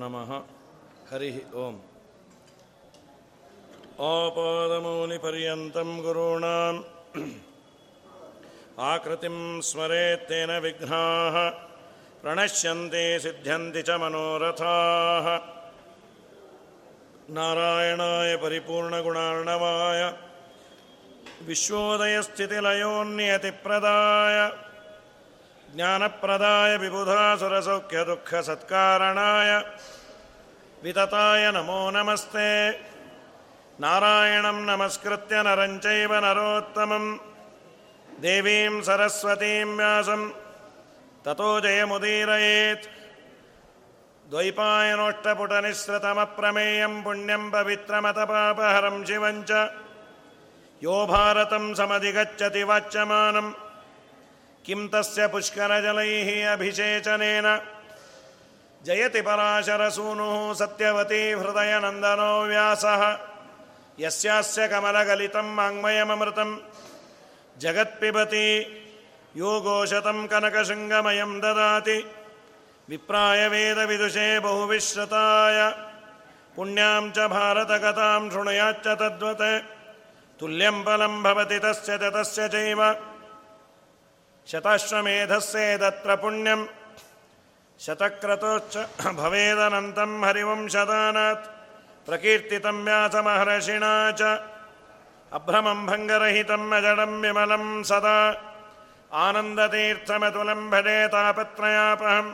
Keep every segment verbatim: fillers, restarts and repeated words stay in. ನಮಃ ಹರಿ ಓಂ ಆಪಾದಮೌಲಿಪರ್ಯಂತಂ ಗುರುಣಾಂ ಆಕೃತಿಂ ಸ್ಮರೇತ್ತೇನ ವಿಘ್ನಾಃ ಪ್ರಣಶ್ಯಂತೆ ಸಿದ್ಧ್ಯಂತಿ ಚ ಮನೋರಥಾಃ ನಾರಾಯಣಾಯ ಪರಿಪೂರ್ಣಗುಣಾರ್ಣವಾಯ ವಿಶ್ವೋದಯಸ್ಥಿತಿಲಯೋನ್ಯತಿಪ್ರದಾಯ ಜ್ಞಾನಪ್ರದಾಯ ವಿಬುಧಾಸುರಸೌಖ್ಯದುಃಖಸತ್ಕಾರಣಾಯ ವಿತತಾಯ ನಮೋ ನಮಸ್ತೆ. ನಾರಾಯಣಂ ನಮಸ್ಕೃತ್ಯ ನರಂ ಚೈವ ನರೋತ್ತಮಂ ದೇವೀಂ ಸರಸ್ವತೀಂ ವ್ಯಾಸಂ ತತೋ ಜಯಮುದೀರಯೇತ್. ದ್ವೈಪಾಯನೋಷ್ಟಪುಟನಿಃಸೃತಮಪ್ರಮೇಯಂ ಪುಣ್ಯಂ ಪವಿತ್ರಮತಪಾಪಹರಂ ಶಿವಂ ಚ ಯೋ ಭಾರತಂ ಸಮಧಿಗಚ್ಚತಿ ವಾಚ್ಯಮಾನಂ ಕಿಂ ತಸ್ಯ ಪುಷ್ಕರಜಲೈಃ ಅಭಿಷೇಚನೇನ ಜಯತಿ ಪರಾಶರಸೂನುಃ ಸತ್ಯವತೀ ಹೃದಯನಂದನೋ ವ್ಯಾಸಃ. ಯಸ್ಯಾಸ್ಯ ಕಮಲಗಲಿತಂ ವಾङ्ಮಯಮೃತಂ ಜಗತ್ಪಿಬತಿ ಯೋ ಘೋಷತಂ ಕನಕಶೃಂಗಮಯಂ ದದಾತಿ. ವಿಪ್ರಾಯ ವೇದವಿದುಷೇ ಬಹುವಿಶ್ರುತಾಯ ಪುಣ್ಯಾಂ ಚ ಭಾರತಗತಾಂ ಶೃಣುಯಾಚ್ಚ ತದ್ವತ್. ತುಲ್ಯಂ ಫಲಂ ಭವತಿ ತಸ್ಯ ತ ತಸ್ಯ ಚೈವ ಶತಾಶ್ವಮೇಧಸ್ಸೇದತ್ರ ಪುಣ್ಯಂ ಶತಕ್ರತೋಚ್ಚ ಭವೇದನಂತಂ ಹರಿವಂಶದಾನಾತ್ ಪ್ರಕೀರ್ತಿತಂ ವ್ಯಾಸಮಹರ್ಷಿಣಾ ಚ. ಅಭ್ರಮಂ ಭಂಗರಹಿತಂ ಅಜಡಂ ವಿಮಲಂ ಸದಾ ಆನಂದತೀರ್ಥಮತುಲಂ ಭಜೆ ತಾಪತ್ರಯಾಪಹಂ.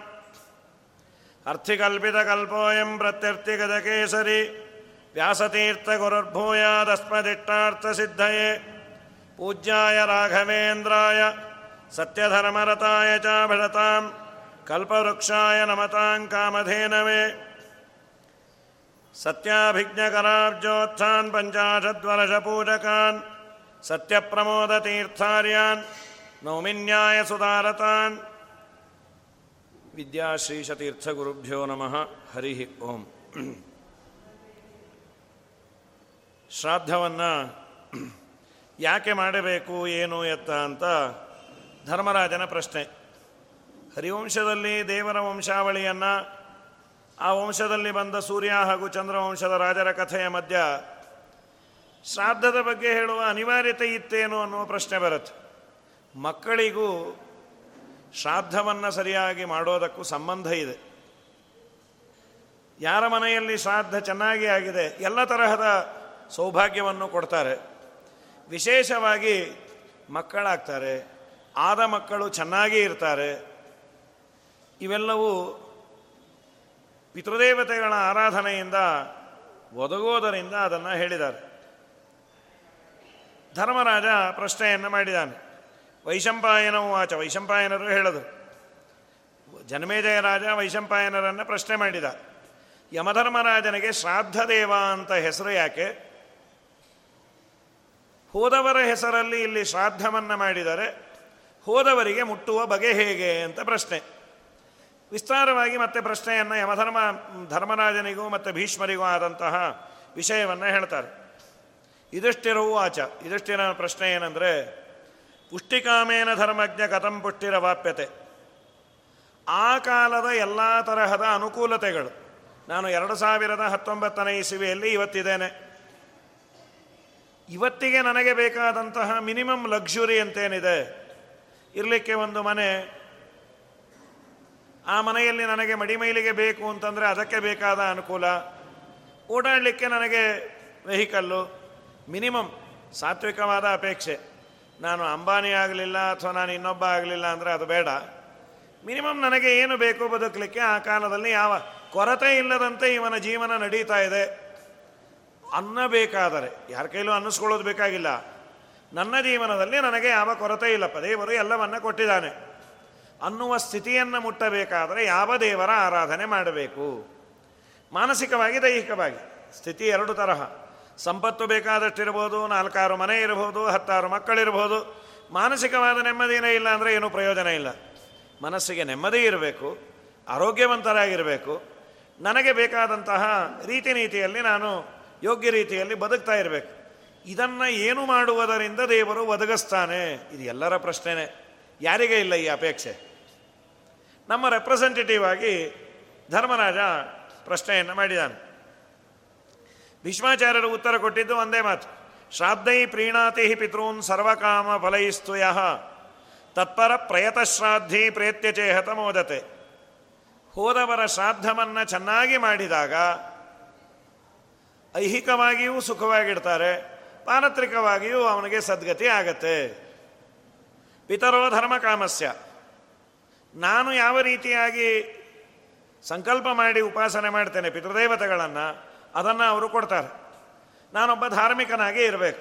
ಅರ್ಥಿಕಲ್ಪಿತಕಲ್ಪೋಯಂ ಪ್ರತ್ಯರ್ಥಿಗಜಕೇಸರಿ ವ್ಯಾಸತೀರ್ಥಗುರುರ್ಭೂಯಾದಸ್ಮದಿಷ್ಟಾರ್ಥಸಿದ್ಧಯೇ. ಪೂಜ್ಯಾಯ ರಾಘವೇಂದ್ರಾಯ ಸತ್ಯಧರ್ಮರತಾಯ ಚ ಭಜತಾಂ ಕಲ್ಪವೃಕ್ಷಾಯ ನಮತಾಂ ಕಾಮಧೇನವೇ. ಸತ್ಯಾಭಿಜ್ಞಕರಾಬ್ಜೋತ್ಥಾನ್ ಪಂಚಾಶದ್ವಲಷಪೂಜಕಾನ್ ಸತ್ಯಪ್ರಮೋದತೀರ್ಥಾರ್ಯಾನ್ ನೌಮಿನ್ಯಾಯ ಸುಧಾರತಾನ್. ವಿದ್ಯಾಶ್ರೀಶತೀರ್ಥಗುರುಭ್ಯೋ ನಮಃ ಹರಿ ಓಂ. ಶ್ರಾದ್ದವನ್ನು ಯಾಕೆ ಮಾಡಬೇಕು, ಏನು ಎತ್ತ ಅಂತ ಧರ್ಮರಾಜನ ಪ್ರಶ್ನೆ. ಹರಿವಂಶದಲ್ಲಿ ದೇವರ ವಂಶಾವಳಿಯನ್ನು, ಆ ವಂಶದಲ್ಲಿ ಬಂದ ಸೂರ್ಯ ಹಾಗೂ ಚಂದ್ರವಂಶದ ರಾಜರ ಕಥೆಯ ಮಧ್ಯ ಶ್ರಾದ್ದದ ಬಗ್ಗೆ ಹೇಳುವ ಅನಿವಾರ್ಯತೆ ಇತ್ತೇನು ಅನ್ನುವ ಪ್ರಶ್ನೆ ಬರುತ್ತೆ. ಮಕ್ಕಳಿಗೂ ಶ್ರಾದ್ದವನ್ನು ಸರಿಯಾಗಿ ಮಾಡೋದಕ್ಕೂ ಸಂಬಂಧ ಇದೆ. ಯಾರ ಮನೆಯಲ್ಲಿ ಶ್ರಾದ್ದ ಚೆನ್ನಾಗಿ ಆಗಿದೆ ಎಲ್ಲ ತರಹದ ಸೌಭಾಗ್ಯವನ್ನು ಕೊಡ್ತಾರೆ, ವಿಶೇಷವಾಗಿ ಮಕ್ಕಳಾಗ್ತಾರೆ, ಆದ ಮಕ್ಕಳು ಚೆನ್ನಾಗಿ ಇರ್ತಾರೆ. ಇವೆಲ್ಲವೂ ಪಿತೃದೇವತೆಗಳ ಆರಾಧನೆಯಿಂದ ಒದಗೋದರಿಂದ ಅದನ್ನು ಹೇಳಿದ್ದಾರೆ. ಧರ್ಮರಾಜ ಪ್ರಶ್ನೆಯನ್ನು ಮಾಡಿದ್ದಾನೆ. ವೈಶಂಪಾಯನ ವಾಚ, ವೈಶಂಪಾಯನರು ಹೇಳಿದರು. ಜನ್ಮೇಜಯ ರಾಜ ವೈಶಂಪಾಯನರನ್ನು ಪ್ರಶ್ನೆ ಮಾಡಿದ. ಯಮಧರ್ಮರಾಜನಿಗೆ ಶ್ರಾದ್ದದೇವ ಅಂತ ಹೆಸರು ಯಾಕೆ? ಹೋದವರ ಹೆಸರಲ್ಲಿ ಇಲ್ಲಿ ಶ್ರಾದ್ದವನ್ನು ಮಾಡಿದರೆ ಹೋದವರಿಗೆ ಮುಟ್ಟುವ ಬಗೆ ಹೇಗೆ ಅಂತ ಪ್ರಶ್ನೆ. ವಿಸ್ತಾರವಾಗಿ ಮತ್ತೆ ಪ್ರಶ್ನೆಯನ್ನು ಯಮಧರ್ಮ ಧರ್ಮರಾಜನಿಗೂ ಮತ್ತು ಭೀಷ್ಮರಿಗೂ ಆದಂತಹ ವಿಷಯವನ್ನು ಹೇಳ್ತಾರೆ. ಯುಧಿಷ್ಠಿರವು ಆಚ, ಯುಧಿಷ್ಠಿರನ ಪ್ರಶ್ನೆ ಏನಂದರೆ, ಪುಷ್ಟಿಕಾಮೇನ ಧರ್ಮಜ್ಞ ಕಥಂ ಪುಷ್ಟಿರವಾಪ್ಯತೆ. ಆ ಕಾಲದ ಎಲ್ಲ ತರಹದ ಅನುಕೂಲತೆಗಳು, ನಾನು ಎರಡು ಸಾವಿರದ ಹತ್ತೊಂಬತ್ತನೇ ಇಸವಿಯಲ್ಲಿ ಇವತ್ತಿದ್ದೇನೆ, ಇವತ್ತಿಗೆ ನನಗೆ ಬೇಕಾದಂತಹ ಮಿನಿಮಮ್ ಲಕ್ಸುರಿ ಅಂತೇನಿದೆ, ಇರಲಿಕ್ಕೆ ಒಂದು ಮನೆ, ಆ ಮನೆಯಲ್ಲಿ ನನಗೆ ಮಡಿಮೈಲಿಗೆ ಬೇಕು ಅಂತಂದರೆ ಅದಕ್ಕೆ ಬೇಕಾದ ಅನುಕೂಲ, ಓಡಾಡಲಿಕ್ಕೆ ನನಗೆ ವೆಹಿಕಲ್ಲು, ಮಿನಿಮಮ್ ಸಾತ್ವಿಕವಾದ ಅಪೇಕ್ಷೆ. ನಾನು ಅಂಬಾನಿ ಆಗಲಿಲ್ಲ ಅಥವಾ ನಾನು ಇನ್ನೊಬ್ಬ ಆಗಲಿಲ್ಲ ಅಂದರೆ ಅದು ಬೇಡ. ಮಿನಿಮಮ್ ನನಗೆ ಏನು ಬೇಕು ಬದುಕಲಿಕ್ಕೆ, ಆ ಕಾಲದಲ್ಲಿ ಯಾವ ಕೊರತೆ ಇಲ್ಲದಂತೆ ಇವನ ಜೀವನ ನಡೀತಾ ಇದೆ. ಅನ್ನ ಬೇಕಾದರೆ ಯಾರ ಕೈಲೂ ಅನ್ನಿಸ್ಕೊಳ್ಳೋದು ಬೇಕಾಗಿಲ್ಲ. ನನ್ನ ಜೀವನದಲ್ಲಿ ನನಗೆ ಯಾವ ಕೊರತೆ ಇಲ್ಲಪ್ಪ, ದೇವರು ಎಲ್ಲವನ್ನ ಕೊಟ್ಟಿದ್ದಾನೆ ಅನ್ನುವ ಸ್ಥಿತಿಯನ್ನು ಮುಟ್ಟಬೇಕಾದರೆ ಯಾವ ದೇವರ ಆರಾಧನೆ ಮಾಡಬೇಕು? ಮಾನಸಿಕವಾಗಿ, ದೈಹಿಕವಾಗಿ. ಸ್ಥಿತಿ ಎರಡು ತರಹ. ಸಂಪತ್ತು ಬೇಕಾದಷ್ಟಿರ್ಬೋದು, ನಾಲ್ಕಾರು ಮನೆ ಇರ್ಬೋದು, ಹತ್ತಾರು ಮಕ್ಕಳಿರ್ಬೋದು. ಮಾನಸಿಕವಾದ ನೆಮ್ಮದಿನೇ ಇಲ್ಲ ಅಂದರೆ ಏನೂ ಪ್ರಯೋಜನ ಇಲ್ಲ. ಮನಸ್ಸಿಗೆ ನೆಮ್ಮದಿ ಇರಬೇಕು, ಆರೋಗ್ಯವಂತರಾಗಿರಬೇಕು, ನನಗೆ ಬೇಕಾದಂತಹ ರೀತಿ ನೀತಿಯಲ್ಲಿ ನಾನು ಯೋಗ್ಯ ರೀತಿಯಲ್ಲಿ ಬದುಕ್ತಾ ಇರಬೇಕು. ಇದನ್ನು ಏನು ಮಾಡುವುದರಿಂದ ದೇವರು ಒದಗಿಸ್ತಾನೆ? ಇದು ಎಲ್ಲರ ಪ್ರಶ್ನೆನೇ. ಯಾರಿಗೇ ಇಲ್ಲ ಈ ಅಪೇಕ್ಷೆ. ನಮ್ಮ ರೆಪ್ರೆಸೆಂಟೇಟಿವ್ ಆಗಿ ಧರ್ಮರಾಜ ಪ್ರಶ್ನೆಯನ್ನು ಮಾಡಿದ್ದಾನೆ. ಭೀಷ್ಮಾಚಾರ್ಯರು ಉತ್ತರ ಕೊಟ್ಟಿದ್ದು ಒಂದೇ ಮಾತು, ಶ್ರಾದ್ದೈ ಪ್ರೀಣಾತಿ ಪಿತೃನ್ ಸರ್ವಕಾಮ ಫಲೈಸ್ತುಯ ತತ್ಪರ ಪ್ರಯತಶ್ರಾದ್ಧಿ ಪ್ರೇತ್ಯಚೇಹತ ಮೋದತೆ. ಹೋದವರ ಶ್ರಾದ್ದವನ್ನು ಚೆನ್ನಾಗಿ ಮಾಡಿದಾಗ ಐಹಿಕವಾಗಿಯೂ ಸುಖವಾಗಿಡ್ತಾರೆ, ಪಾರತ್ರಿಕವಾಗಿಯೂ ಅವನಿಗೆ ಸದ್ಗತಿ ಆಗತ್ತೆ. ಪಿತರೋ ಧರ್ಮ ಕಾಮಸ್ಯ, ನಾನು ಯಾವ ರೀತಿಯಾಗಿ ಸಂಕಲ್ಪ ಮಾಡಿ ಉಪಾಸನೆ ಮಾಡ್ತೇನೆ ಪಿತೃದೇವತೆಗಳನ್ನು, ಅದನ್ನು ಅವರು ಕೊಡ್ತಾರೆ. ನಾನೊಬ್ಬ ಧಾರ್ಮಿಕನಾಗೇ ಇರಬೇಕು,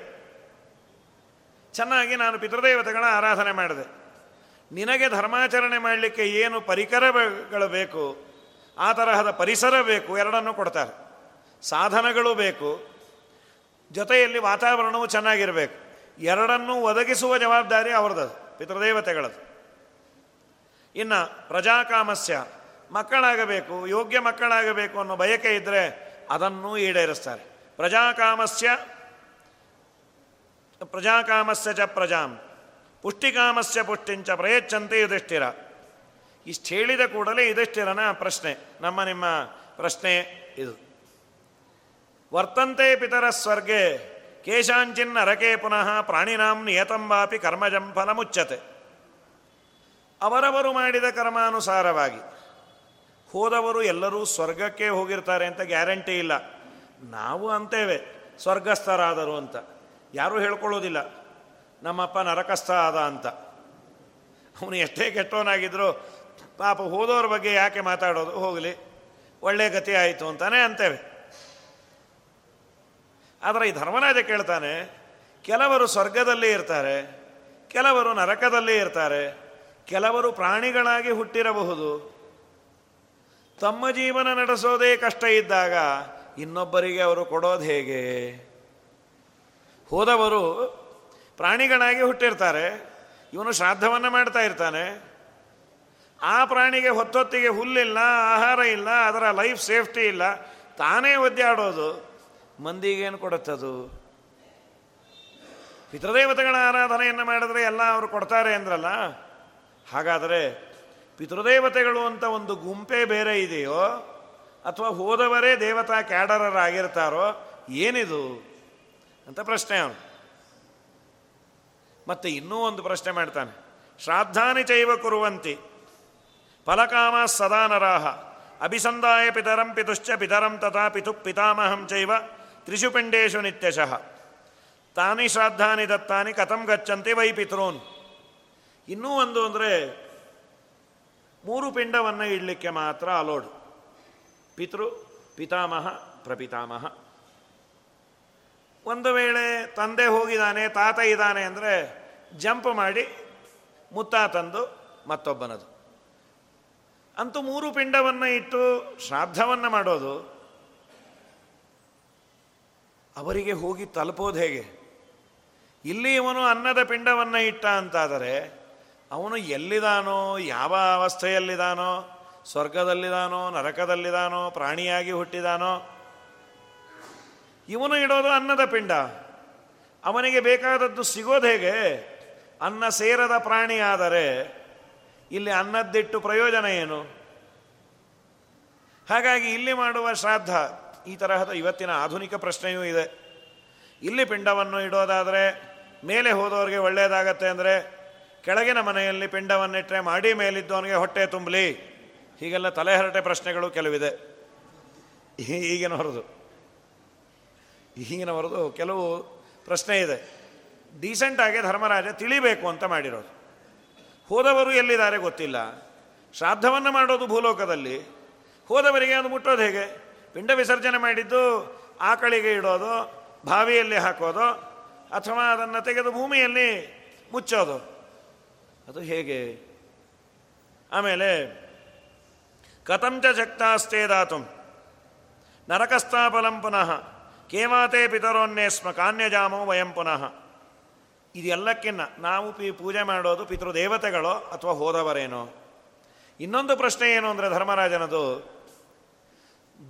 ಚೆನ್ನಾಗಿ ನಾನು ಪಿತೃದೇವತೆಗಳ ಆರಾಧನೆ ಮಾಡಿದೆ. ನಿನಗೆ ಧರ್ಮಾಚರಣೆ ಮಾಡಲಿಕ್ಕೆ ಏನು ಪರಿಕರಗಳು ಬೇಕು, ಆ ತರಹದ ಪರಿಸರ ಬೇಕು, ಎರಡನ್ನೂ ಕೊಡ್ತಾರೆ. ಸಾಧನಗಳು ಬೇಕು, ಜೊತೆಯಲ್ಲಿ ವಾತಾವರಣವೂ ಚೆನ್ನಾಗಿರಬೇಕು. ಎರಡನ್ನೂ ಒದಗಿಸುವ ಜವಾಬ್ದಾರಿ ಅವ್ರದ್ದು, ಪಿತೃದೇವತೆಗಳದು. ಇನ್ನು ಪ್ರಜಾಕಾಮಸ್ಯ, ಮಕ್ಕಳಾಗಬೇಕು, ಯೋಗ್ಯ ಮಕ್ಕಳಾಗಬೇಕು ಅನ್ನೋ ಬಯಕೆ ಇದ್ದರೆ ಅದನ್ನೂ ಈಡೇರಿಸ್ತಾರೆ. ಪ್ರಜಾಕಾಮಸ್ಯ ಪ್ರಜಾಕಾಮಸ್ಯ ಚ ಪ್ರಜಾಂ ಪುಷ್ಟಿಕಾಮಸ್ಯ ಪುಷ್ಟಿಂಚ ಪ್ರಯಚ್ಛಂತೆ ಯುಧಿಷ್ಠಿರ. ಇಷ್ಟು ಹೇಳಿದ ಕೂಡಲೇ ಯುಧಿಷ್ಠಿರನ ಪ್ರಶ್ನೆ, ನಮ್ಮ ನಿಮ್ಮ ಪ್ರಶ್ನೆ ಇದು. ವರ್ತಂತೆ ಪಿತರ ಸ್ವರ್ಗೆ ಕೇಶಾಂಚಿನ್ ನರಕೆ ಪುನಃ ಪ್ರಾಣಿನಾಂ ನಿಯತಂಬಾಪಿ ಕರ್ಮಜಂ ಫಲಮುಚ್ಯತೆ. ಅವರವರು ಮಾಡಿದ ಕರ್ಮಾನುಸಾರವಾಗಿ ಹೋದವರು ಎಲ್ಲರೂ ಸ್ವರ್ಗಕ್ಕೆ ಹೋಗಿರ್ತಾರೆ ಅಂತ ಗ್ಯಾರಂಟಿ ಇಲ್ಲ. ನಾವು ಅಂತೇವೆ ಸ್ವರ್ಗಸ್ಥರಾದರು ಅಂತ, ಯಾರೂ ಹೇಳ್ಕೊಳ್ಳೋದಿಲ್ಲ ನಮ್ಮಪ್ಪ ನರಕಸ್ಥ ಆದ ಅಂತ. ಅವನು ಎಷ್ಟೇ ಕೆಟ್ಟವನಾಗಿದ್ದರೂ ಪಾಪ ಹೋದವ್ರ ಬಗ್ಗೆ ಯಾಕೆ ಮಾತಾಡೋದು, ಹೋಗಲಿ ಒಳ್ಳೆ ಗತಿ ಆಯಿತು ಅಂತಾನೆ ಅಂತೇವೆ. ಆದರೆ ಈ ಧರ್ಮರಾಜ ಕೇಳ್ತಾನೆ, ಕೆಲವರು ಸ್ವರ್ಗದಲ್ಲಿ ಇರ್ತಾರೆ, ಕೆಲವರು ನರಕದಲ್ಲಿ ಇರ್ತಾರೆ, ಕೆಲವರು ಪ್ರಾಣಿಗಳಾಗಿ ಹುಟ್ಟಿರಬಹುದು. ತಮ್ಮ ಜೀವನ ನಡೆಸೋದೇ ಕಷ್ಟ ಇದ್ದಾಗ ಇನ್ನೊಬ್ಬರಿಗೆ ಅವರು ಕೊಡೋದು ಹೇಗೆ? ಹೋದವರು ಪ್ರಾಣಿಗಳಾಗಿ ಹುಟ್ಟಿರ್ತಾರೆ, ಇವನು ಶ್ರಾದ್ದವನ್ನು ಮಾಡ್ತಾ ಇರ್ತಾನೆ. ಆ ಪ್ರಾಣಿಗೆ ಹೊತ್ತೊತ್ತಿಗೆ ಹುಲ್ಲಿಲ್ಲ, ಆಹಾರ ಇಲ್ಲ, ಅದರ ಲೈಫ್ ಸೇಫ್ಟಿ ಇಲ್ಲ, ತಾನೇ ಒದ್ದಾಡೋದು, ಮಂದಿಗೇನು ಕೊಡುತ್ತದು? ಪಿತೃದೇವತೆಗಳ ಆರಾಧನೆಯನ್ನು ಮಾಡಿದ್ರೆ ಎಲ್ಲ ಅವರು ಕೊಡ್ತಾರೆ ಅಂದ್ರಲ್ಲ. ಹಾಗಾದರೆ ಪಿತೃದೇವತೆಗಳು ಅಂತ ಒಂದು ಗುಂಪೇ ಬೇರೆ ಇದೆಯೋ, ಅಥವಾ ಹೋದವರೇ ದೇವತಾ ಕ್ಯಾಡರರಾಗಿರ್ತಾರೋ, ಏನಿದು ಅಂತ ಪ್ರಶ್ನೆ ಅವನು. ಮತ್ತೆ ಇನ್ನೂ ಒಂದು ಪ್ರಶ್ನೆ ಮಾಡ್ತಾನೆ. ಶ್ರಾದ್ದಾನಿ ಚೈವ ಕುರುವಂತಿ ಫಲಕಾಮ ಸದಾ ನರಾಹ ಅಭಿಸಂದಾಯ ಪಿತರಂ ಪಿತುಶ್ಚ ಪಿತರಂ ತಥಾ ಪಿತು ಪಿತಾಮಹಂ ಚೈವ ತ್ರಿಷು ಪಿಂಡೇಶು ನಿತ್ಯಶಃ ತಾನಿ ಶ್ರಾದ್ದಾನಿ ದತ್ತಾನಿ ಕಥಂ ಗಚ್ಚಂತಿ ವೈ ಪಿತೃನ್. ಇನ್ನೂ ಒಂದು ಅಂದರೆ ಮೂರು ಪಿಂಡವನ್ನು ಇಡಲಿಕ್ಕೆ ಮಾತ್ರ ಅಲೋಡು, ಪಿತೃ ಪಿತಾಮಹ ಪ್ರಪಿತಾಮಹ. ಒಂದು ವೇಳೆ ತಂದೆ ಹೋಗಿದ್ದಾನೆ, ತಾತ ಇದ್ದಾನೆ ಅಂದರೆ ಜಂಪ್ ಮಾಡಿ ಮುತ್ತಾತಂದು ಮತ್ತೊಬ್ಬನದು. ಅಂತೂ ಮೂರು ಪಿಂಡವನ್ನು ಇಟ್ಟು ಶ್ರಾದ್ದವನ್ನು ಮಾಡೋದು ಅವರಿಗೆ ಹೋಗಿ ತಲುಪೋದು ಹೇಗೆ? ಇಲ್ಲಿ ಇವನು ಅನ್ನದ ಪಿಂಡವನ್ನು ಇಟ್ಟ ಅಂತಾದರೆ ಅವನು ಎಲ್ಲಿದ್ದಾನೋ, ಯಾವ ಅವಸ್ಥೆಯಲ್ಲಿದ್ದಾನೋ, ಸ್ವರ್ಗದಲ್ಲಿದ್ದಾನೋ ನರಕದಲ್ಲಿದ್ದಾನೋ, ಪ್ರಾಣಿಯಾಗಿ ಹುಟ್ಟಿದಾನೋ? ಇವನು ಇಡೋದು ಅನ್ನದ ಪಿಂಡ, ಅವನಿಗೆ ಬೇಕಾದದ್ದು ಸಿಗೋದು ಹೇಗೆ? ಅನ್ನ ಸೇರದ ಪ್ರಾಣಿ ಆದರೆ ಇಲ್ಲಿ ಅನ್ನದ್ದಿಟ್ಟು ಪ್ರಯೋಜನ ಏನು? ಹಾಗಾಗಿ ಇಲ್ಲಿ ಮಾಡುವ ಶ್ರಾದ್ದ ಈ ತರಹದ ಇವತ್ತಿನ ಆಧುನಿಕ ಪ್ರಶ್ನೆಯೂ ಇದೆ. ಇಲ್ಲಿ ಪಿಂಡವನ್ನು ಇಡೋದಾದರೆ ಮೇಲೆ ಹೋದವ್ರಿಗೆ ಒಳ್ಳೆಯದಾಗತ್ತೆ ಅಂದರೆ, ಕೆಳಗಿನ ಮನೆಯಲ್ಲಿ ಪಿಂಡವನ್ನಿಟ್ಟರೆ ಮಾಡಿ ಮೇಲಿದ್ದವನಿಗೆ ಹೊಟ್ಟೆ ತುಂಬಲಿ, ಹೀಗೆಲ್ಲ ತಲೆಹರಟೆ ಪ್ರಶ್ನೆಗಳು ಕೆಲವಿದೆ ಈಗಿನವರದು ಈಗಿನವರದು ಕೆಲವು ಪ್ರಶ್ನೆ ಇದೆ. ಡೀಸೆಂಟಾಗಿ ಧರ್ಮರಾಜ ತಿಳಿಬೇಕು ಅಂತ ಮಾಡಿರೋದು. ಹೋದವರು ಎಲ್ಲಿದ್ದಾರೆ ಗೊತ್ತಿಲ್ಲ, ಶ್ರಾದ್ದವನ್ನು ಮಾಡೋದು ಭೂಲೋಕದಲ್ಲಿ, ಹೋದವರಿಗೆ ಅದು ಮುಟ್ಟೋದು ಹೇಗೆ? ಪಿಂಡ ವಿಸರ್ಜನೆ ಮಾಡಿದ್ದು ಆಕಳಿಗೆ ಇಡೋದು, ಬಾವಿಯಲ್ಲಿ ಹಾಕೋದು, ಅಥವಾ ಅದನ್ನು ತೆಗೆದು ಭೂಮಿಯಲ್ಲಿ ಮುಚ್ಚೋದು, ಅದು ಹೇಗೆ? ಆಮೇಲೆ ಕಥಂಚ ಶಕ್ತಾಸ್ತೆ ದಾತು ನರಕಸ್ಥಾಫಲಂ ಪುನಃ ಕೇಮಾತೆ ಪಿತರೋನ್ನೇ ಸ್ಮ ಕಾನ್ಯಜಾಮೋ ವಯಂ ಪುನಃ. ಇದೆಲ್ಲಕ್ಕಿನ್ನ ನಾವು ಪಿ ಪೂಜೆ ಮಾಡೋದು ಪಿತೃದೇವತೆಗಳೋ ಅಥವಾ ಹೋದವರೇನೋ? ಇನ್ನೊಂದು ಪ್ರಶ್ನೆ ಏನು ಅಂದರೆ ಧರ್ಮರಾಜನದು,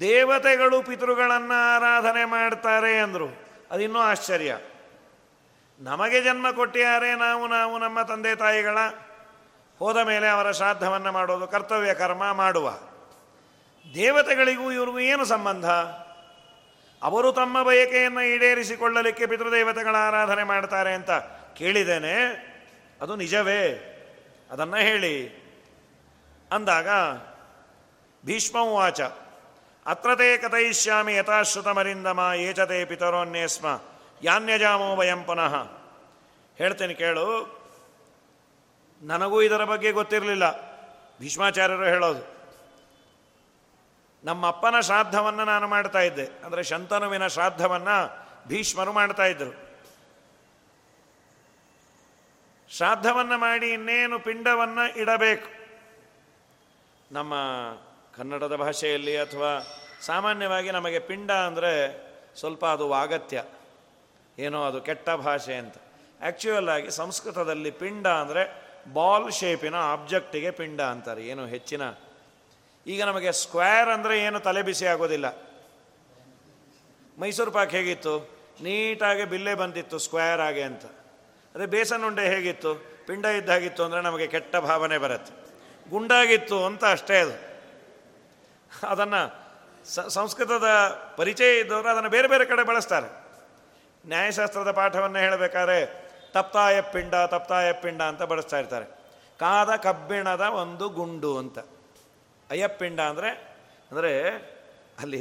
ದೇವತೆಗಳು ಪಿತೃಗಳನ್ನು ಆರಾಧನೆ ಮಾಡ್ತಾರೆ ಅಂದರು, ಅದಿನ್ನೂ ಆಶ್ಚರ್ಯ. ನಮಗೆ ಜನ್ಮ ಕೊಟ್ಟಿಯಾರೆ, ನಾವು ನಾವು ನಮ್ಮ ತಂದೆ ತಾಯಿಗಳ ಹೋದ ಮೇಲೆ ಅವರ ಶ್ರಾದ್ದವನ್ನು ಮಾಡೋದು ಕರ್ತವ್ಯ ಕರ್ಮ ಮಾಡುವ. ದೇವತೆಗಳಿಗೂ ಇವ್ರಿಗೂ ಏನು ಸಂಬಂಧ? ಅವರು ತಮ್ಮ ಬಯಕೆಯನ್ನು ಈಡೇರಿಸಿಕೊಳ್ಳಲಿಕ್ಕೆ ಪಿತೃದೇವತೆಗಳ ಆರಾಧನೆ ಮಾಡ್ತಾರೆ ಅಂತ ಕೇಳಿದ್ದೇನೆ, ಅದು ನಿಜವೇ, ಅದನ್ನು ಹೇಳಿ ಅಂದಾಗ ಭೀಷ್ಮವಾಚ ಅತ್ರತೇ ಕಥಯಿಷ್ಯಾಮಿ ಯಥಾಶ್ರುತ ಮರಿಂದಮ ಏಚತೆ ಪಿತರೋನ್ಯೇ ಸ್ಮ ಯಾನ್ಯಜಾಮೋ ವಯಂ ಪುನಃ. ಹೇಳ್ತೇನೆ ಕೇಳು, ನನಗೂ ಇದರ ಬಗ್ಗೆ ಗೊತ್ತಿರಲಿಲ್ಲ. ಭೀಷ್ಮಾಚಾರ್ಯರು ಹೇಳೋದು, ನಮ್ಮಪ್ಪನ ಶ್ರಾದ್ದವನ್ನು ನಾನು ಮಾಡ್ತಾ ಇದ್ದೆ, ಅಂದರೆ ಶಂತನುವಿನ ಶ್ರಾದ್ದವನ್ನು ಭೀಷ್ಮರು ಮಾಡ್ತಾ ಇದ್ದರು. ಶ್ರಾದ್ದವನ್ನು ಮಾಡಿ ಇನ್ನೇನು ಪಿಂಡವನ್ನು ಇಡಬೇಕು. ನಮ್ಮ ಕನ್ನಡದ ಭಾಷೆಯಲ್ಲಿ ಅಥವಾ ಸಾಮಾನ್ಯವಾಗಿ ನಮಗೆ ಪಿಂಡ ಅಂದರೆ ಸ್ವಲ್ಪ ಅದು ವಾಗತ್ಯ, ಏನೋ ಅದು ಕೆಟ್ಟ ಭಾಷೆ ಅಂತ. ಆ್ಯಕ್ಚುಯಲ್ ಆಗಿ ಸಂಸ್ಕೃತದಲ್ಲಿ ಪಿಂಡ ಅಂದರೆ ಬಾಲ್ ಶೇಪಿನ ಆಬ್ಜೆಕ್ಟಿಗೆ ಪಿಂಡ ಅಂತಾರೆ, ಏನು ಹೆಚ್ಚಿನ. ಈಗ ನಮಗೆ ಸ್ಕ್ವೇರ್ ಅಂದರೆ ಏನು ತಲೆ ಬಿಸಿ ಆಗೋದಿಲ್ಲ. ಮೈಸೂರು ಪಾಕ್ ಹೇಗಿತ್ತು? ನೀಟಾಗಿ ಬಿಲ್ಲೆ ಬಂದಿತ್ತು ಸ್ಕ್ವೇರ್ ಆಗಿ ಅಂತ. ಅದೇ ಬೇಸನ್ ಉಂಡೆ ಹೇಗಿತ್ತು? ಪಿಂಡ ಇದ್ದಾಗಿತ್ತು ಅಂದರೆ ನಮಗೆ ಕೆಟ್ಟ ಭಾವನೆ ಬರುತ್ತೆ, ಗುಂಡಾಗಿತ್ತು ಅಂತ ಅಷ್ಟೇ. ಅದು ಅದನ್ನು ಸಂಸ್ಕೃತದ ಪರಿಚಯ ಇದ್ದವರು ಅದನ್ನು ಬೇರೆ ಬೇರೆ ಕಡೆ ಬಳಸ್ತಾರೆ. ನ್ಯಾಯಶಾಸ್ತ್ರದ ಪಾಠವನ್ನು ಹೇಳಬೇಕಾದ್ರೆ ತಪ್ತಾಯ ಪಿಂಡ ತಪ್ತಾಯ ಪಿಂಡ ಅಂತ ಬಳಸ್ತಾ ಇರ್ತಾರೆ. ಕಾದ ಕಬ್ಬಿಣದ ಒಂದು ಗುಂಡು ಅಂತ. ಅಯ್ಯಪ್ಪಿಂಡ ಅಂದರೆ ಅಂದರೆ ಅಲ್ಲಿ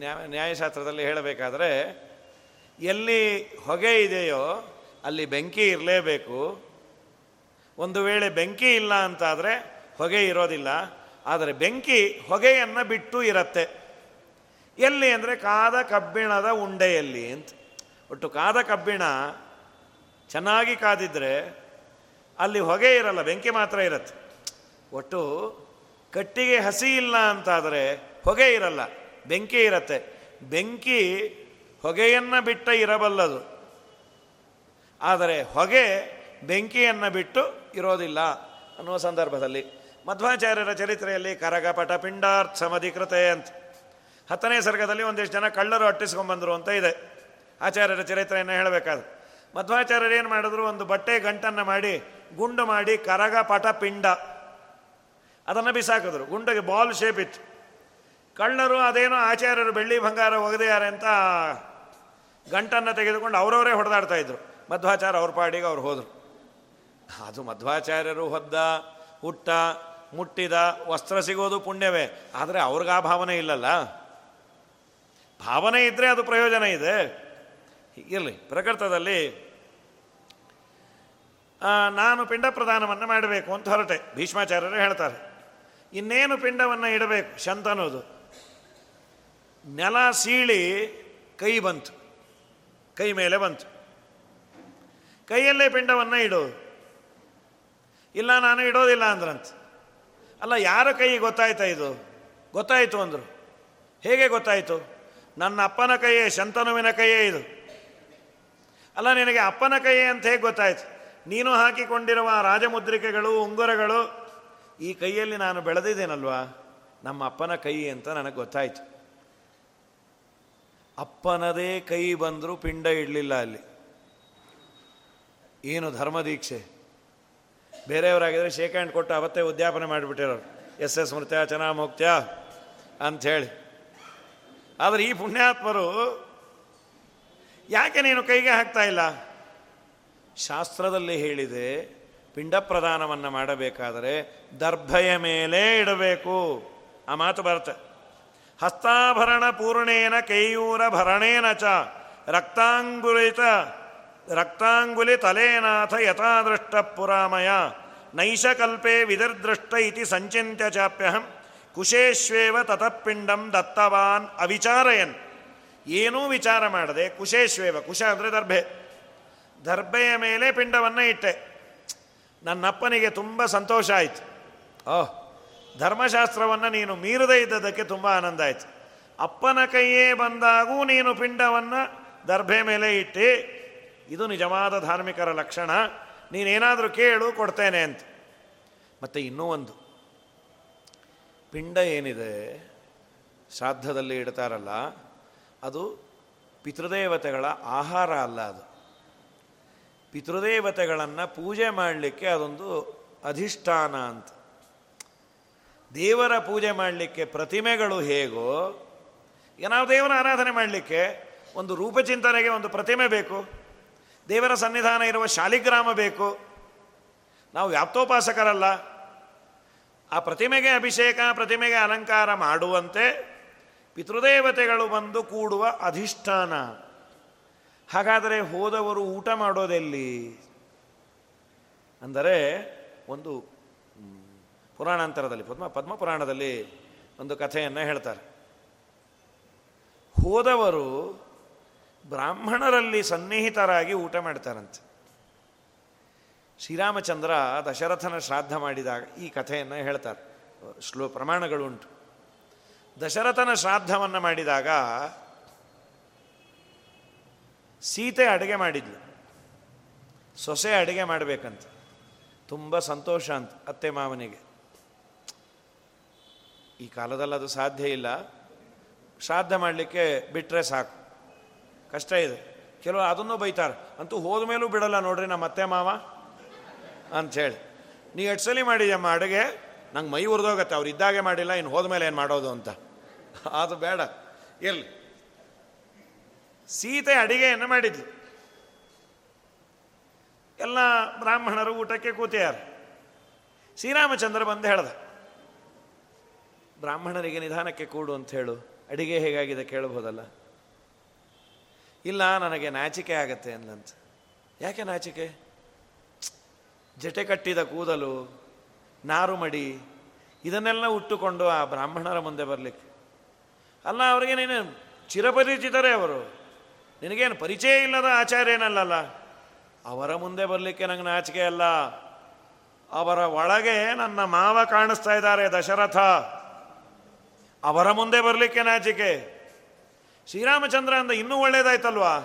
ನ್ಯಾಯ ನ್ಯಾಯಶಾಸ್ತ್ರದಲ್ಲಿ ಹೇಳಬೇಕಾದ್ರೆ ಎಲ್ಲಿ ಹೊಗೆ ಇದೆಯೋ ಅಲ್ಲಿ ಬೆಂಕಿ ಇರಲೇಬೇಕು. ಒಂದು ವೇಳೆ ಬೆಂಕಿ ಇಲ್ಲ ಅಂತಾದರೆ ಹೊಗೆ ಇರೋದಿಲ್ಲ, ಆದರೆ ಬೆಂಕಿ ಹೊಗೆಯನ್ನು ಬಿಟ್ಟು ಇರತ್ತೆ. ಎಲ್ಲಿ ಅಂದರೆ ಕಾದ ಕಬ್ಬಿಣದ ಉಂಡೆಯಲ್ಲಿ ಅಂತ. ಒಟ್ಟು ಕಾದ ಕಬ್ಬಿಣ ಚೆನ್ನಾಗಿ ಕಾದಿದ್ದರೆ ಅಲ್ಲಿ ಹೊಗೆ ಇರಲ್ಲ, ಬೆಂಕಿ ಮಾತ್ರ ಇರುತ್ತೆ. ಒಟ್ಟು ಕಟ್ಟಿಗೆ ಹಸಿ ಇಲ್ಲ ಅಂತಾದರೆ ಹೊಗೆ ಇರಲ್ಲ, ಬೆಂಕಿ ಇರತ್ತೆ. ಬೆಂಕಿ ಹೊಗೆಯನ್ನು ಬಿಟ್ಟು ಇರಬಲ್ಲದು, ಆದರೆ ಹೊಗೆ ಬೆಂಕಿಯನ್ನು ಬಿಟ್ಟು ಇರೋದಿಲ್ಲ ಅನ್ನುವ ಸಂದರ್ಭದಲ್ಲಿ ಮಧ್ವಾಚಾರ್ಯರ ಚರಿತ್ರೆಯಲ್ಲಿ ಕರಗ ಪಟ ಪಿಂಡಾರ್ಥ ಸಮಧಿಕೃತೆ ಅಂತ ಹತ್ತನೇ ಸರ್ಗದಲ್ಲಿ ಒಂದಿಷ್ಟು ಜನ ಕಳ್ಳರು ಅಟ್ಟಿಸ್ಕೊಂಡ್ಬಂದರು ಅಂತ ಇದೆ ಆಚಾರ್ಯರ ಚರಿತ್ರೆಯನ್ನು ಹೇಳಬೇಕಾದ್ರೆ. ಮಧ್ವಾಚಾರ್ಯರು ಏನು ಮಾಡಿದ್ರು? ಒಂದು ಬಟ್ಟೆ ಗಂಟನ್ನು ಮಾಡಿ ಗುಂಡು ಮಾಡಿ ಕರಗ ಪಟ ಪಿಂಡ ಅದನ್ನು ಬಿಸಾಕಿದ್ರು. ಗುಂಡಿಗೆ ಬಾಲ್ ಶೇಪ್ ಇತ್ತು. ಕಳ್ಳರು ಅದೇನೋ ಆಚಾರ್ಯರು ಬೆಳ್ಳಿ ಬಂಗಾರ ಒಗೆದಿದ್ದಾರೆ ಅಂತ ಗಂಟನ್ನು ತೆಗೆದುಕೊಂಡು ಅವರವರೇ ಹೊಡೆದಾಡ್ತಾ ಇದ್ರು. ಮಧ್ವಾಚಾರ್ಯ ಅವ್ರ ಪಾಡಿಗೆ ಅವ್ರು ಹೋದರು. ಅದು ಮಧ್ವಾಚಾರ್ಯರು ಹೊದ್ದ, ಹುಟ್ಟ, ಮುಟ್ಟಿದ ವಸ್ತ್ರ ಸಿಗೋದು ಪುಣ್ಯವೇ, ಆದರೆ ಅವ್ರಿಗೆ ಆ ಭಾವನೆ ಇಲ್ಲಲ್ಲ. ಭಾವನೆ ಇದ್ದರೆ ಅದು ಪ್ರಯೋಜನ ಇದೆ. ಇರಲಿ, ಪ್ರಕೃತದಲ್ಲಿ ನಾನು ಪಿಂಡ ಪ್ರದಾನವನ್ನು ಮಾಡಬೇಕು ಅಂತ ಹೊರಟೆ. ಭೀಷ್ಮಾಚಾರ್ಯರು ಹೇಳ್ತಾರೆ, ಇನ್ನೇನು ಪಿಂಡವನ್ನು ಇಡಬೇಕು ಶಂತನೋದು. ನೆಲ ಸೀಳಿ ಕೈ ಬಂತು, ಕೈ ಮೇಲೆ ಬಂತು, ಕೈಯಲ್ಲೇ ಪಿಂಡವನ್ನು ಇಡೋದು. ಇಲ್ಲ, ನಾನು ಇಡೋದಿಲ್ಲ ಅಂದ್ರಂತ. ಅಲ್ಲ, ಯಾರ ಕೈ ಗೊತ್ತಾಯ್ತಾ ಇದು? ಗೊತ್ತಾಯಿತು ಅಂದರು. ಹೇಗೆ ಗೊತ್ತಾಯಿತು? ನನ್ನ ಅಪ್ಪನ ಕೈಯೇ, ಶಂತನುವಿನ ಕೈಯೇ ಇದು. ಅಲ್ಲ, ನಿನಗೆ ಅಪ್ಪನ ಕೈಯೇ ಅಂತ ಹೇಗೆ ಗೊತ್ತಾಯಿತು? ನೀನು ಹಾಕಿಕೊಂಡಿರುವ ರಾಜಮುದ್ರಿಕೆಗಳು, ಉಂಗುರಗಳು, ಈ ಕೈಯಲ್ಲಿ ನಾನು ಬೆಳೆದಿದ್ದೇನಲ್ವಾ, ನಮ್ಮ ಅಪ್ಪನ ಕೈ ಅಂತ ನನಗೆ ಗೊತ್ತಾಯಿತು. ಅಪ್ಪನದೇ ಕೈ ಬಂದರೂ ಪಿಂಡ ಇಡಲಿಲ್ಲ ಅಲ್ಲಿ. ಏನು ಧರ್ಮದೀಕ್ಷೆ! ಬೇರೆಯವರಾಗಿದ್ದರೆ ಶೇಕ್ ಹ್ಯಾಂಡ್ ಕೊಟ್ಟು ಅವತ್ತೇ ಉದ್ಯಾಪನೆ ಮಾಡಿಬಿಟ್ಟಿರೋರು, ಎಸ್ ಎಸ್ ಮೃತ್ಯ ಚನಾ ಮುಕ್ತ್ಯ ಅಂಥೇಳಿ. ಆದರೆ ಈ ಪುಣ್ಯಾತ್ಮರು, ಯಾಕೆ ನೀನು ಕೈಗೆ ಹಾಕ್ತಾ ಇಲ್ಲ? ಶಾಸ್ತ್ರದಲ್ಲಿ ಹೇಳಿದೆ, ಪಿಂಡ ಪ್ರದಾನವನ್ನು ಮಾಡಬೇಕಾದರೆ ದರ್ಭೆಯ ಮೇಲೆ ಇಡಬೇಕು. ಆ ಮಾತು ಬರುತ್ತೆ, ಹಸ್ತಾಭರಣ ಪೂರ್ಣೇನ ಕೈಯೂರ ಭರಣೇನ ಚ ರಕ್ತಾಂಗುಲಿತ ರಕ್ತಾಂಗುಲಿ ತಲೇನಾಥ ಯಥಾದೃಷ್ಟ ಪುರಾಮಯ ನೈಷ ಕಲ್ಪೆ ವಿದರ್ದೃಷ್ಟ ಇತಿ ಸಂಚಿತ್ಯ ಚಾಪ್ಯಹಂ ಕುಶೇಶ್ವೇವ ತತಪಿಂಡಂ ದತ್ತವಾನ್ ಅವಿಚಾರಯನ್. ಏನೂ ವಿಚಾರ ಮಾಡದೆ ಕುಶೇಶ್ವೇವ, ಕುಶ ಅಂದರೆ ದರ್ಭೆ, ದರ್ಭೆಯ ಮೇಲೆ ಪಿಂಡವನ್ನು ಇಟ್ಟೆ. ನನ್ನಪ್ಪನಿಗೆ ತುಂಬ ಸಂತೋಷ ಆಯಿತು. ಓಹ್, ಧರ್ಮಶಾಸ್ತ್ರವನ್ನು ನೀನು ಮೀರದೇ ಇದ್ದದಕ್ಕೆ ತುಂಬ ಆನಂದ ಆಯಿತು. ಅಪ್ಪನ ಕೈಯೇ ಬಂದಾಗೂ ನೀನು ಪಿಂಡವನ್ನು ದರ್ಭೆ ಮೇಲೆ ಇಟ್ಟು, ಇದು ನಿಜವಾದ ಧಾರ್ಮಿಕರ ಲಕ್ಷಣ. ನೀನೇನಾದರೂ ಕೇಳು, ಕೊಡ್ತೇನೆ ಅಂತ. ಮತ್ತು ಇನ್ನೂ ಒಂದು, ಪಿಂಡ ಏನಿದೆ ಶ್ರಾದ್ದದಲ್ಲಿ ಇಡ್ತಾರಲ್ಲ, ಅದು ಪಿತೃದೇವತೆಗಳ ಆಹಾರ ಅಲ್ಲ. ಅದು ಪಿತೃದೇವತೆಗಳನ್ನು ಪೂಜೆ ಮಾಡಲಿಕ್ಕೆ ಅದೊಂದು ಅಧಿಷ್ಠಾನ ಅಂತ. ದೇವರ ಪೂಜೆ ಮಾಡಲಿಕ್ಕೆ ಪ್ರತಿಮೆಗಳು ಹೇಗೋ, ಈಗ ನಾವು ದೇವರ ಆರಾಧನೆ ಮಾಡಲಿಕ್ಕೆ ಒಂದು ರೂಪಚಿಂತನೆಗೆ ಒಂದು ಪ್ರತಿಮೆ ಬೇಕು, ದೇವರ ಸನ್ನಿಧಾನ ಇರುವ ಶಾಲಿಗ್ರಾಮ ಬೇಕು. ನಾವು ವ್ಯಾಪ್ತೋಪಾಸಕರಲ್ಲ. ಆ ಪ್ರತಿಮೆಗೆ ಅಭಿಷೇಕ, ಪ್ರತಿಮೆಗೆ ಅಲಂಕಾರ ಮಾಡುವಂತೆ ಪಿತೃದೇವತೆಗಳು ಬಂದು ಕೂಡುವ ಅಧಿಷ್ಠಾನ. ಹಾಗಾದರೆ ಹೋದವರು ಊಟ ಮಾಡೋದೆಲ್ಲಿ ಅಂದರೆ, ಒಂದು ಪುರಾಣಾಂತರದಲ್ಲಿ ಪದ್ಮ ಪದ್ಮಪುರಾಣದಲ್ಲಿ ಒಂದು ಕಥೆಯನ್ನು ಹೇಳ್ತಾರೆ. ಹೋದವರು ಬ್ರಾಹ್ಮಣರಲ್ಲಿ ಸನ್ನಿಹಿತರಾಗಿ ಊಟ ಮಾಡ್ತಾರಂತೆ. ಶ್ರೀರಾಮಚಂದ್ರ ದಶರಥನ ಶ್ರಾದ್ದ ಮಾಡಿದಾಗ ಈ ಕಥೆಯನ್ನು ಹೇಳ್ತಾರೆ. ಶ್ಲೋ ಪ್ರಮಾಣಗಳುಂಟು. ದಶರಥನ ಶ್ರಾದ್ದವನ್ನು ಮಾಡಿದಾಗ ಸೀತೆ ಅಡುಗೆ ಮಾಡಿದ್ಲು. ಸೊಸೆ ಅಡುಗೆ ಮಾಡಬೇಕಂತ ತುಂಬ ಸಂತೋಷ ಅಂತ ಅತ್ತೆ ಮಾವನಿಗೆ. ಈ ಕಾಲದಲ್ಲಿ ಅದು ಸಾಧ್ಯ ಇಲ್ಲ, ಶ್ರಾದ್ದ ಮಾಡಲಿಕ್ಕೆ ಬಿಟ್ಟರೆ ಸಾಕು, ಕಷ್ಟ ಇದೆ. ಕೆಲವರು ಅದನ್ನು ಬೈತಾರೆ, ಅಂತೂ ಹೋದ ಮೇಲೂ ಬಿಡಲ್ಲ ನೋಡ್ರಿ ನಮ್ಮ ಅತ್ತೆ ಮಾವ ಅಂಥೇಳಿ. ನೀ ಎಷ್ಟು ಸಲ ಮಾಡಿದ್ಯಮ್ಮ ಅಡುಗೆ, ನಂಗೆ ಮೈ ಉರಿದೋಗತ್ತೆ, ಅವ್ರು ಇದ್ದಾಗೆ ಮಾಡಿಲ್ಲ, ಇನ್ನು ಹೋದ್ಮೇಲೆ ಏನು ಮಾಡೋದು ಅಂತ. ಅದು ಬೇಡ. ಎಲ್ಲಿ ಸೀತೆ ಅಡಿಗೆಯನ್ನು ಮಾಡಿದ್ಲು. ಎಲ್ಲ ಬ್ರಾಹ್ಮಣರು ಊಟಕ್ಕೆ ಕೂತಿದ್ದಾರೆ. ಶ್ರೀರಾಮಚಂದ್ರ ಬಂದು ಹೇಳ್ದ, ಬ್ರಾಹ್ಮಣರಿಗೆ ನಿಧಾನಕ್ಕೆ ಕೂಡು ಅಂತ ಹೇಳು, ಅಡಿಗೆ ಹೇಗಾಗಿದೆ ಕೇಳಬಹುದಲ್ಲ. ಇಲ್ಲ ನನಗೆ ನಾಚಿಕೆ ಆಗತ್ತೆ ಅಂದಂತ. ಯಾಕೆ ನಾಚಿಕೆ? ಜಟೆ ಕಟ್ಟಿದ ಕೂದಲು, ನಾರು ಮಡಿ, ಇದನ್ನೆಲ್ಲ ಉಟ್ಟುಕೊಂಡು ಆ ಬ್ರಾಹ್ಮಣರ ಮುಂದೆ ಬರಲಿಕ್ಕೆ. ಅಲ್ಲ, ಅವರಿಗೆ ನೀನು ಚಿರಪರಿಚಿತರೇ, ಅವರು ನಿನಗೇನು ಪರಿಚಯ ಇಲ್ಲದ ಆಚಾರ್ಯನಲ್ಲ, ಅವರ ಮುಂದೆ ಬರಲಿಕ್ಕೆ ನನಗೆ ನಾಚಿಕೆ ಅಲ್ಲ. ಅವರ ಒಳಗೆ ನನ್ನ ಮಾವ ಕಾಣಿಸ್ತಾ ಇದ್ದಾರೆ ದಶರಥ, ಅವರ ಮುಂದೆ ಬರಲಿಕ್ಕೆ ನಾಚಿಕೆ. ಶ್ರೀರಾಮಚಂದ್ರ ಅಂದ, ಇನ್ನೂ ಒಳ್ಳೇದಾಯ್ತಲ್ವಾ?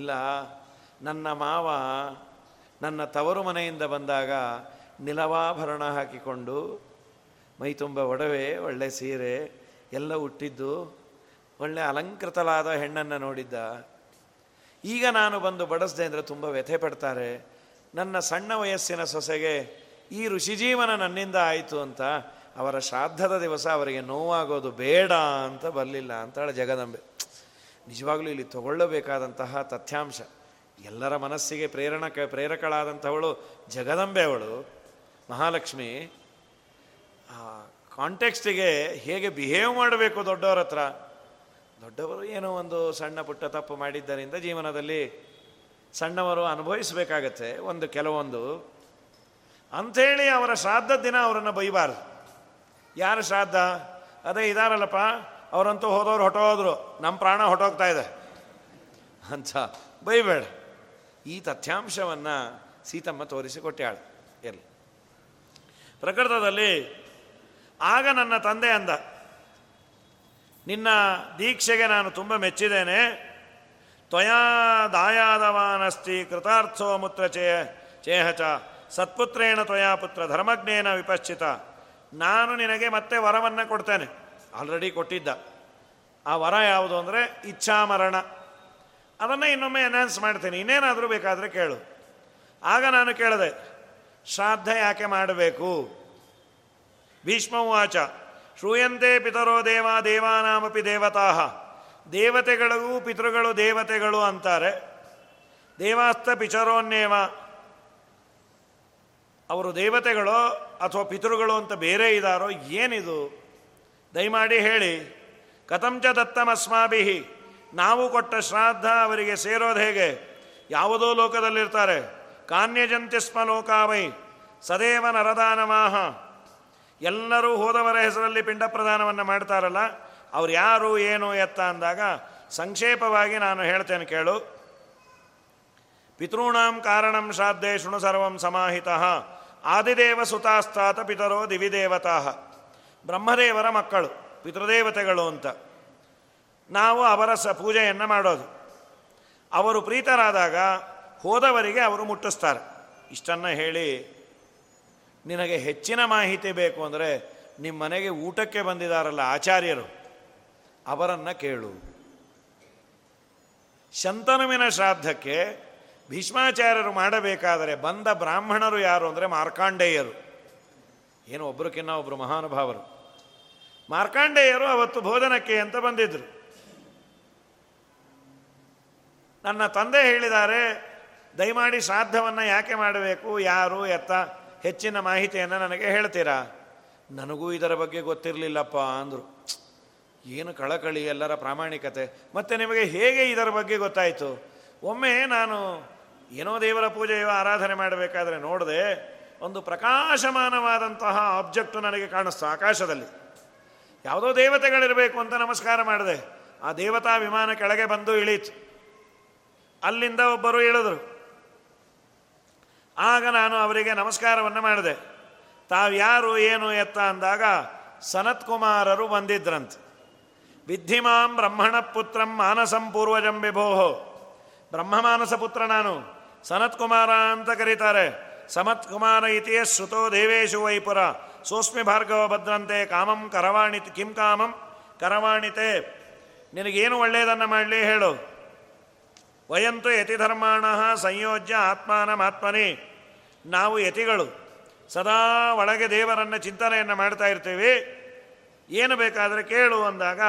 ಇಲ್ಲ, ನನ್ನ ಮಾವ ನನ್ನ ತವರು ಮನೆಯಿಂದ ಬಂದಾಗ ನಿಲವಾಭರಣ ಹಾಕಿಕೊಂಡು, ಮೈ ತುಂಬ ಒಡವೆ, ಒಳ್ಳೆ ಸೀರೆ ಎಲ್ಲ ಉಟ್ಟಿದ್ದು, ಒಳ್ಳೆ ಅಲಂಕೃತಲಾದ ಹೆಣ್ಣನ್ನು ನೋಡಿದ್ದ. ಈಗ ನಾನು ಬಂದು ಬಡಿಸ್ದೆ ಅಂದರೆ ತುಂಬ ವ್ಯಥೆ ಪಡ್ತಾರೆ. ನನ್ನ ಸಣ್ಣ ವಯಸ್ಸಿನ ಸೊಸೆಗೆ ಈ ಋಷಿಜೀವನ ನನ್ನಿಂದ ಆಯಿತು ಅಂತ ಅವರ ಶ್ರಾದ್ದದ ದಿವಸ ಅವರಿಗೆ ನೋವಾಗೋದು ಬೇಡ ಅಂತ ಬರಲಿಲ್ಲ ಅಂತೇಳಿ ಜಗದಂಬೆ. ನಿಜವಾಗಲೂ ಇಲ್ಲಿ ತಗೊಳ್ಳಬೇಕಾದಂತಹ ತಥ್ಯಾಂಶ, ಎಲ್ಲರ ಮನಸ್ಸಿಗೆ ಪ್ರೇರಣಕ ಪ್ರೇರಕಳಾದಂಥವಳು ಜಗದಂಬೆ. ಅವಳು ಮಹಾಲಕ್ಷ್ಮಿ. ಆ ಕಾಂಟೆಕ್ಸ್ಟಿಗೆ ಹೇಗೆ ಬಿಹೇವ್ ಮಾಡಬೇಕು ದೊಡ್ಡವರ ಹತ್ರ. ದೊಡ್ಡವರು ಏನೋ ಒಂದು ಸಣ್ಣ ಪುಟ್ಟ ತಪ್ಪು ಮಾಡಿದ್ದರಿಂದ ಜೀವನದಲ್ಲಿ ಸಣ್ಣವರು ಅನುಭವಿಸಬೇಕಾಗತ್ತೆ ಒಂದು ಕೆಲವೊಂದು. ಅಂಥೇಳಿ ಅವರ ಶ್ರಾದ್ದ ದಿನ ಅವರನ್ನು ಬೈಬಾರ್ದು. ಯಾರ ಶ್ರಾದ್ದ? ಅದೇ ಇದಾರಲ್ಲಪ್ಪ ಅವರಂತೂ ಹೋದವ್ರು ಹೊಟ್ಟೋದ್ರು, ನಮ್ಮ ಪ್ರಾಣ ಹೊಟ್ಟೋಗ್ತಾ ಇದೆ ಅಂತ ಬೈಬೇಡ. ಈ ತಥ್ಯಾಂಶವನ್ನು ಸೀತಮ್ಮ ತೋರಿಸಿಕೊಟ್ಟಾಳು. ಎಲ್ಲಿ ಪ್ರಕೃತದಲ್ಲಿ ಆಗ ನನ್ನ ತಂದೆ ಅಂದ, ನಿನ್ನ ದೀಕ್ಷೆಗೆ ನಾನು ತುಂಬ ಮೆಚ್ಚಿದ್ದೇನೆ. ತ್ವಯಾ ದಾಯಾದವಾನಸ್ತಿ ಕೃತಾರ್ಥೋ ಮುತ್ರ ಚೇಹ ಚೇಹಚ ಸತ್ಪುತ್ರೇಣ ತ್ವಯಾ ಪುತ್ರ ಧರ್ಮಜ್ಞೇನ ವಿಪಶ್ಚಿತ. ನಾನು ನಿನಗೆ ಮತ್ತೆ ವರವನ್ನು ಕೊಡ್ತೇನೆ. ಆಲ್ರೆಡಿ ಕೊಟ್ಟಿದ್ದ. ಆ ವರ ಯಾವುದು ಅಂದರೆ ಇಚ್ಛಾಮರಣ. ಅದನ್ನು ಇನ್ನೊಮ್ಮೆ ಎನ್ಹಾನ್ಸ್ ಮಾಡ್ತೀನಿ, ಇನ್ನೇನಾದರೂ ಬೇಕಾದರೆ ಕೇಳು. ಆಗ ನಾನು ಕೇಳಿದೆ, ಶ್ರಾದ್ದ ಯಾಕೆ ಮಾಡಬೇಕು? ಭೀಷ್ಮವಾಚ ಶ್ರೂಯಂತೆ ಪಿತರೋ ದೇವ ದೇವಾನಾಮಪಿ ದೇವತಾ. ದೇವತೆಗಳಿಗೂ ಪಿತೃಗಳು ದೇವತೆಗಳು ಅಂತಾರೆ. ದೇವಾಸ್ತ ಪಿಚರೋನ್ನೇವ. ಅವರು ದೇವತೆಗಳೋ ಅಥವಾ ಪಿತೃಗಳು ಅಂತ ಬೇರೆ ಇದ್ದಾರೋ ಏನಿದು? ದಯಮಾಡಿ ಹೇಳಿ. ಕಥಂಚ ದತ್ತಮಸ್ಮಾಭಿ. ನಾವು ಕೊಟ್ಟ ಶ್ರಾದ್ದ ಅವರಿಗೆ ಸೇರೋದು ಹೇಗೆ? ಯಾವುದೋ ಲೋಕದಲ್ಲಿರ್ತಾರೆ. ಕಾನ್ಯಜಂತಿಸ್ಮ ಲೋಕಾವೈ ಸದೇವ ನರದಾನವಾಹ. ಎಲ್ಲರೂ ಹೋದವರ ಹೆಸರಲ್ಲಿ ಪಿಂಡ ಪ್ರದಾನವನ್ನು ಮಾಡ್ತಾರಲ್ಲ, ಅವ್ರು ಯಾರು ಏನು ಎತ್ತ ಅಂದಾಗ ಸಂಕ್ಷೇಪವಾಗಿ ನಾನು ಹೇಳ್ತೇನೆ ಕೇಳು. ಪಿತೃಣಾಂ ಕಾರಣಂ ಶ್ರಾದ್ದೇ ಶೃಣು ಸರ್ವಂ ಸಮಾಹಿತಃ ಆದಿದೇವ ಸುತಾಸ್ತಾತ ಪಿತರೋ ದಿವಿದೇವತಾ. ಬ್ರಹ್ಮದೇವರ ಮಕ್ಕಳು ಪಿತೃದೇವತೆಗಳು ಅಂತ ನಾವು ಅವರ ಸ ಪೂಜೆಯನ್ನು ಮಾಡೋದು. ಅವರು ಪ್ರೀತರಾದಾಗ ಹೋದವರಿಗೆ ಅವರು ಮುಟ್ಟಿಸ್ತಾರೆ. ಇಷ್ಟನ್ನು ಹೇಳಿ, ನಿನಗೆ ಹೆಚ್ಚಿನ ಮಾಹಿತಿ ಬೇಕು ಅಂದರೆ ನಿಮ್ಮ ಮನೆಗೆ ಊಟಕ್ಕೆ ಬಂದಿದ್ದಾರಲ್ಲ ಆಚಾರ್ಯರು, ಅವರನ್ನು ಕೇಳು. ಶಂತನುವಿನ ಶ್ರಾದ್ದಕ್ಕೆ ಭೀಷ್ಮಾಚಾರ್ಯರು ಮಾಡಬೇಕಾದರೆ ಬಂದ ಬ್ರಾಹ್ಮಣರು ಯಾರು ಅಂದರೆ ಮಾರ್ಕಾಂಡೇಯರು. ಏನು ಒಬ್ಬರಕ್ಕಿನ್ನ ಒಬ್ಬರು ಮಹಾನುಭಾವರು. ಮಾರ್ಕಾಂಡೇಯರು ಅವತ್ತು ಭೋಜನಕ್ಕೆ ಅಂತ ಬಂದಿದ್ದರು. ನನ್ನ ತಂದೆ ಹೇಳಿದ್ದಾರೆ, ದಯಮಾಡಿ ಶ್ರಾದ್ದವನ್ನು ಯಾಕೆ ಮಾಡಬೇಕು, ಯಾರು ಎತ್ತ ಹೆಚ್ಚಿನ ಮಾಹಿತಿಯನ್ನು ನನಗೆ ಹೇಳ್ತೀರಾ? ನನಗೂ ಇದರ ಬಗ್ಗೆ ಗೊತ್ತಿರಲಿಲ್ಲಪ್ಪ ಅಂದರು. ಏನು ಕಳಕಳಿ, ಎಲ್ಲರ ಪ್ರಾಮಾಣಿಕತೆ. ಮತ್ತು ನಿಮಗೆ ಹೇಗೆ ಇದರ ಬಗ್ಗೆ ಗೊತ್ತಾಯಿತು? ಒಮ್ಮೆ ನಾನು ಏನೋ ದೇವರ ಪೂಜೆಯೋ ಆರಾಧನೆ ಮಾಡಬೇಕಾದ್ರೆ ನೋಡಿದೆ, ಒಂದು ಪ್ರಕಾಶಮಾನವಾದಂತಹ ಆಬ್ಜೆಕ್ಟು ನನಗೆ ಕಾಣಿಸ್ತು ಆಕಾಶದಲ್ಲಿ. ಯಾವುದೋ ದೇವತೆಗಳಿರಬೇಕು ಅಂತ ನಮಸ್ಕಾರ ಮಾಡಿದೆ. ಆ ದೇವತಾ ವಿಮಾನ ಕೆಳಗೆ ಬಂದು ಇಳೀತು. ಅಲ್ಲಿಂದ ಒಬ್ಬರು ಇಳಿದ್ರು. ಆಗ ನಾನು ಅವರಿಗೆ ನಮಸ್ಕಾರವನ್ನು ಮಾಡಿದೆ. ತಾವ್ಯಾರು ಏನು ಎತ್ತ ಅಂದಾಗ ಸನತ್ಕುಮಾರರು ಬಂದಿದ್ರಂತೆ. ವಿದ್ಧಿಮಾಂ ಬ್ರಹ್ಮಣ ಪುತ್ರಂ ಮಾನಸಂ ಪೂರ್ವಜಂ ವಿಭೋಹೋ. ಬ್ರಹ್ಮ ಮಾನಸ ಪುತ್ರ ನಾನು, ಸನತ್ಕುಮಾರ ಅಂತ ಕರೀತಾರೆ. ಸಮತ್ಕುಮಾರ ಇತಿಯ ಶ್ರುತೋ ದೇವೇಶು ವೈಪುರ ಸೋಸ್ಮಿ ಭಾರ್ಗವ ಭದ್ರಂತೆ ಕಾಮಂ ಕರವಾಣಿ ಕಿಂ ಕಾಮಂ ಕರವಾಣಿತೆ. ನಿನಗೇನು ಒಳ್ಳೆಯದನ್ನು ಮಾಡಲಿ ಹೇಳು. ವಯಂತು ಯತಿಧರ್ಮಾಣ ಸಂಯೋಜ್ಯ ಆತ್ಮಾನಮಾತ್ಮನಿ. ನಾವು ಯತಿಗಳು ಸದಾ ಒಳಗೆ ದೇವರನ್ನು ಚಿಂತನೆಯನ್ನು ಮಾಡ್ತಾ ಇರ್ತೀವಿ. ಏನು ಬೇಕಾದರೆ ಕೇಳು ಅಂದಾಗ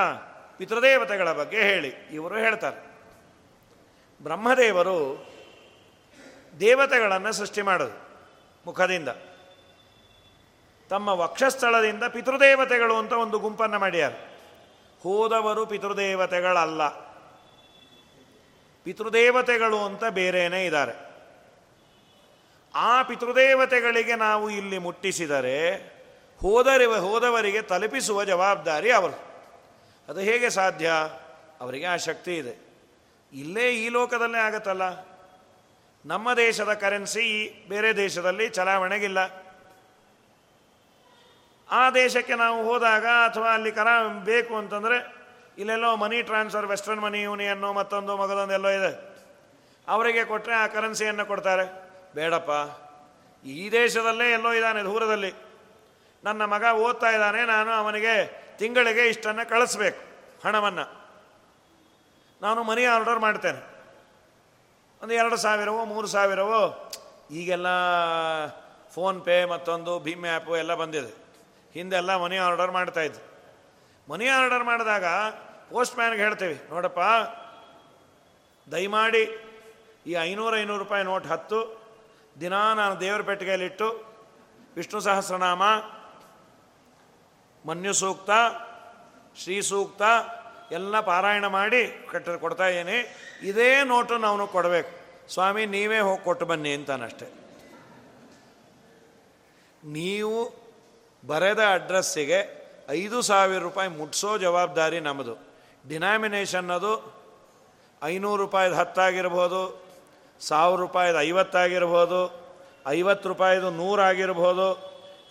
ಪಿತೃದೇವತೆಗಳ ಬಗ್ಗೆ ಹೇಳಿ ಇವರು ಹೇಳ್ತಾರೆ. ಬ್ರಹ್ಮದೇವರು ದೇವತೆಗಳನ್ನು ಸೃಷ್ಟಿ ಮಾಡೋದು ಮುಖದಿಂದ. ತಮ್ಮ ವಕ್ಷಸ್ಥಳದಿಂದ ಪಿತೃದೇವತೆಗಳು ಅಂತ ಒಂದು ಗುಂಪನ್ನು ಮಾಡ್ಯಾರ. ಹೋದವರು ಪಿತೃದೇವತೆಗಳಲ್ಲ, ಪಿತೃದೇವತೆಗಳು ಅಂತ ಬೇರೆಯೇ ಇದ್ದಾರೆ. ಆ ಪಿತೃದೇವತೆಗಳಿಗೆ ನಾವು ಇಲ್ಲಿ ಮುಟ್ಟಿಸಿದರೆ ಹೋದರೆ ಹೋದವರಿಗೆ ತಲುಪಿಸುವ ಜವಾಬ್ದಾರಿ ಅವರು. ಅದು ಹೇಗೆ ಸಾಧ್ಯ? ಅವರಿಗೆ ಆ ಶಕ್ತಿ ಇದೆ. ಇಲ್ಲೇ ಈ ಲೋಕದಲ್ಲೇ ಆಗತ್ತಲ್ಲ. ನಮ್ಮ ದೇಶದ ಕರೆನ್ಸಿ ಬೇರೆ ದೇಶದಲ್ಲಿ ಚಲಾವಣೆಗಿಲ್ಲ. ಆ ದೇಶಕ್ಕೆ ನಾವು ಹೋದಾಗ ಅಥವಾ ಅಲ್ಲಿ ಕರ ಬೇಕು ಅಂತಂದರೆ ಇಲ್ಲೆಲ್ಲೋ ಮನಿ ಟ್ರಾನ್ಸ್ಫರ್, ವೆಸ್ಟರ್ನ್ ಮನಿ ಯೂನಿಯನ್ನು ಮತ್ತೊಂದು ಮಗದೊಂದು ಎಲ್ಲೋ ಇದೆ, ಅವರಿಗೆ ಕೊಟ್ಟರೆ ಆ ಕರೆನ್ಸಿಯನ್ನು ಕೊಡ್ತಾರೆ. ಬೇಡಪ್ಪ, ಈ ದೇಶದಲ್ಲೇ ಎಲ್ಲೋ ಇದ್ದಾನೆ ದೂರದಲ್ಲಿ ನನ್ನ ಮಗ ಓದ್ತಾ ಇದ್ದಾನೆ, ನಾನು ಅವನಿಗೆ ತಿಂಗಳಿಗೆ ಇಷ್ಟನ್ನು ಕಳಿಸ್ಬೇಕು ಹಣವನ್ನು, ನಾನು ಮನಿ ಆರ್ಡರ್ ಮಾಡ್ತೇನೆ, ಒಂದು ಎರಡು ಸಾವಿರವೋ ಮೂರು ಸಾವಿರವೋ. ಈಗೆಲ್ಲ ಫೋನ್ಪೇ ಮತ್ತೊಂದು ಭೀಮ್ ಆ್ಯಪು ಎಲ್ಲ ಬಂದಿದೆ. ಹಿಂದೆಲ್ಲ ಮನಿ ಆರ್ಡರ್ ಮಾಡ್ತಾಯಿದ್ರು. ಮನಿ ಆರ್ಡರ್ ಮಾಡಿದಾಗ ಪೋಸ್ಟ್ ಮ್ಯಾನ್ಗೆ ಹೇಳ್ತೀವಿ, ನೋಡಪ್ಪ ದಯಮಾಡಿ ಈ ಐನೂರು ಐನೂರು ರೂಪಾಯಿ ನೋಟ್ ಹತ್ತು ದಿನ ನಾನು ದೇವರ ಪೆಟ್ಟಿಗೆಯಲ್ಲಿಟ್ಟು ವಿಷ್ಣು ಸಹಸ್ರನಾಮ, ಮನ್ಯು ಸೂಕ್ತ, ಶ್ರೀ ಸೂಕ್ತ ಎಲ್ಲ ಪಾರಾಯಣ ಮಾಡಿ ಕಟ್ಟ ಕೊಡ್ತಾ ಇದ್ದೀನಿ. ಇದೇ ನೋಟು ನಾವು ಕೊಡಬೇಕು ಸ್ವಾಮಿ, ನೀವೇ ಹೋಗಿ ಕೊಟ್ಟು ಬನ್ನಿ ಅಂತಾನಷ್ಟೆ. ನೀವು ಬರೆದ ಅಡ್ರೆಸ್ಸಿಗೆ ಐದು ಸಾವಿರ ರೂಪಾಯಿ ಮುಟ್ಸೋ ಜವಾಬ್ದಾರಿ ನಮ್ಮದು. ಡಿನಾಮಿನೇಷನ್ ಅದು ಐನೂರು ರೂಪಾಯ್ದು ಹತ್ತಾಗಿರ್ಬೋದು, ಸಾವಿರ ರೂಪಾಯ್ದು ಐವತ್ತಾಗಿರ್ಬೋದು, ಐವತ್ತು ರೂಪಾಯ್ದು ನೂರಾಗಿರ್ಬೋದು,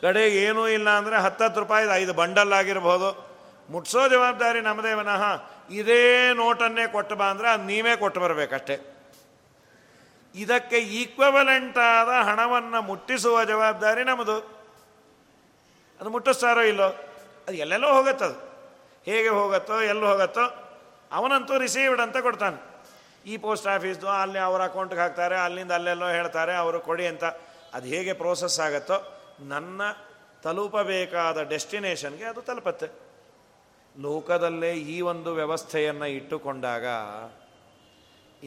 ಕಡೆಗೆ ಏನೂ ಇಲ್ಲ ಅಂದರೆ ಹತ್ತತ್ತು ರೂಪಾಯ್ದು ಐದು ಬಂಡಲ್ ಆಗಿರ್ಬೋದು. ಮುಟ್ಸೋ ಜವಾಬ್ದಾರಿ ನಮ್ಮದೇ ವಿನಃ ಇದೇ ನೋಟನ್ನೇ ಕೊಟ್ಟು ಬಾ ಅಂದರೆ ಅದು ನೀವೇ ಕೊಟ್ಟು ಬರಬೇಕಷ್ಟೆ. ಇದಕ್ಕೆ ಈಕ್ವಲೆಂಟಾದ ಹಣವನ್ನು ಮುಟ್ಟಿಸುವ ಜವಾಬ್ದಾರಿ ನಮ್ಮದು. ಅದು ಮುಟ್ಟಿಸ್ತಾರೋ ಇಲ್ಲೋ, ಅದು ಎಲ್ಲೆಲ್ಲೋ ಹೋಗುತ್ತದು, ಹೇಗೆ ಹೋಗುತ್ತೋ ಎಲ್ಲೋ ಹೋಗುತ್ತೋ. ಅವನಂತೂ ರಿಸೀವ್ಡ್ ಅಂತ ಕೊಡ್ತಾನೆ. ಈ ಪೋಸ್ಟ್ ಆಫೀಸ್ದು ಅಲ್ಲಿ ಅವ್ರ ಅಕೌಂಟ್ಗೆ ಹಾಕ್ತಾರೆ, ಅಲ್ಲಿಂದ ಅಲ್ಲೆಲ್ಲೋ ಹೇಳ್ತಾರೆ ಅವರು ಕೊಡಿ ಅಂತ. ಅದು ಹೇಗೆ ಪ್ರೋಸೆಸ್ ಆಗುತ್ತೋ ನನ್ನ ತಲುಪಬೇಕಾದ ಡೆಸ್ಟಿನೇಷನ್ಗೆ ಅದು ತಲುಪತ್ತೆ. ಲೋಕದಲ್ಲೇ ಈ ಒಂದು ವ್ಯವಸ್ಥೆಯನ್ನು ಇಟ್ಟುಕೊಂಡಾಗ,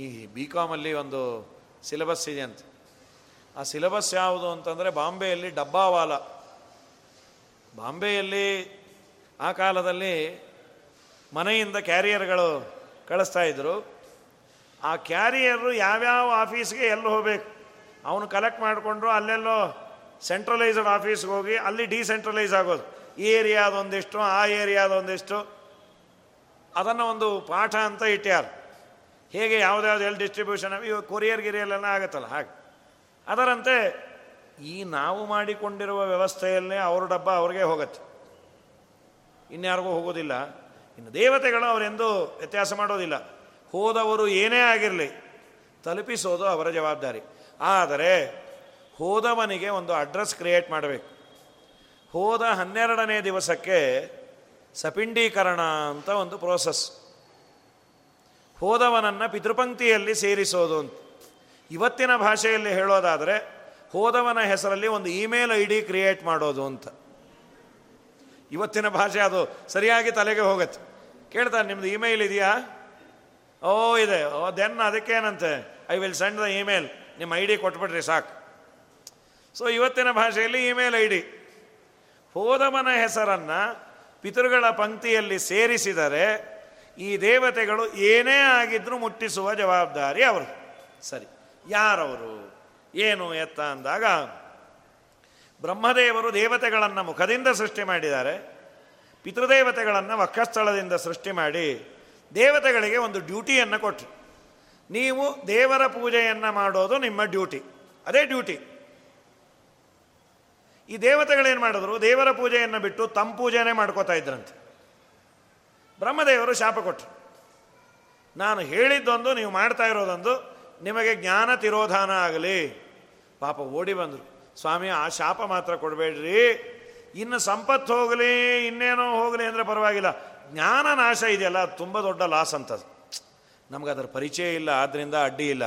ಈ ಬಿ ಕಾಮಲ್ಲಿ ಒಂದು ಸಿಲೆಬಸ್ ಇದೆ ಅಂತ. ಆ ಸಿಲೆಬಸ್ ಯಾವುದು ಅಂತಂದರೆ ಬಾಂಬೆಯಲ್ಲಿ ಡಬ್ಬಾವಾಲ. ಬಾಂಬೆಯಲ್ಲಿ ಆ ಕಾಲದಲ್ಲಿ ಮನೆಯಿಂದ ಕ್ಯಾರಿಯರ್ಗಳು ಕಳಿಸ್ತಾಯಿದ್ರು. ಆ ಕ್ಯಾರಿಯರು ಯಾವ್ಯಾವ ಆಫೀಸ್ಗೆ ಎಲ್ಲಿ ಹೋಗಬೇಕು ಅವನು ಕಲೆಕ್ಟ್ ಮಾಡಿಕೊಂಡ್ರು, ಅಲ್ಲೆಲ್ಲೋ ಸೆಂಟ್ರಲೈಸ್ಡ್ ಆಫೀಸ್ಗೆ ಹೋಗಿ ಅಲ್ಲಿ ಡಿಸೆಂಟ್ರಲೈಸ್ ಆಗೋದು. ಈ ಏರಿಯಾದೊಂದಿಷ್ಟು, ಆ ಏರಿಯಾದೊಂದಿಷ್ಟು, ಅದನ್ನು ಒಂದು ಪಾಠ ಅಂತ ಇಟ್ಟ್ಯಾರು. ಹೇಗೆ ಯಾವುದ್ಯಾವ್ದು ಎಲ್ಲಿ ಡಿಸ್ಟ್ರಿಬ್ಯೂಷನ್, ಇವಾಗ ಕೊರಿಯರ್ ಗಿರಿಯಲ್ಲೆಲ್ಲ ಆಗುತ್ತಲ್ಲ ಹಾಗೆ. ಅದರಂತೆ ಈ ನಾವು ಮಾಡಿಕೊಂಡಿರುವ ವ್ಯವಸ್ಥೆಯಲ್ಲೇ ಅವ್ರ ಡಬ್ಬ ಅವ್ರಿಗೆ ಹೋಗುತ್ತೆ, ಇನ್ಯಾರಿಗೂ ಹೋಗೋದಿಲ್ಲ. ಇನ್ನು ದೇವತೆಗಳು ಅವರೆಂದೂ ವ್ಯತ್ಯಾಸ ಮಾಡೋದಿಲ್ಲ. ಹೋದವರು ಏನೇ ಆಗಿರಲಿ ತಲುಪಿಸೋದು ಅವರ ಜವಾಬ್ದಾರಿ. ಆದರೆ ಹೋದವನಿಗೆ ಒಂದು ಅಡ್ರೆಸ್ ಕ್ರಿಯೇಟ್ ಮಾಡಬೇಕು. ಹೋದ ಹನ್ನೆರಡನೇ ದಿವಸಕ್ಕೆ ಸಪಿಂಡೀಕರಣ ಅಂತ ಒಂದು ಪ್ರೋಸೆಸ್, ಹೋದವನನ್ನು ಪಿತೃಪಂಕ್ತಿಯಲ್ಲಿ ಸೇರಿಸೋದು ಅಂತ. ಇವತ್ತಿನ ಭಾಷೆಯಲ್ಲಿ ಹೇಳೋದಾದರೆ ಹೋದವನ ಹೆಸರಲ್ಲಿ ಒಂದು ಇಮೇಲ್ ಐ ಡಿ ಕ್ರಿಯೇಟ್ ಮಾಡೋದು ಅಂತ. ಇವತ್ತಿನ ಭಾಷೆ ಅದು ಸರಿಯಾಗಿ ತಲೆಗೆ ಹೋಗುತ್ತೆ. ಕೇಳ್ತಾರೆ, ನಿಮ್ಮದು ಇಮೇಲ್ ಇದೆಯಾ? ಓ ಇದೆ. ಓ ದೆನ್ ಅದಕ್ಕೇನಂತೆ, I will send the email. ನಿಮ್ಮ ಐ ಡಿ ಕೊಟ್ಬಿಟ್ರಿ ಸಾಕು. ಸೊ ಇವತ್ತಿನ ಭಾಷೆಯಲ್ಲಿ ಇಮೇಲ್ ಐ ಡಿ. ಹೋದಮನ ಹೆಸರನ್ನು ಪಿತೃಗಳ ಪಂಕ್ತಿಯಲ್ಲಿ ಸೇರಿಸಿದರೆ ಈ ದೇವತೆಗಳು ಏನೇ ಆಗಿದ್ರೂ ಮುಟ್ಟಿಸುವ ಜವಾಬ್ದಾರಿ ಅವರು. ಸರಿ, ಯಾರವರು ಏನು ಎತ್ತ ಅಂದಾಗ, ಬ್ರಹ್ಮದೇವರು ದೇವತೆಗಳನ್ನು ಮುಖದಿಂದ ಸೃಷ್ಟಿ ಮಾಡಿದ್ದಾರೆ, ಪಿತೃದೇವತೆಗಳನ್ನು ವಕ್ಷಸ್ಥಳದಿಂದ ಸೃಷ್ಟಿ ಮಾಡಿ ದೇವತೆಗಳಿಗೆ ಒಂದು ಡ್ಯೂಟಿಯನ್ನು ಕೊಟ್ಟರು. ನೀವು ದೇವರ ಪೂಜೆಯನ್ನು ಮಾಡೋದು ನಿಮ್ಮ ಡ್ಯೂಟಿ, ಅದೇ ಡ್ಯೂಟಿ. ಈ ದೇವತೆಗಳೇನು ಮಾಡಿದ್ರು, ದೇವರ ಪೂಜೆಯನ್ನು ಬಿಟ್ಟು ತಮ್ಮ ಪೂಜೆನೇ ಮಾಡ್ಕೋತಾ ಇದ್ರಂತೆ. ಬ್ರಹ್ಮದೇವರು ಶಾಪ ಕೊಟ್ಟರು, ನಾನು ಹೇಳಿದ್ದೊಂದು, ನೀವು ಮಾಡ್ತಾ ಇರೋದೊಂದು, ನಿಮಗೆ ಜ್ಞಾನ ತಿರೋಧಾನ ಆಗಲಿ. ಪಾಪ ಓಡಿ ಬಂದರು, ಸ್ವಾಮಿ ಆ ಶಾಪ ಮಾತ್ರ ಕೊಡಬೇಡ್ರಿ, ಇನ್ನು ಸಂಪತ್ತು ಹೋಗಲಿ ಇನ್ನೇನೋ ಹೋಗಲಿ ಅಂದರೆ ಪರವಾಗಿಲ್ಲ, ಜ್ಞಾನ ನಾಶ ಇದೆಯಲ್ಲ ಅದು ತುಂಬ ದೊಡ್ಡ ಲಾಸ್ ಅಂತದು. ನಮಗದರ ಪರಿಚಯ ಇಲ್ಲ, ಆದ್ದರಿಂದ ಅಡ್ಡಿ ಇಲ್ಲ.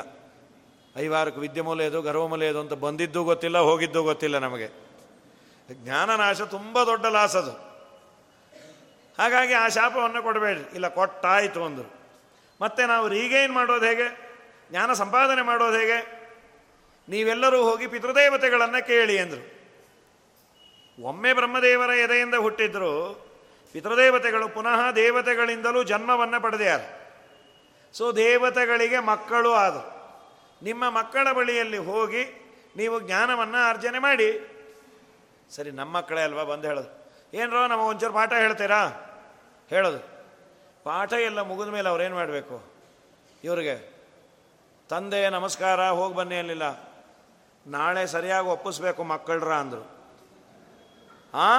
ಐವಾರಕ್ಕೆ ವಿದ್ಯೆ ಮೂಲೆಯದು ಗರ್ವ ಮೂಲೆಯದು ಅಂತ ಬಂದಿದ್ದು ಗೊತ್ತಿಲ್ಲ, ಹೋಗಿದ್ದು ಗೊತ್ತಿಲ್ಲ. ನಮಗೆ ಜ್ಞಾನನಾಶ ತುಂಬ ದೊಡ್ಡ ಲಾಸ್ ಅದು. ಹಾಗಾಗಿ ಆ ಶಾಪವನ್ನು ಕೊಡಬೇಡ್ರಿ. ಇಲ್ಲ, ಕೊಟ್ಟಾಯಿತು ಅಂದರು. ಮತ್ತೆ ನಾವು ರೀಗೇನ್ ಮಾಡೋದು ಹೇಗೆ, ಜ್ಞಾನ ಸಂಪಾದನೆ ಮಾಡೋದು ಹೇಗೆ? ನೀವೆಲ್ಲರೂ ಹೋಗಿ ಪಿತೃದೇವತೆಗಳನ್ನು ಕೇಳಿ ಅಂದರು. ಒಮ್ಮೆ ಬ್ರಹ್ಮದೇವರ ಎದೆಯಿಂದ ಹುಟ್ಟಿದ್ರು, ಪಿತೃದೇವತೆಗಳು ಪುನಃ ದೇವತೆಗಳಿಂದಲೂ ಜನ್ಮವನ್ನು ಪಡೆದ್ಯಾರ. ಸೊ ದೇವತೆಗಳಿಗೆ ಮಕ್ಕಳು ಆದರು. ನಿಮ್ಮ ಮಕ್ಕಳ ಬಳಿಯಲ್ಲಿ ಹೋಗಿ ನೀವು ಜ್ಞಾನವನ್ನು ಆರ್ಜನೆ ಮಾಡಿ. ಸರಿ, ನಮ್ಮ ಮಕ್ಕಳೇ ಅಲ್ವಾ ಬಂದು ಹೇಳೋದು, ಏನರೋ ನಮಗೆ ಒಂಚೂರು ಪಾಠ ಹೇಳ್ತೀರಾ ಹೇಳೋದು. ಪಾಠ ಎಲ್ಲ ಮುಗಿದ ಮೇಲೆ ಅವ್ರೇನು ಮಾಡಬೇಕು? ಇವ್ರಿಗೆ ತಂದೆ ನಮಸ್ಕಾರ ಹೋಗಿ ಬನ್ನಿ ಅಲ್ಲಿಲ್ಲ, ನಾಳೆ ಸರಿಯಾಗಿ ಒಪ್ಪಿಸ್ಬೇಕು ಮಕ್ಕಳ್ರ ಅಂದರು. ಆ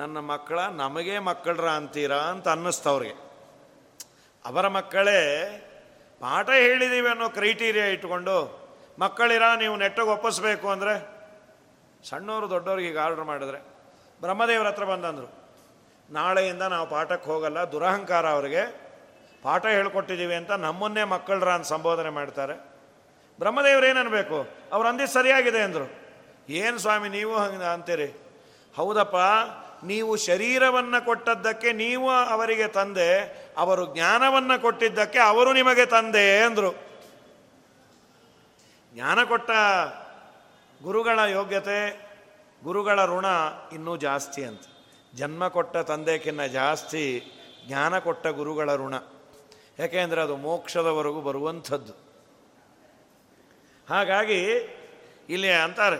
ನನ್ನ ಮಕ್ಕಳ ನಮಗೆ ಮಕ್ಕಳ್ರ ಅಂತೀರಾ ಅಂತ ಅನ್ನಿಸ್ತವ್ರಿಗೆ. ಅವರ ಮಕ್ಕಳೇ ಪಾಠ ಹೇಳಿದ್ದೀವಿ ಅನ್ನೋ ಕ್ರೈಟೀರಿಯಾ ಇಟ್ಕೊಂಡು ಮಕ್ಕಳಿರ ನೀವು ನೆಟ್ಟಗೆ ಒಪ್ಪಿಸ್ಬೇಕು ಅಂದರೆ, ಸಣ್ಣವರು ದೊಡ್ಡವ್ರಿಗೆ ಈಗ ಆರ್ಡ್ರ್ ಮಾಡಿದ್ರೆ, ಬ್ರಹ್ಮದೇವ್ರ ಹತ್ರ ಬಂದಂದರು, ನಾಳೆಯಿಂದ ನಾವು ಪಾಠಕ್ಕೆ ಹೋಗಲ್ಲ, ದುರಹಂಕಾರ. ಅವರಿಗೆ ಪಾಠ ಹೇಳ್ಕೊಟ್ಟಿದ್ದೀವಿ ಅಂತ ನಮ್ಮನ್ನೇ ಮಕ್ಕಳ್ರ ಅಂತ ಸಂಬೋಧನೆ ಮಾಡ್ತಾರೆ. ಬ್ರಹ್ಮದೇವ್ರು ಏನನ್ನಬೇಕು, ಅವ್ರು ಅಂದಿದ್ದು ಸರಿಯಾಗಿದೆ ಅಂದರು. ಏನು ಸ್ವಾಮಿ ನೀವು ಹಂಗೆ ಅಂತೀರಿ? ಹೌದಪ್ಪ, ನೀವು ಶರೀರವನ್ನು ಕೊಟ್ಟದ್ದಕ್ಕೆ ನೀವು ಅವರಿಗೆ ತಂದೆ, ಅವರು ಜ್ಞಾನವನ್ನು ಕೊಟ್ಟಿದ್ದಕ್ಕೆ ಅವರು ನಿಮಗೆ ತಂದೆ ಅಂದರು. ಜ್ಞಾನ ಕೊಟ್ಟ ಗುರುಗಳ ಯೋಗ್ಯತೆ, ಗುರುಗಳ ಋಣ ಇನ್ನೂ ಜಾಸ್ತಿ ಅಂತ. ಜನ್ಮ ಕೊಟ್ಟ ತಂದೆಕ್ಕಿನ್ನ ಜಾಸ್ತಿ ಜ್ಞಾನ ಕೊಟ್ಟ ಗುರುಗಳ ಋಣ. ಯಾಕೆಂದರೆ ಅದು ಮೋಕ್ಷದವರೆಗೂ ಬರುವಂಥದ್ದು. ಹಾಗಾಗಿ ಇಲ್ಲಿ ಅಂತಾರೆ,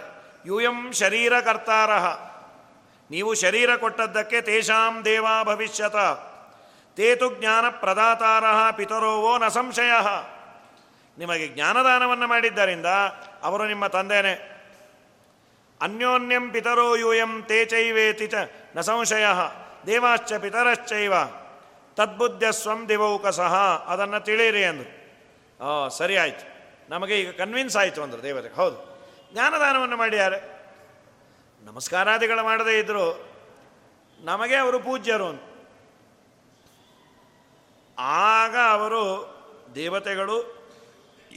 ಯೂಯಂ ಶರೀರ ಕರ್ತಾರಃ, ನೀವು ಶರೀರ ಕೊಟ್ಟದ್ದಕ್ಕೆ ತೇಷಾಂ ದೇವಾ ಭವಿಷ್ಯತ, ತೇತು ಜ್ಞಾನ ಪ್ರದಾತಾರಃ ಪಿತರೋವೋ ನ ಸಂಶಯಃ. ನಿಮಗೆ ಜ್ಞಾನದಾನವನ್ನು ಮಾಡಿದ್ದರಿಂದ ಅವರು ನಿಮ್ಮ ತಂದೆಯೇ. ಅನ್ಯೋನ್ಯಂ ಪಿತರೋ ಯೂಯಂ ತೇ ಚೈವೇತಿ ಚ ನ ಸಂಶಯಃ ದೇವಾಶ್ಚ ಪಿತರಶ್ಚೈವ ತದ್ಬುದ್ಧ ಸ್ವಂ ದಿವೌಕಸಃ. ಅದನ್ನು ತಿಳಿಯಿರಿ ಅಂದರು. ಆ ಸರಿ ಆಯಿತು, ನಮಗೆ ಈಗ ಕನ್ವಿನ್ಸ್ ಆಯಿತು ಅಂದರು ದೇವತೆ. ಹೌದು, ಜ್ಞಾನದಾನವನ್ನು ಮಾಡಿದ್ದಾರೆ. ನಮಸ್ಕಾರಾದಿಗಳು ಮಾಡದೇ ಇದ್ದರೂ ನಮಗೆ ಅವರು ಪೂಜ್ಯರು ಅಂತ. ಆಗ ಅವರು ದೇವತೆಗಳು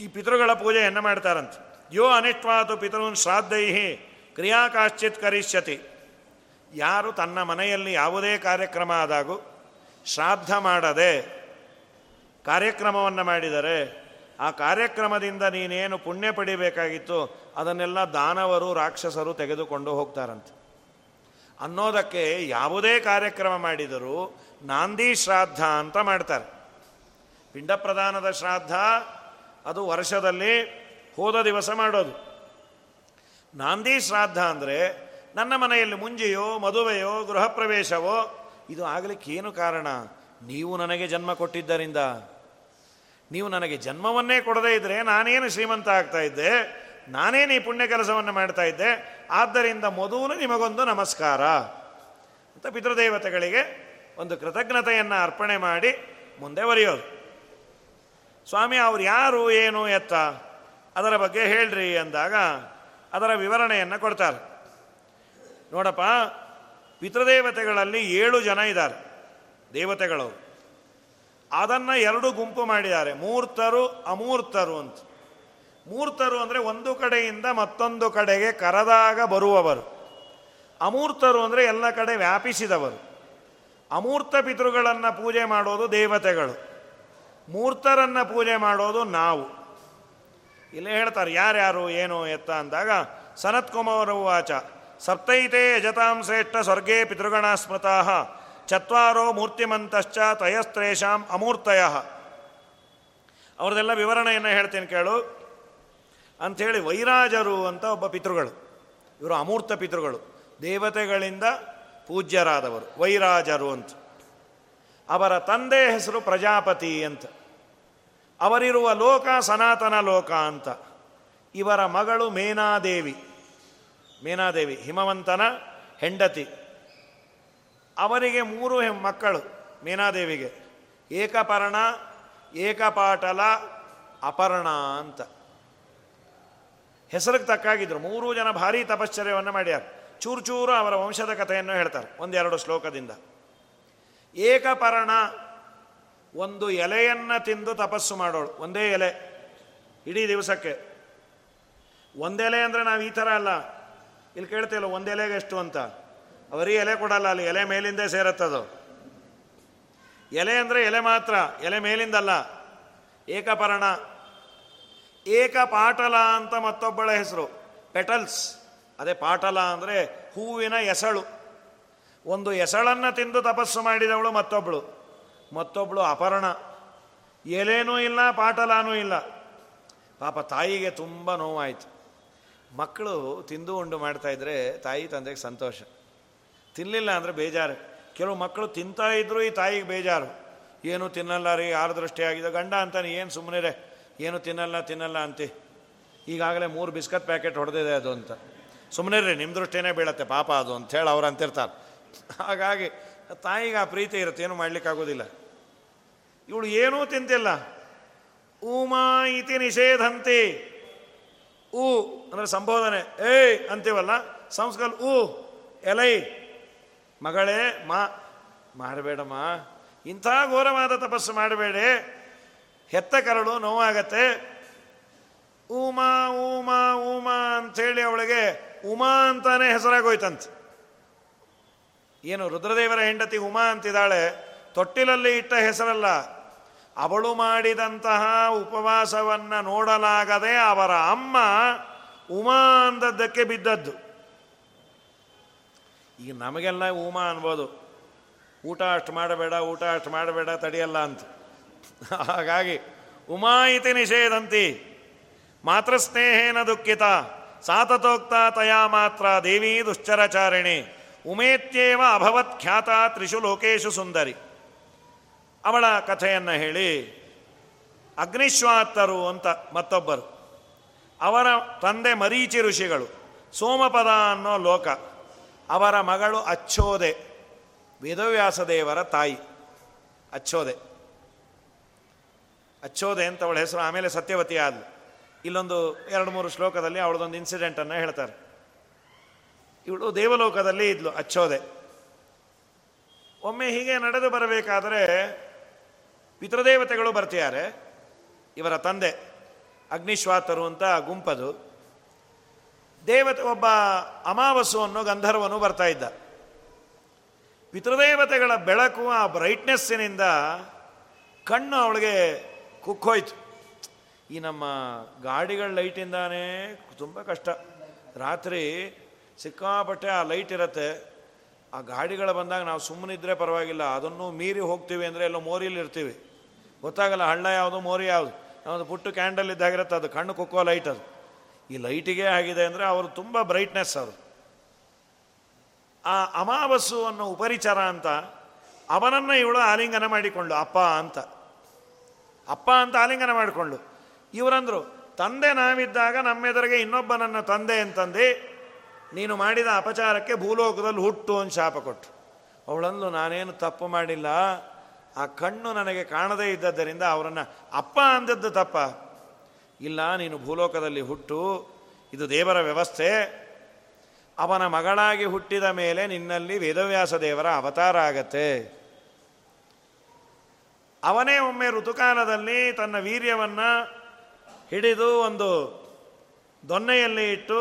ಈ ಪಿತೃಗಳ ಪೂಜೆಯನ್ನು ಮಾಡ್ತಾರಂತೆ. ಯೋ ಅನಿಷ್ಟ್ವಾತು ಪಿತೃನ್ ಶ್ರಾದ್ದೈಹಿ ಕ್ರಿಯಾ ಕಾಶ್ಚಿತ್ ಕರಿಷ್ಯತಿ. ಯಾರು ತನ್ನ ಮನೆಯಲ್ಲಿ ಯಾವುದೇ ಕಾರ್ಯಕ್ರಮ ಆದಾಗೂ ಶ್ರಾದ್ದ ಮಾಡದೆ ಕಾರ್ಯಕ್ರಮವನ್ನು ಮಾಡಿದರೆ, ಆ ಕಾರ್ಯಕ್ರಮದಿಂದ ನೀನೇನು ಪುಣ್ಯ ಪಡಿಬೇಕಾಗಿತ್ತು ಅದನ್ನೆಲ್ಲ ದಾನವರು ರಾಕ್ಷಸರು ತೆಗೆದುಕೊಂಡು ಹೋಗ್ತಾರಂತೆ ಅನ್ನೋದಕ್ಕೆ ಯಾವುದೇ ಕಾರ್ಯಕ್ರಮ ಮಾಡಿದರೂ ನಾಂದಿ ಶ್ರಾದ್ದ ಅಂತ ಮಾಡ್ತಾರೆ. ಪಿಂಡ ಪ್ರದಾನದ ಶ್ರಾದ್ದ ಅದು ವರ್ಷದಲ್ಲಿ ಹೋದ ದಿವಸ ಮಾಡೋದು. ನಾಂದಿ ಶ್ರಾದ್ದ ಅಂದರೆ ನನ್ನ ಮನೆಯಲ್ಲಿ ಮುಂಜೆಯೋ ಮದುವೆಯೋ ಗೃಹ ಪ್ರವೇಶವೋ ಇದು ಆಗಲಿಕ್ಕೇನು ಕಾರಣ, ನೀವು ನನಗೆ ಜನ್ಮ ಕೊಟ್ಟಿದ್ದರಿಂದ. ನೀವು ನನಗೆ ಜನ್ಮವನ್ನೇ ಕೊಡದೇ ಇದ್ದರೆ ನಾನೇನು ಶ್ರೀಮಂತ ಆಗ್ತಾ ಇದ್ದೆ, ನಾನೇನು ಈ ಪುಣ್ಯ ಕೆಲಸವನ್ನು ಮಾಡ್ತಾ ಇದ್ದೆ, ಆದ್ದರಿಂದ ಮೊದಲು ನಿಮಗೊಂದು ನಮಸ್ಕಾರ ಅಂತ ಪಿತೃದೇವತೆಗಳಿಗೆ ಒಂದು ಕೃತಜ್ಞತೆಯನ್ನು ಅರ್ಪಣೆ ಮಾಡಿ ಮುಂದೆ ಬರೆಯೋದು. ಸ್ವಾಮಿ ಅವ್ರು ಯಾರು ಏನು ಎತ್ತ ಅದರ ಬಗ್ಗೆ ಹೇಳ್ರಿ ಅಂದಾಗ ಅದರ ವಿವರಣೆಯನ್ನು ಕೊಡ್ತಾರೆ. ನೋಡಪ್ಪ, ಪಿತೃದೇವತೆಗಳಲ್ಲಿ ಏಳು ಜನ ಇದ್ದಾರೆ ದೇವತೆಗಳವರು. ಅದನ್ನು ಎರಡು ಗುಂಪು ಮಾಡಿದ್ದಾರೆ, ಮೂರ್ತರು ಅಮೂರ್ತರು ಅಂತ. ಮೂರ್ತರು ಅಂದರೆ ಒಂದು ಕಡೆಯಿಂದ ಮತ್ತೊಂದು ಕಡೆಗೆ ಕರೆದಾಗ ಬರುವವರು. ಅಮೂರ್ತರು ಅಂದರೆ ಎಲ್ಲ ಕಡೆ ವ್ಯಾಪಿಸಿದವರು. ಅಮೂರ್ತ ಪಿತೃಗಳನ್ನು ಪೂಜೆ ಮಾಡೋದು ದೇವತೆಗಳು, ಮೂರ್ತರನ್ನು ಪೂಜೆ ಮಾಡೋದು ನಾವು. ಇಲ್ಲೇ ಹೇಳ್ತಾರೆ ಯಾರ್ಯಾರು ಏನು ಎತ್ತ ಅಂದಾಗ ಸನತ್ಕುಮಾರ ಉವಾಚ ಸಪ್ತೈತೆ ಯಜತಾಂ ಶ್ರೇಷ್ಠ ಸ್ವರ್ಗೇ ಪಿತೃಗಣ ಸ್ಮೃತಃ ಚತ್ವಾರೋ ಮೂರ್ತಿಮಂತಶ್ಚ ತಯಸ್ತ್ರೇಷಾಂ ಅಮೂರ್ತಯಃ. ಅವ್ರದ್ದೆಲ್ಲ ವಿವರಣೆಯನ್ನು ಹೇಳ್ತೀನಿ ಕೇಳು ಅಂಥೇಳಿ. ವೈರಾಜರು ಅಂತ ಒಬ್ಬ ಪಿತೃಗಳು, ಇವರು ಅಮೂರ್ತ ಪಿತೃಗಳು, ದೇವತೆಗಳಿಂದ ಪೂಜ್ಯರಾದವರು ವೈರಾಜರು ಅಂತ. ಅವರ ತಂದೆ ಹೆಸರು ಪ್ರಜಾಪತಿ ಅಂತ. ಅವರಿರುವ ಲೋಕ ಸನಾತನ ಲೋಕ ಅಂತ. ಇವರ ಮಗಳು ಮೇನಾದೇವಿ, ಮೇನಾದೇವಿ ಹಿಮವಂತನ ಹೆಂಡತಿ. ಅವರಿಗೆ ಮೂರು ಮಕ್ಕಳು ಮೇನಾದೇವಿಗೆ, ಏಕಪರ್ಣ, ಏಕಪಾಟಲ, ಅಪರ್ಣ ಅಂತ. ಹೆಸರಿಗೆ ತಕ್ಕಾಗಿದ್ರು. ಮೂರೂ ಜನ ಭಾರೀ ತಪಶ್ಚರ್ಯವನ್ನು ಮಾಡ್ಯಾರ. ಚೂರು ಚೂರು ಅವರ ವಂಶದ ಕಥೆಯನ್ನು ಹೇಳ್ತಾರೆ ಒಂದೆರಡು ಶ್ಲೋಕದಿಂದ. ಏಕಪರ್ಣ ಒಂದು ಎಲೆಯನ್ನು ತಿಂದು ತಪಸ್ಸು ಮಾಡೋಳು, ಒಂದೇ ಎಲೆ ಇಡೀ ದಿವಸಕ್ಕೆ. ಒಂದೆಲೆ ಅಂದರೆ ನಾವು ಈ ಥರ ಅಲ್ಲ, ಇಲ್ಲಿ ಕೇಳ್ತಿಲ್ಲ ಒಂದೆಲೆಗೆ ಎಷ್ಟು ಅಂತ. ಅವರೀ ಎಲೆ ಕೊಡಲ್ಲ, ಅಲ್ಲಿ ಎಲೆ ಮೇಲಿಂದೇ ಸೇರುತ್ತದು. ಎಲೆ ಅಂದರೆ ಎಲೆ ಮಾತ್ರ, ಎಲೆ ಮೇಲಿಂದಲ್ಲ. ಏಕಪರ್ಣ. ಏಕಪಾಟಲ ಅಂತ ಮತ್ತೊಬ್ಬಳ ಹೆಸರು, ಪೆಟಲ್ಸ್. ಅದೇ ಪಾಟಲ ಅಂದರೆ ಹೂವಿನ ಎಸಳು. ಒಂದು ಎಸಳನ್ನು ತಿಂದು ತಪಸ್ಸು ಮಾಡಿದವಳು ಮತ್ತೊಬ್ಬಳು, ಮತ್ತೊಬ್ಬಳು ಅಪರ್ಣ. ಎಲೆನೂ ಇಲ್ಲ, ಪಾಟಲಾನೂ ಇಲ್ಲ. ಪಾಪ ತಾಯಿಗೆ ತುಂಬ ನೋವಾಯಿತು. ಮಕ್ಕಳು ತಿಂದು ಉಂಡು ಮಾಡ್ತಾಯಿದ್ರೆ ತಾಯಿ ತಂದೆಗೆ ಸಂತೋಷ, ತಿನ್ನಲಿಲ್ಲ ಅಂದರೆ ಬೇಜಾರು. ಕೆಲವು ಮಕ್ಕಳು ತಿಂತಾ ಇದ್ದರೂ ಈ ತಾಯಿಗೆ ಬೇಜಾರು, ಏನೂ ತಿನ್ನಲ್ಲ ರೀ, ಯಾರ ದೃಷ್ಟಿಯಾಗಿದೆ ಗಂಡ ಅಂತಾನೆ, ಏನು ಸುಮ್ಮನೆ ಏನು ತಿನ್ನಲ್ಲ ತಿನ್ನಲ್ಲ ಅಂತಿ, ಈಗಾಗಲೇ ಮೂರು ಬಿಸ್ಕತ್ ಪ್ಯಾಕೆಟ್ ಹೊಡೆದಿದೆ ಅದು ಅಂತ. ಸುಮ್ಮನೆ ರೀ, ನಿಮ್ಮ ದೃಷ್ಟಿನೇ ಬೀಳತ್ತೆ ಪಾಪ ಅದು ಅಂಥೇಳಿ ಅವ್ರು ಅಂತಿರ್ತಾರೆ. ಹಾಗಾಗಿ ತಾಯಿಗೆ ಆ ಪ್ರೀತಿ ಇರುತ್ತೆ, ಏನೂ ಮಾಡಲಿಕ್ಕಾಗೋದಿಲ್ಲ. ಇವಳು ಏನೂ ತಿಂತಿಲ್ಲ. ಉಮಾ ಇತಿ ನಿಷೇಧಂತಿ. ಊ ಅಂದರೆ ಸಂಬೋಧನೆ, ಏಯ್ ಅಂತೀವಲ್ಲ ಸಂಸ್ಕೃತ ಊ ಎಲೈ, ಮಗಳೇ ಮಾ ಮಾಡಬೇಡಮ್ಮ, ಇಂಥ ಘೋರವಾದ ತಪಸ್ಸು ಮಾಡಬೇಡಿ, ಹೆತ್ತ ಕರಳು ನೋವಾಗತ್ತೆ. ಉಮಾ ಉಮಾ ಉಮಾ ಅಂಥೇಳಿ ಅವಳಿಗೆ ಉಮಾ ಅಂತಾನೆ ಹೆಸರಾಗೋಯ್ತಂತೆ. ಏನು ರುದ್ರದೇವರ ಹೆಂಡತಿ ಉಮಾ ಅಂತಿದ್ದಾಳೆ, ತೊಟ್ಟಿಲಲ್ಲಿ ಇಟ್ಟ ಹೆಸರಲ್ಲ. ಅವಳು ಮಾಡಿದಂತಹ ಉಪವಾಸವನ್ನು ನೋಡಲಾಗದೆ ಅವರ ಅಮ್ಮ ಉಮಾ ಅಂದದ್ದಕ್ಕೆ ಬಿದ್ದದ್ದು. ಈಗ ನಮಗೆಲ್ಲ ಉಮಾ ಅನ್ಬೋದು, ಊಟ ಅಷ್ಟು ಮಾಡಬೇಡ ಊಟ ಅಷ್ಟು ಮಾಡಬೇಡ ತಡೆಯಲ್ಲ ಅಂತ. ಹಾಗಾಗಿ ಉಮಾ ಇತಿ ನಿಷೇಧಂತಿ ಮಾತೃ ಸ್ನೇಹೇನ ದುಃಖಿತ ಸಾತತೋಕ್ತ ತಯಾ ಮಾತ್ರ ದೇವಿ ದುಶ್ಚರಚಾರಿಣಿ ಉಮೇತ್ಯೇವ ಅಭವತ್ ಖ್ಯಾತ ತ್ರಿಷು ಲೋಕೇಶು ಸುಂದರಿ. ಅವಳ ಕಥೆಯನ್ನು ಹೇಳಿ ಅಗ್ನಿಶ್ವಾತ್ತರು ಅಂತ ಮತ್ತೊಬ್ಬರು, ಅವರ ತಂದೆ ಮರೀಚಿ ಋಷಿಗಳು, ಸೋಮಪದ ಅನ್ನೋ ಲೋಕ. ಅವರ ಮಗಳು ಅಚ್ಚೋದೆ, ವೇದವ್ಯಾಸದೇವರ ತಾಯಿ ಅಚ್ಚೋದೆ. ಅಚ್ಚೋದೆ ಅಂತ ಅವಳ ಹೆಸರು. ಆಮೇಲೆ ಸತ್ಯವತಿ ಆದ್ಲು. ಇಲ್ಲೊಂದು ಎರಡು ಮೂರು ಶ್ಲೋಕದಲ್ಲಿ ಅವಳದೊಂದು ಇನ್ಸಿಡೆಂಟನ್ನು ಹೇಳ್ತಾರೆ. ಇವಳು ದೇವಲೋಕದಲ್ಲಿ ಇದ್ಲು ಅಚ್ಚೋದೆ. ಒಮ್ಮೆ ಹೀಗೆ ನಡೆದು ಬರಬೇಕಾದರೆ ಪಿತೃದೇವತೆಗಳು ಬರ್ತಿದ್ದಾರೆ, ಇವರ ತಂದೆ ಅಗ್ನಿಶ್ವಾತರು ಅಂತ ಗುಂಪದು. ದೇವತೆ ಒಬ್ಬ ಅಮಾವಸ್ಸು ಅನ್ನೋ ಗಂಧರ್ವನು ಬರ್ತಾ ಇದ್ದ. ಪಿತೃದೇವತೆಗಳ ಬೆಳಕು, ಆ ಬ್ರೈಟ್ನೆಸ್ಸಿನಿಂದ ಕಣ್ಣು ಅವಳಿಗೆ ಕುಕ್ಕೋಯ್ತು. ಈ ನಮ್ಮ ಗಾಡಿಗಳ ಲೈಟಿಂದಾನೇ ತುಂಬ ಕಷ್ಟ. ರಾತ್ರಿ ಸಿಕ್ಕಾಪಟ್ಟೆ ಆ ಲೈಟ್ ಇರುತ್ತೆ, ಆ ಗಾಡಿಗಳು ಬಂದಾಗ ನಾವು ಸುಮ್ಮನಿದ್ರೆ ಪರವಾಗಿಲ್ಲ, ಅದನ್ನು ಮೀರಿ ಹೋಗ್ತೀವಿ ಅಂದರೆ ಎಲ್ಲೋ ಮೋರಿಯಲ್ಲಿ ಇರ್ತೀವಿ, ಗೊತ್ತಾಗಲ್ಲ ಹಳ್ಳ ಯಾವುದು ಮೋರಿ ಯಾವುದು. ಒಂದು ಪುಟ್ಟು ಕ್ಯಾಂಡಲ್ ಇದ್ದಾಗಿರುತ್ತೆ ಅದು, ಕಣ್ಣು ಕುಕ್ಕೋ ಲೈಟ್ ಅದು. ಈ ಲೈಟಿಗೆ ಆಗಿದೆ ಅಂದರೆ ಅವರು ತುಂಬ ಬ್ರೈಟ್ನೆಸ್ ಅವರು. ಆ ಅಮಾವಸ್ಸು ಅನ್ನೋ ಉಪರಿಚರ ಅಂತ ಅವನನ್ನು ಇವಳು ಆಲಿಂಗನ ಮಾಡಿಕೊಂಡ್ಳು, ಅಪ್ಪ ಅಂತ. ಅಪ್ಪ ಅಂತ ಆಲಿಂಗನ ಮಾಡಿಕೊಂಡ್ಳು. ಇವರಂದರು, ತಂದೆ ನಾವಿದ್ದಾಗ ನಮ್ಮೆದುರಿಗೆ ಇನ್ನೊಬ್ಬ ನನ್ನ ತಂದೆ ಅಂತಂದು ನೀನು ಮಾಡಿದ ಅಪಚಾರಕ್ಕೆ ಭೂಲೋಕದಲ್ಲಿ ಹುಟ್ಟು ಅಂತ ಶಾಪ ಕೊಟ್ಟು. ಅವಳಂದು ನಾನೇನು ತಪ್ಪು ಮಾಡಿಲ್ಲ, ಆ ಕಣ್ಣು ನನಗೆ ಕಾಣದೇ ಇದ್ದದ್ದರಿಂದ ಅವರನ್ನು ಅಪ್ಪ ಅಂದದ್ದು ತಪ್ಪ. ಇಲ್ಲ, ನೀನು ಭೂಲೋಕದಲ್ಲಿ ಹುಟ್ಟು, ಇದು ದೇವರ ವ್ಯವಸ್ಥೆ. ಅವನ ಮಗಳಾಗಿ ಹುಟ್ಟಿದ ಮೇಲೆ ನಿನ್ನಲ್ಲಿ ವೇದವ್ಯಾಸ ದೇವರ ಅವತಾರ ಆಗತ್ತೆ. ಅವನೇ ಒಮ್ಮೆ ಋತುಕಾಲದಲ್ಲಿ ತನ್ನ ವೀರ್ಯವನ್ನು ಹಿಡಿದು ಒಂದು ದೊನ್ನೆಯಲ್ಲಿ ಇಟ್ಟು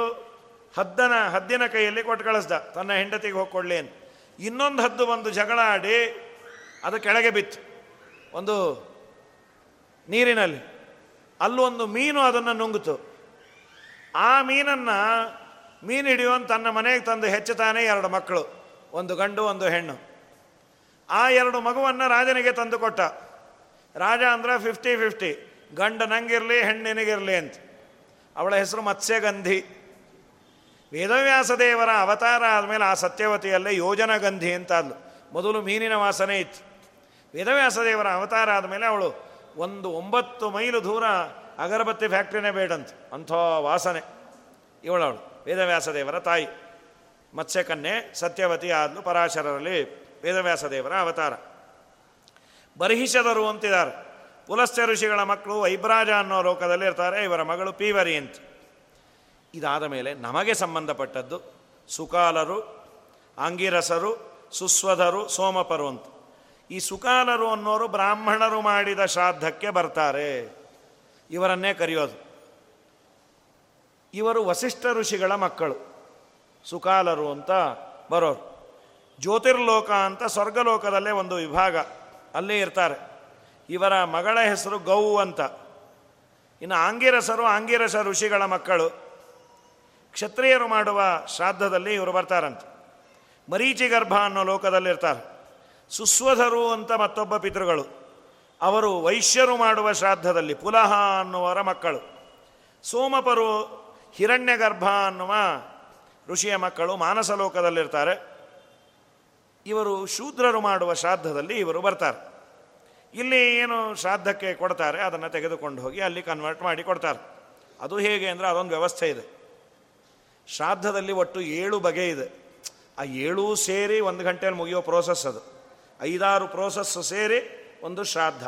ಹದ್ದನ ಹದ್ದಿನ ಕೈಯಲ್ಲಿ ಕೊಟ್ಟು ಕಳಿಸ್ದ ತನ್ನ ಹೆಂಡತಿಗೆ ಹೋಗಿಕೊಳ್ಳಿ ಅಂತ. ಇನ್ನೊಂದು ಹದ್ದು ಒಂದು ಜಗಳ ಆಡಿ ಅದು ಕೆಳಗೆ ಬಿತ್ತು ಒಂದು ನೀರಿನಲ್ಲಿ. ಅಲ್ಲೊಂದು ಮೀನು ಅದನ್ನು ನುಂಗಿತು. ಆ ಮೀನನ್ನು ಮೀನು ಹಿಡಿಯುವಂತ ತನ್ನ ಮನೆಗೆ ತಂದು ಹೆಚ್ಚುತ್ತಾನೆ ಎರಡು ಮಕ್ಕಳು, ಒಂದು ಗಂಡು ಒಂದು ಹೆಣ್ಣು. ಆ ಎರಡು ಮಗುವನ್ನು ರಾಜನಿಗೆ ತಂದು ಕೊಟ್ಟ. ರಾಜ ಅಂದ್ರೆ ಫಿಫ್ಟಿ ಫಿಫ್ಟಿ, ಗಂಡ ನಂಗಿರಲಿ ಹೆಣ್ಣಿನಿಗಿರಲಿ ಅಂತ. ಅವಳ ಹೆಸರು ಮತ್ಸ್ಯಗಂಧಿ. ವೇದವ್ಯಾಸ ದೇವರ ಅವತಾರ ಆದಮೇಲೆ ಆ ಸತ್ಯವತಿಯಲ್ಲೇ ಯೋಜನಗಂಧಿ ಅಂತಾದ್ಲು. ಮೊದಲು ಮೀನಿನ ವಾಸನೆ ಇತ್ತು. ವೇದವ್ಯಾಸ ದೇವರ ಅವತಾರ ಆದಮೇಲೆ ಅವಳು ಒಂದು ಒಂಬತ್ತು ಮೈಲು ದೂರ ಅಗರಬತ್ತಿ ಫ್ಯಾಕ್ಟ್ರಿನೇ ಬೇಡಂತ, ಅಂಥ ವಾಸನೆ ಇವಳವಳು. ವೇದವ್ಯಾಸ ದೇವರ ತಾಯಿ ಮತ್ಸ್ಯಕನ್ಯೆ ಸತ್ಯವತಿ ಆದ್ಲು. ಪರಾಶರರಲ್ಲಿ ವೇದವ್ಯಾಸ ದೇವರ ಅವತಾರ. ಬರ್ಹಿಷದರು ಅಂತಿದ್ದಾರೆ. ಪುಲಸ್ತ್ಯ ಋಷಿಗಳ ಮಕ್ಕಳು ವೈಬ್ರಾಜ ಅನ್ನೋ ಲೋಕದಲ್ಲಿ ಇರ್ತಾರೆ. ಇವರ ಮಗಳು ಪೀವರಿ ಅಂತ. ಇದಾದ ಮೇಲೆ ನಮಗೆ ಸಂಬಂಧಪಟ್ಟದ್ದು ಸುಕಾಲರು, ಆಂಗಿರಸರು, ಸುಸ್ವಧರು, ಸೋಮಪರು ಅಂತ. ಈ ಸುಕಾಲರು ಅನ್ನೋರು ಬ್ರಾಹ್ಮಣರು ಮಾಡಿದ ಶ್ರಾದ್ದಕ್ಕೆ ಬರ್ತಾರೆ. ಇವರನ್ನೇ ಕರೆಯೋದು. ಇವರು ವಸಿಷ್ಠ ಋಷಿಗಳ ಮಕ್ಕಳು ಸುಕಾಲರು ಅಂತ ಬರೋರು. ಜ್ಯೋತಿರ್ಲೋಕ ಅಂತ ಸ್ವರ್ಗಲೋಕದಲ್ಲೇ ಒಂದು ವಿಭಾಗ, ಅಲ್ಲೇ ಇರ್ತಾರೆ. ಇವರ ಮಗಳ ಹೆಸರು ಗೌ ಅಂತ. ಇನ್ನು ಆಂಗಿರಸರು ಆಂಗಿರಸ ಋಷಿಗಳ ಮಕ್ಕಳು. ಕ್ಷತ್ರಿಯರು ಮಾಡುವ ಶ್ರಾದ್ದದಲ್ಲಿ ಇವರು ಬರ್ತಾರಂತೆ. ಮರೀಚಿಗರ್ಭ ಅನ್ನೋ ಲೋಕದಲ್ಲಿರ್ತಾರೆ. ಸುಸ್ವಧರು ಅಂತ ಮತ್ತೊಬ್ಬ ಪಿತೃಗಳು. ಅವರು ವೈಶ್ಯರು ಮಾಡುವ ಶ್ರಾದ್ದದಲ್ಲಿ ಪುಲಹ ಅನ್ನುವರ ಮಕ್ಕಳು. ಸೋಮಪರು ಹಿರಣ್ಯಗರ್ಭ ಅನ್ನುವ ಋಷಿಯ ಮಕ್ಕಳು, ಮಾನಸ ಲೋಕದಲ್ಲಿರ್ತಾರೆ. ಇವರು ಶೂದ್ರರು ಮಾಡುವ ಶ್ರಾದ್ದದಲ್ಲಿ ಇವರು ಬರ್ತಾರೆ. ಇಲ್ಲಿ ಏನು ಶ್ರಾದ್ದಕ್ಕೆ ಕೊಡ್ತಾರೆ ಅದನ್ನು ತೆಗೆದುಕೊಂಡು ಹೋಗಿ ಅಲ್ಲಿ ಕನ್ವರ್ಟ್ ಮಾಡಿ ಕೊಡ್ತಾರೆ. ಅದು ಹೇಗೆ ಅಂದರೆ ಅದೊಂದು ವ್ಯವಸ್ಥೆ ಇದೆ. ಶ್ರಾದ್ದದಲ್ಲಿ ಒಟ್ಟು ಏಳು ಬಗೆ ಇದೆ. ಆ ಏಳೂ ಸೇರಿ ಒಂದು ಗಂಟೆಯಲ್ಲಿ ಮುಗಿಯೋ ಪ್ರೋಸೆಸ್ ಅದು. ಐದಾರು ಪ್ರೋಸೆಸ್ಸು ಸೇರಿ ಒಂದು ಶ್ರಾದ್ದ.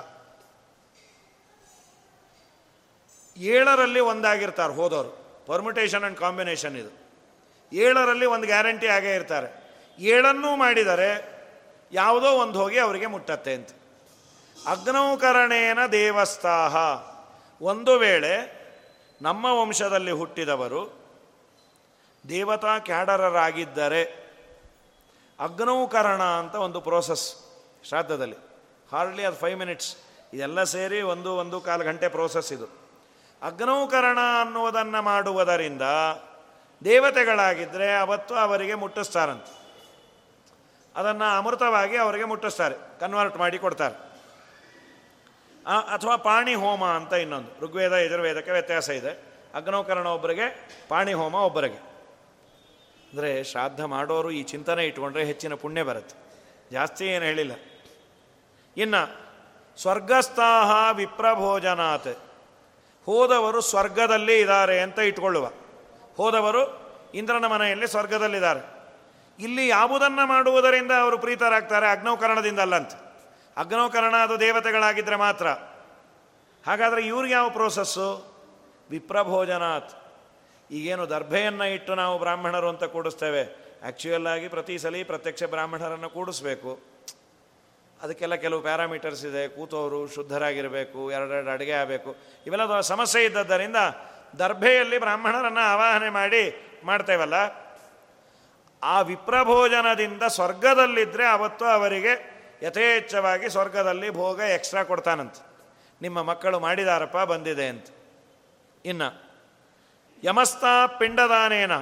ಏಳರಲ್ಲಿ ಒಂದಾಗಿರ್ತಾರೆ ಹೋದವರು. ಪರ್ಮುಟೇಷನ್ ಆ್ಯಂಡ್ ಕಾಂಬಿನೇಷನ್ ಇದು. ಏಳರಲ್ಲಿ ಒಂದು ಗ್ಯಾರಂಟಿ ಆಗೇ ಇರ್ತಾರೆ. ಏಳನ್ನೂ ಮಾಡಿದರೆ ಯಾವುದೋ ಒಂದು ಹೋಗಿ ಅವರಿಗೆ ಮುಟ್ಟತ್ತೆ ಅಂತ. ಅಗ್ನೌಕರಣೇನ ದೇವಸ್ಥಾಹ. ಒಂದು ವೇಳೆ ನಮ್ಮ ವಂಶದಲ್ಲಿ ಹುಟ್ಟಿದವರು ದೇವತಾ ಕ್ಯಾಡರರಾಗಿದ್ದರೆ ಅಗ್ನೌಕರಣ ಅಂತ ಒಂದು ಪ್ರೋಸೆಸ್ ಶ್ರಾದ್ದದಲ್ಲಿ. ಹಾರ್ಡ್ಲಿ ಅದು ಫೈವ್ ಮಿನಿಟ್ಸ್. ಇದೆಲ್ಲ ಸೇರಿ ಒಂದು ಒಂದು ಕಾಲು ಗಂಟೆ ಪ್ರೋಸೆಸ್ ಇದು. ಅಗ್ನೌಕರಣ ಅನ್ನುವುದನ್ನು ಮಾಡುವುದರಿಂದ ದೇವತೆಗಳಾಗಿದ್ದರೆ ಅವತ್ತು ಅವರಿಗೆ ಮುಟ್ಟಿಸ್ತಾರಂತೆ. ಅದನ್ನು ಅಮೃತವಾಗಿ ಅವರಿಗೆ ಮುಟ್ಟಿಸ್ತಾರೆ, ಕನ್ವರ್ಟ್ ಮಾಡಿ ಕೊಡ್ತಾರೆ. ಅಥವಾ ಪಾಣಿ ಹೋಮ ಅಂತ ಇನ್ನೊಂದು. ಋಗ್ವೇದ ಯಜುರ್ವೇದಕ್ಕೆ ವ್ಯತ್ಯಾಸ ಇದೆ. ಅಗ್ನೌಕರಣ ಒಬ್ಬರಿಗೆ, ಪಾಣಿ ಹೋಮ ಒಬ್ಬರಿಗೆ. ಅಂದರೆ ಶ್ರಾದ್ದ ಮಾಡೋರು ಈ ಚಿಂತನೆ ಇಟ್ಕೊಂಡ್ರೆ ಹೆಚ್ಚಿನ ಪುಣ್ಯ ಬರುತ್ತೆ. ಜಾಸ್ತಿ ಏನು ಹೇಳಿಲ್ಲ. ಇನ್ನು ಸ್ವರ್ಗಸ್ಥಾಹ ವಿಪ್ರಭೋಜನಾತ್. ಹೋದವರು ಸ್ವರ್ಗದಲ್ಲಿ ಇದ್ದಾರೆ ಅಂತ ಇಟ್ಕೊಳ್ಳುವ. ಹೋದವರು ಇಂದ್ರನ ಮನೆಯಲ್ಲಿ ಸ್ವರ್ಗದಲ್ಲಿದ್ದಾರೆ. ಇಲ್ಲಿ ಯಾವುದನ್ನು ಮಾಡುವುದರಿಂದ ಅವರು ಪ್ರೀತರಾಗ್ತಾರೆ? ಅಗ್ನೌಕರಣದಿಂದ ಅಲ್ಲಂತ. ಅಗ್ನೌಕರಣ ಅದು ದೇವತೆಗಳಾಗಿದ್ದರೆ ಮಾತ್ರ. ಹಾಗಾದರೆ ಇವ್ರಿಗೆ ಯಾವ ಪ್ರೋಸೆಸ್ಸು? ವಿಪ್ರಭೋಜನಾತ್. ಈಗೇನು ದರ್ಭೆಯನ್ನು ಇಟ್ಟು ನಾವು ಬ್ರಾಹ್ಮಣರು ಅಂತ ಕೂಡಿಸ್ತೇವೆ, ಆ್ಯಕ್ಚುಯಲ್ ಆಗಿ ಪ್ರತಿ ಸಲ ಪ್ರತ್ಯಕ್ಷ ಬ್ರಾಹ್ಮಣರನ್ನು ಕೂಡಿಸ್ಬೇಕು. ಅದಕ್ಕೆಲ್ಲ ಕೆಲವು ಪ್ಯಾರಾಮೀಟರ್ಸ್ ಇದೆ. ಕೂತವರು ಶುದ್ಧರಾಗಿರಬೇಕು, ಎರಡೆರಡು ಅಡುಗೆ ಆಗಬೇಕು, ಇವೆಲ್ಲ ಸಮಸ್ಯೆ ಇದ್ದದ್ದರಿಂದ ದರ್ಭೆಯಲ್ಲಿ ಬ್ರಾಹ್ಮಣರನ್ನು ಆವಾಹನೆ ಮಾಡಿ ಮಾಡ್ತೇವಲ್ಲ. ಆ ವಿಪ್ರಭೋಜನದಿಂದ ಸ್ವರ್ಗದಲ್ಲಿದ್ದರೆ ಅವತ್ತು ಅವರಿಗೆ ಯಥೇಚ್ಛವಾಗಿ ಸ್ವರ್ಗದಲ್ಲಿ ಭೋಗ ಎಕ್ಸ್ಟ್ರಾ ಕೊಡ್ತಾನಂತೆ. ನಿಮ್ಮ ಮಕ್ಕಳು ಮಾಡಿದಾರಪ್ಪ, ಬಂದಿದೆ ಅಂತ. ಇನ್ನು ಯಮಸ್ತಾ ಪಿಂಡದಾನೇನ.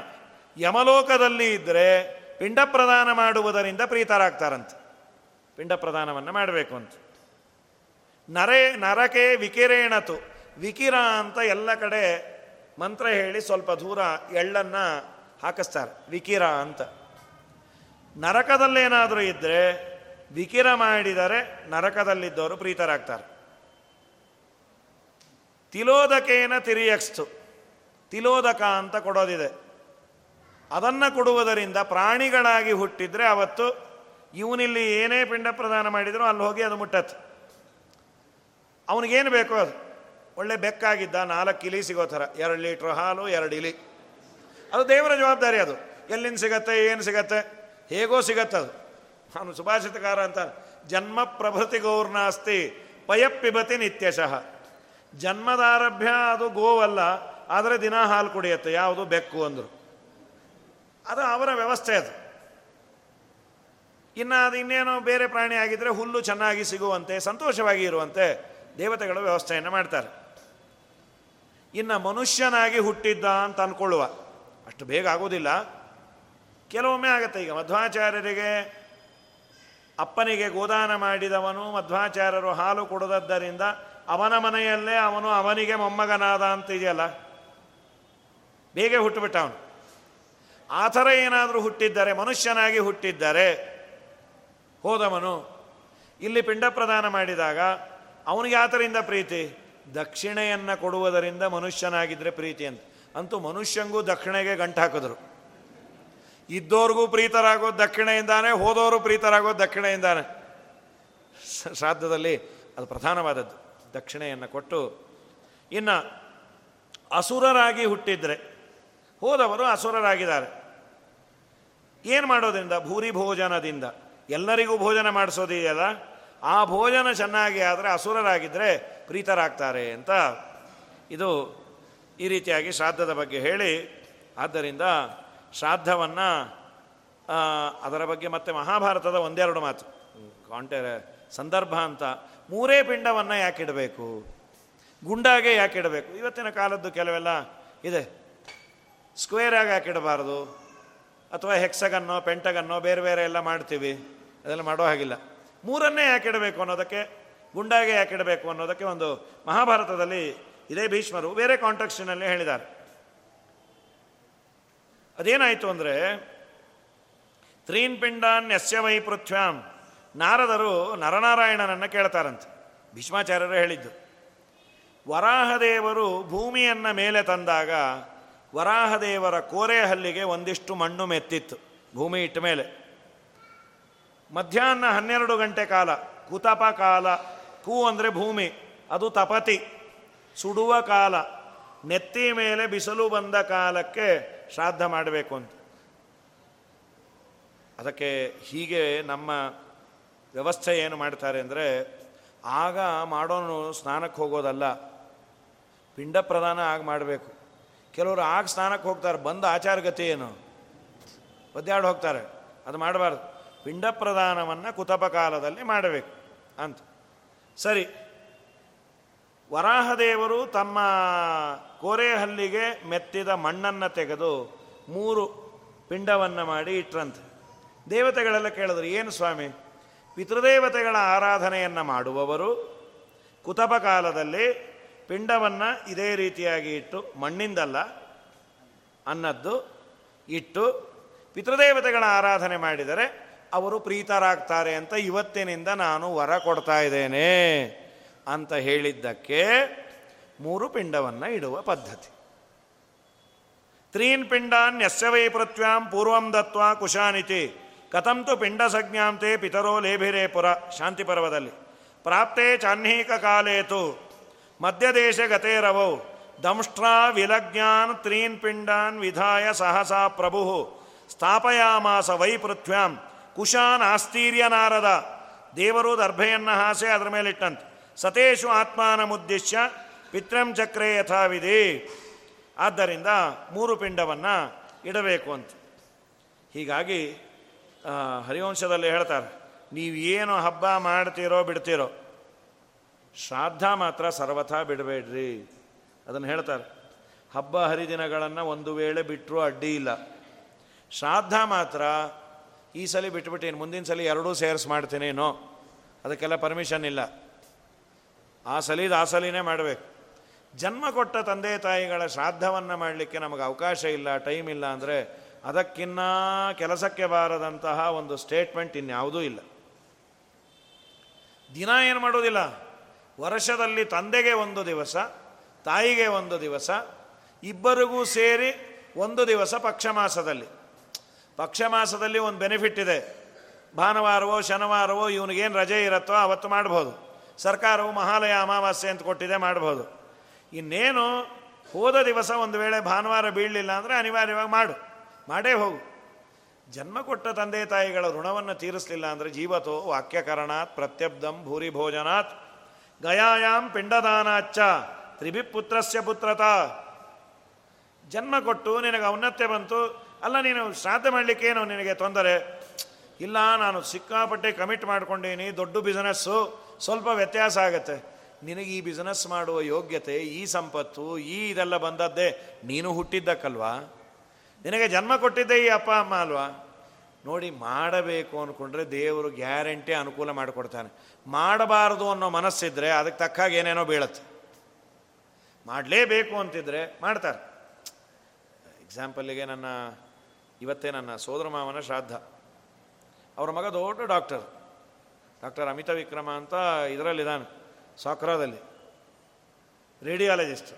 ಯಮಲೋಕದಲ್ಲಿ ಇದ್ದರೆ ಪಿಂಡ ಪ್ರದಾನ ಮಾಡುವುದರಿಂದ ಪ್ರೀತರಾಗ್ತಾರಂತೆ. ಪಿಂಡ ಪ್ರದಾನವನ್ನು ಮಾಡಬೇಕು ಅಂತ. ನರೇ ನರಕೆ ವಿಕಿರೇಣತು. ವಿಕಿರ ಅಂತ ಎಲ್ಲ ಕಡೆ ಮಂತ್ರ ಹೇಳಿ ಸ್ವಲ್ಪ ದೂರ ಎಳ್ಳನ್ನು ಹಾಕಿಸ್ತಾರೆ, ವಿಕಿರ ಅಂತ. ನರಕದಲ್ಲೇನಾದರೂ ಇದ್ದರೆ ವಿಕಿರ ಮಾಡಿದರೆ ನರಕದಲ್ಲಿದ್ದವರು ಪ್ರೀತರಾಗ್ತಾರೆ. ತಿಲೋದಕೇನ ತಿರಿಯಕ್ಸ್ತು. ತಿಲೋದಕ ಅಂತ ಕೊಡೋದಿದೆ. ಅದನ್ನು ಕೊಡುವುದರಿಂದ ಪ್ರಾಣಿಗಳಾಗಿ ಹುಟ್ಟಿದರೆ ಅವತ್ತು ಇವನಿಲ್ಲಿ ಏನೇ ಪಿಂಡ ಪ್ರದಾನ ಮಾಡಿದರೂ ಅಲ್ಲಿ ಹೋಗಿ ಅದು ಮುಟ್ಟತ್ತೆ. ಅವನಿಗೇನು ಬೇಕೋ ಅದು. ಒಳ್ಳೆ ಬೆಕ್ಕಾಗಿದ್ದ, ನಾಲ್ಕು ಇಲಿ ಸಿಗೋ ಥರ, ಎರಡು ಲೀಟ್ರ್ ಹಾಲು ಎರಡು ಇಲಿ. ಅದು ದೇವರ ಜವಾಬ್ದಾರಿ. ಅದು ಎಲ್ಲಿಂದ ಸಿಗತ್ತೆ, ಏನು ಸಿಗತ್ತೆ, ಹೇಗೋ ಸಿಗತ್ತದು. ಅವನು ಸುಭಾಷಿತಕಾರ ಅಂತ, ಜನ್ಮ ಪ್ರಭೃತಿ ಗೌರ್ನಾಸ್ತಿ ಪಯಪ್ಪಿಬತಿ ನಿತ್ಯಶಃ. ಜನ್ಮದಾರಭ್ಯ ಅದು ಗೋವಲ್ಲ, ಆದರೆ ದಿನ ಹಾಲು ಕುಡಿಯುತ್ತೆ ಯಾವುದು, ಬೆಕ್ಕು ಅಂದರು. ಅದು ಅವರ ವ್ಯವಸ್ಥೆ ಅದು. ಇನ್ನು ಅದು ಇನ್ನೇನೋ ಬೇರೆ ಪ್ರಾಣಿ ಆಗಿದ್ದರೆ ಹುಲ್ಲು ಚೆನ್ನಾಗಿ ಸಿಗುವಂತೆ ಸಂತೋಷವಾಗಿ ಇರುವಂತೆ ದೇವತೆಗಳು ವ್ಯವಸ್ಥೆಯನ್ನು ಮಾಡ್ತಾರೆ. ಇನ್ನು ಮನುಷ್ಯನಾಗಿ ಹುಟ್ಟಿದ್ದ ಅಂತ ಅಂದ್ಕೊಳ್ಳುವ ಅಷ್ಟು ಬೇಗ ಆಗೋದಿಲ್ಲ, ಕೆಲವೊಮ್ಮೆ ಆಗುತ್ತೆ. ಈಗ ಮಧ್ವಾಚಾರ್ಯರಿಗೆ ಅಪ್ಪನಿಗೆ ಗೋದಾನ ಮಾಡಿದವನು, ಮಧ್ವಾಚಾರ್ಯರು ಹಾಲು ಕೊಡದದ್ದರಿಂದ ಅವನ ಮನೆಯಲ್ಲೇ ಅವನು ಅವನಿಗೆ ಮೊಮ್ಮಗನಾದ ಅಂತ ಇದೆಯಲ್ಲ, ಬೇಗ ಹುಟ್ಟುಬಿಟ್ಟ ಅವನು. ಆ ಥರ ಏನಾದರೂ ಹುಟ್ಟಿದ್ದಾರೆ, ಮನುಷ್ಯನಾಗಿ ಹುಟ್ಟಿದ್ದಾರೆ ಹೋದವನು. ಇಲ್ಲಿ ಪಿಂಡ ಪ್ರದಾನ ಮಾಡಿದಾಗ ಅವನಿಗೆ ಆತರಿಂದ ಪ್ರೀತಿ, ದಕ್ಷಿಣೆಯನ್ನು ಕೊಡುವುದರಿಂದ ಮನುಷ್ಯನಾಗಿದ್ದರೆ ಪ್ರೀತಿ ಅಂತ. ಅಂತೂ ಮನುಷ್ಯಂಗೂ ದಕ್ಷಿಣೆಗೆ ಗಂಟು ಹಾಕಿದ್ರು. ಇದ್ದೋರಿಗೂ ಪ್ರೀತರಾಗೋದು ದಕ್ಷಿಣೆಯಿಂದಾನೆ, ಹೋದವರು ಪ್ರೀತರಾಗೋದು ದಕ್ಷಿಣೆಯಿಂದಾನೆ. ಶ್ರಾದ್ದದಲ್ಲಿ ಅದು ಪ್ರಧಾನವಾದದ್ದು, ದಕ್ಷಿಣೆಯನ್ನು ಕೊಟ್ಟು. ಇನ್ನು ಅಸುರರಾಗಿ ಹುಟ್ಟಿದರೆ ಹೋದವರು ಅಸುರರಾಗಿದ್ದಾರೆ. ಏನು ಮಾಡೋದ್ರಿಂದ? ಭೂರಿ ಭೋಜನದಿಂದ. ಎಲ್ಲರಿಗೂ ಭೋಜನ ಮಾಡಿಸೋದಿದೆಯಲ್ಲ, ಆ ಭೋಜನ ಚೆನ್ನಾಗಿ ಆದರೆ ಅಸುರರಾಗಿದ್ದರೆ ಪ್ರೀತರಾಗ್ತಾರೆ ಅಂತ. ಇದು ಈ ರೀತಿಯಾಗಿ ಶ್ರಾದ್ದದ ಬಗ್ಗೆ ಹೇಳಿ, ಆದ್ದರಿಂದ ಶ್ರಾದ್ದವನ್ನು ಅದರ ಬಗ್ಗೆ ಮತ್ತೆ ಮಹಾಭಾರತದ ಒಂದೆರಡು ಮಾತು ಕಾಂಟೆ ಸಂದರ್ಭ ಅಂತ. ಮೂರೇ ಪಿಂಡವನ್ನು ಯಾಕಿಡಬೇಕು, ಗುಂಡಾಗೆ ಯಾಕಿಡಬೇಕು? ಇವತ್ತಿನ ಕಾಲದ್ದು ಕೆಲವೆಲ್ಲ ಇದೆ, ಸ್ಕ್ವೇರಾಗಿ ಯಾಕಿಡಬಾರ್ದು, ಅಥವಾ ಹೆಕ್ಸಗನ್ನೋ ಪೆಂಟಗನ್ನೋ ಬೇರೆ ಬೇರೆ ಎಲ್ಲ ಮಾಡ್ತೀವಿ, ಅದೆಲ್ಲ ಮಾಡೋ ಹಾಗಿಲ್ಲ. ಮೂರನ್ನೇ ಯಾಕಿಡಬೇಕು ಅನ್ನೋದಕ್ಕೆ, ಗುಂಡಾಗೆ ಯಾಕಿಡಬೇಕು ಅನ್ನೋದಕ್ಕೆ ಒಂದು ಮಹಾಭಾರತದಲ್ಲಿ ಇದೇ ಭೀಷ್ಮರು ಬೇರೆ ಕಾಂಟೆಕ್ಸ್ಟಿನಲ್ಲಿ ಹೇಳಿದ್ದಾರೆ. ಅದೇನಾಯಿತು ಅಂದರೆ, ತ್ರೀನ್ ಪಿಂಡಾನ್ ಯಸ್ಯ ವೈ ಪೃಥ್ವ್ಯಾಂ, ನಾರದರು ನರನಾರಾಯಣನನ್ನು ಕೇಳ್ತಾರಂತೆ, ಭೀಷ್ಮಾಚಾರ್ಯರು ಹೇಳಿದ್ದು. ವರಾಹದೇವರು ಭೂಮಿಯನ್ನು ಮೇಲೆ ತಂದಾಗ ವರಾಹದೇವರ ಕೋರೆ ಹಲ್ಲಿಗೆ ಒಂದಿಷ್ಟು ಮಣ್ಣು ಮೆತ್ತಿತ್ತು ಭೂಮಿ ಇಟ್ಟ ಮೇಲೆ. ಮಧ್ಯಾಹ್ನ ಹನ್ನೆರಡು ಗಂಟೆ ಕಾಲ, ಕುತಪ ಕಾಲ, ಕು ಅಂದರೆ ಭೂಮಿ, ಅದು ತಪತಿ ಸುಡುವ ಕಾಲ, ನೆತ್ತಿ ಮೇಲೆ ಬಿಸಿಲು ಬಂದ ಕಾಲಕ್ಕೆ ಶ್ರಾದ್ದ ಮಾಡಬೇಕು ಅಂತ. ಅದಕ್ಕೆ ಹೀಗೆ ನಮ್ಮ ವ್ಯವಸ್ಥೆ ಏನು ಮಾಡ್ತಾರೆ ಅಂದರೆ, ಆಗ ಮಾಡೋನು ಸ್ನಾನಕ್ಕೆ ಹೋಗೋದಲ್ಲ, ಪಿಂಡ ಪ್ರದಾನ ಆಗ ಮಾಡಬೇಕು. ಕೆಲವರು ಆಗ ಸ್ನಾನಕ್ಕೆ ಹೋಗ್ತಾರೆ, ಬಂದ ಆಚಾರಗತಿ ಏನು ಒದ್ದಾಡಿ ಹೋಗ್ತಾರೆ, ಅದು ಮಾಡಬಾರ್ದು. ಪಿಂಡ ಪ್ರದಾನವನ್ನು ಕುತಪ ಕಾಲದಲ್ಲಿ ಮಾಡಬೇಕು ಅಂತ. ಸರಿ, ವರಾಹದೇವರು ತಮ್ಮ ಕೋರೆಹಲ್ಲಿಗೆ ಮೆತ್ತಿದ ಮಣ್ಣನ್ನು ತೆಗೆದು ಮೂರು ಪಿಂಡವನ್ನು ಮಾಡಿ ಇಟ್ರಂತೆ. ದೇವತೆಗಳೆಲ್ಲ ಕೇಳಿದ್ರು, ಏನು ಸ್ವಾಮಿ, ಪಿತೃದೇವತೆಗಳ ಆರಾಧನೆಯನ್ನು ಮಾಡುವವರು ಕುತಪ ಕಾಲದಲ್ಲಿ ಪಿಂಡವನ್ನು ಇದೇ ರೀತಿಯಾಗಿ ಇಟ್ಟು, ಮಣ್ಣಿಂದಲ್ಲ ಅನ್ನದ್ದು ಇಟ್ಟು ಪಿತೃದೇವತೆಗಳ ಆರಾಧನೆ ಮಾಡಿದರೆ ಅವರು ಪ್ರೀತರಾಗ್ತಾರೆ ಅಂತ ಇವತ್ತಿನಿಂದ ನಾನು ವರ ಕೊಡ್ತಾ ಇದ್ದೇನೆ ಅಂತ ಹೇಳಿದ್ದಕ್ಕೆ ಮೂರು ಪಿಂಡವನ್ನು ಇಡುವ ಪದ್ಧತಿ. ತ್ರೀನ್ ಪಿಂಡಾನ್ ಯಸ್ಯ ವೈ ಪೃಥ್ವ್ಯಾಂ ಪೂರ್ವಂ ದತ್ವಾ ಕುಶಾನಿತಿ ಕಥಂತು ಪಿಂಡ ಸಂಜ್ಞಾಂತೆ ಪಿತರೋ ಲೇಭಿರೇ ಪುರ. ಶಾಂತಿ ಪರ್ವದಲ್ಲಿ ಪ್ರಾಪ್ತೇ ಚಾಹ್ನೀಕ ಕಾಲೇತು ಮಧ್ಯದೇಶ ಗತೇರವೌ ದಂಷ್ಟ್ರಾ ವಿಲಜ್ಞಾನ್ ತ್ರೀನ್ ಪಿಂಡಾನ್ ವಿಧಾಯ ಸಹಸಾ ಪ್ರಭು ಸ್ಥಾಪಯಾಮಾಸ ವೈ ಪೃಥ್ವ್ಯಾಂ ಕುಶಾನ್ ಆಸ್ತೀರ್ಯ ನಾರದ. ದೇವರು ದರ್ಭೆಯನ್ನು ಹಾಸೆ ಅದರ ಮೇಲಿಟ್ಟಂತೆ. ಸತೇಶು ಆತ್ಮಾನಮುದ್ದೇಶ್ಯ ಪಿತೃಂ ಚಕ್ರೇ ಯಥಾವಿಧಿ. ಆದ್ದರಿಂದ ಮೂರು ಪಿಂಡವನ್ನು ಇಡಬೇಕು ಅಂತ. ಹೀಗಾಗಿ ಹರಿವಂಶದಲ್ಲಿ ಹೇಳ್ತಾರೆ, ನೀವೇನು ಹಬ್ಬ ಮಾಡ್ತೀರೋ ಬಿಡ್ತೀರೋ ಶ್ರಾದ್ದ ಮಾತ್ರ ಸರ್ವಥಾ ಬಿಡಬೇಡ್ರಿ. ಅದನ್ನು ಹೇಳ್ತಾರೆ, ಹಬ್ಬ ಹರಿದಿನಗಳನ್ನು ಒಂದು ವೇಳೆ ಬಿಟ್ಟರೂ ಅಡ್ಡಿ ಇಲ್ಲ, ಶ್ರಾದ್ದ ಮಾತ್ರ ಈ ಸಲ ಬಿಟ್ಬಿಟ್ಟೇನು, ಮುಂದಿನ ಸಲ ಎರಡೂ ಸೇರಿಸಿ ಮಾಡ್ತೀನೇನೋ ಅದಕ್ಕೆಲ್ಲ ಪರ್ಮಿಷನ್ ಇಲ್ಲ, ಆ ಸಲಿದ ಆ ಸಲಿನೇ ಮಾಡಬೇಕು. ಜನ್ಮ ಕೊಟ್ಟ ತಂದೆ ತಾಯಿಗಳ ಶ್ರಾದ್ದವನ್ನು ಮಾಡಲಿಕ್ಕೆ ನಮಗೆ ಅವಕಾಶ ಇಲ್ಲ, ಟೈಮ್ ಇಲ್ಲ ಅಂದರೆ ಅದಕ್ಕಿನ್ನ ಕೆಲಸಕ್ಕೆ ಬಾರದಂತಹ ಒಂದು ಸ್ಟೇಟ್ಮೆಂಟ್ ಇನ್ಯಾವುದೂ ಇಲ್ಲ. ದಿನ ಏನು ಮಾಡೋದಿಲ್ಲ, ವರ್ಷದಲ್ಲಿ ತಂದೆಗೆ ಒಂದು ದಿವಸ, ತಾಯಿಗೆ ಒಂದು ದಿವಸ, ಇಬ್ಬರಿಗೂ ಸೇರಿ ಒಂದು ದಿವಸ ಪಕ್ಷಮಾಸದಲ್ಲಿ. ಪಕ್ಷಮಾಸದಲ್ಲಿ ಒಂದು ಬೆನಿಫಿಟ್ ಇದೆ, ಭಾನುವಾರವೋ ಶನಿವಾರವೋ ಇವನಿಗೇನು ರಜೆ ಇರುತ್ತೋ ಅವತ್ತು ಮಾಡ್ಬೋದು. ಸರ್ಕಾರವು ಮಹಾಲಯ ಅಮಾವಾಸ್ಯೆ ಅಂತ ಕೊಟ್ಟಿದೆ, ಮಾಡ್ಬೋದು. ಇನ್ನೇನು ಹೋದ ದಿವಸ ಒಂದು ವೇಳೆ ಭಾನುವಾರ ಬೀಳಲಿಲ್ಲ ಅಂದರೆ ಅನಿವಾರ್ಯವಾಗಿ ಮಾಡು, ಮಾಡೇ ಹೋಗು. ಜನ್ಮ ಕೊಟ್ಟ ತಂದೆ ತಾಯಿಗಳ ಋಣವನ್ನು ತೀರಿಸಲಿಲ್ಲ ಅಂದರೆ ಜೀವತೋ ವಾಕ್ಯಕರಣಾತ್ ಪ್ರತ್ಯಬ್ಧಂ ಭೂರಿ ಭೋಜನಾತ್ ಗಯಾಯಾಮ್ ಪಿಂಡದಾನಾಚ್ಚ ತ್ರಿಭಿ ಪುತ್ರಸ್ಯ ಪುತ್ರತ. ಜನ್ಮ ಕೊಟ್ಟು ನಿನಗೆ ಔನ್ನತ್ಯ ಬಂತು, ಅಲ್ಲ, ನೀನು ಶ್ರಾದ್ದ ಮಾಡಲಿಕ್ಕೆ ಏನೋ ನಿನಗೆ ತೊಂದರೆ? ಇಲ್ಲ, ನಾನು ಸಿಕ್ಕಾಪಟ್ಟೆ ಕಮಿಟ್ ಮಾಡ್ಕೊಂಡೀನಿ, ದೊಡ್ಡ ಬಿಸ್ನೆಸ್ಸು, ಸ್ವಲ್ಪ ವ್ಯತ್ಯಾಸ ಆಗುತ್ತೆ. ನಿನಗೆ ಈ ಬಿಸ್ನೆಸ್ ಮಾಡುವ ಯೋಗ್ಯತೆ, ಈ ಸಂಪತ್ತು, ಈ ಇದೆಲ್ಲ ಬಂದದ್ದೇ ನೀನು ಹುಟ್ಟಿದ್ದಕ್ಕಲ್ವಾ, ನಿನಗೆ ಜನ್ಮ ಕೊಟ್ಟಿದ್ದೆ ಈ ಅಪ್ಪ ಅಮ್ಮ ಅಲ್ವಾ. ನೋಡಿ, ಮಾಡಬೇಕು ಅಂದ್ಕೊಂಡ್ರೆ ದೇವರು ಗ್ಯಾರಂಟಿ ಅನುಕೂಲ ಮಾಡಿಕೊಡ್ತಾನೆ. ಮಾಡಬಾರದು ಅನ್ನೋ ಮನಸ್ಸಿದ್ರೆ ಅದಕ್ಕೆ ತಕ್ಕಾಗ ಏನೇನೋ ಬೀಳತ್ತೆ. ಮಾಡಲೇಬೇಕು ಅಂತಿದ್ರೆ ಮಾಡ್ತಾರೆ. ಎಕ್ಸಾಂಪಲ್ಲಿಗೆ ನನ್ನ ಇವತ್ತೇ ನನ್ನ ಸೋದರ ಮಾವನ ಶ್ರಾದ್ದ. ಅವರ ಮಗ ದೊಡ್ಡ ಡಾಕ್ಟರ್, ಡಾಕ್ಟರ್ ಅಮಿತ ವಿಕ್ರಮ ಅಂತ ಇದರಲ್ಲಿದ್ದಾನೆ, ಸಾಕ್ರಾದಲ್ಲಿ ರೇಡಿಯಾಲಜಿಸ್ಟ್.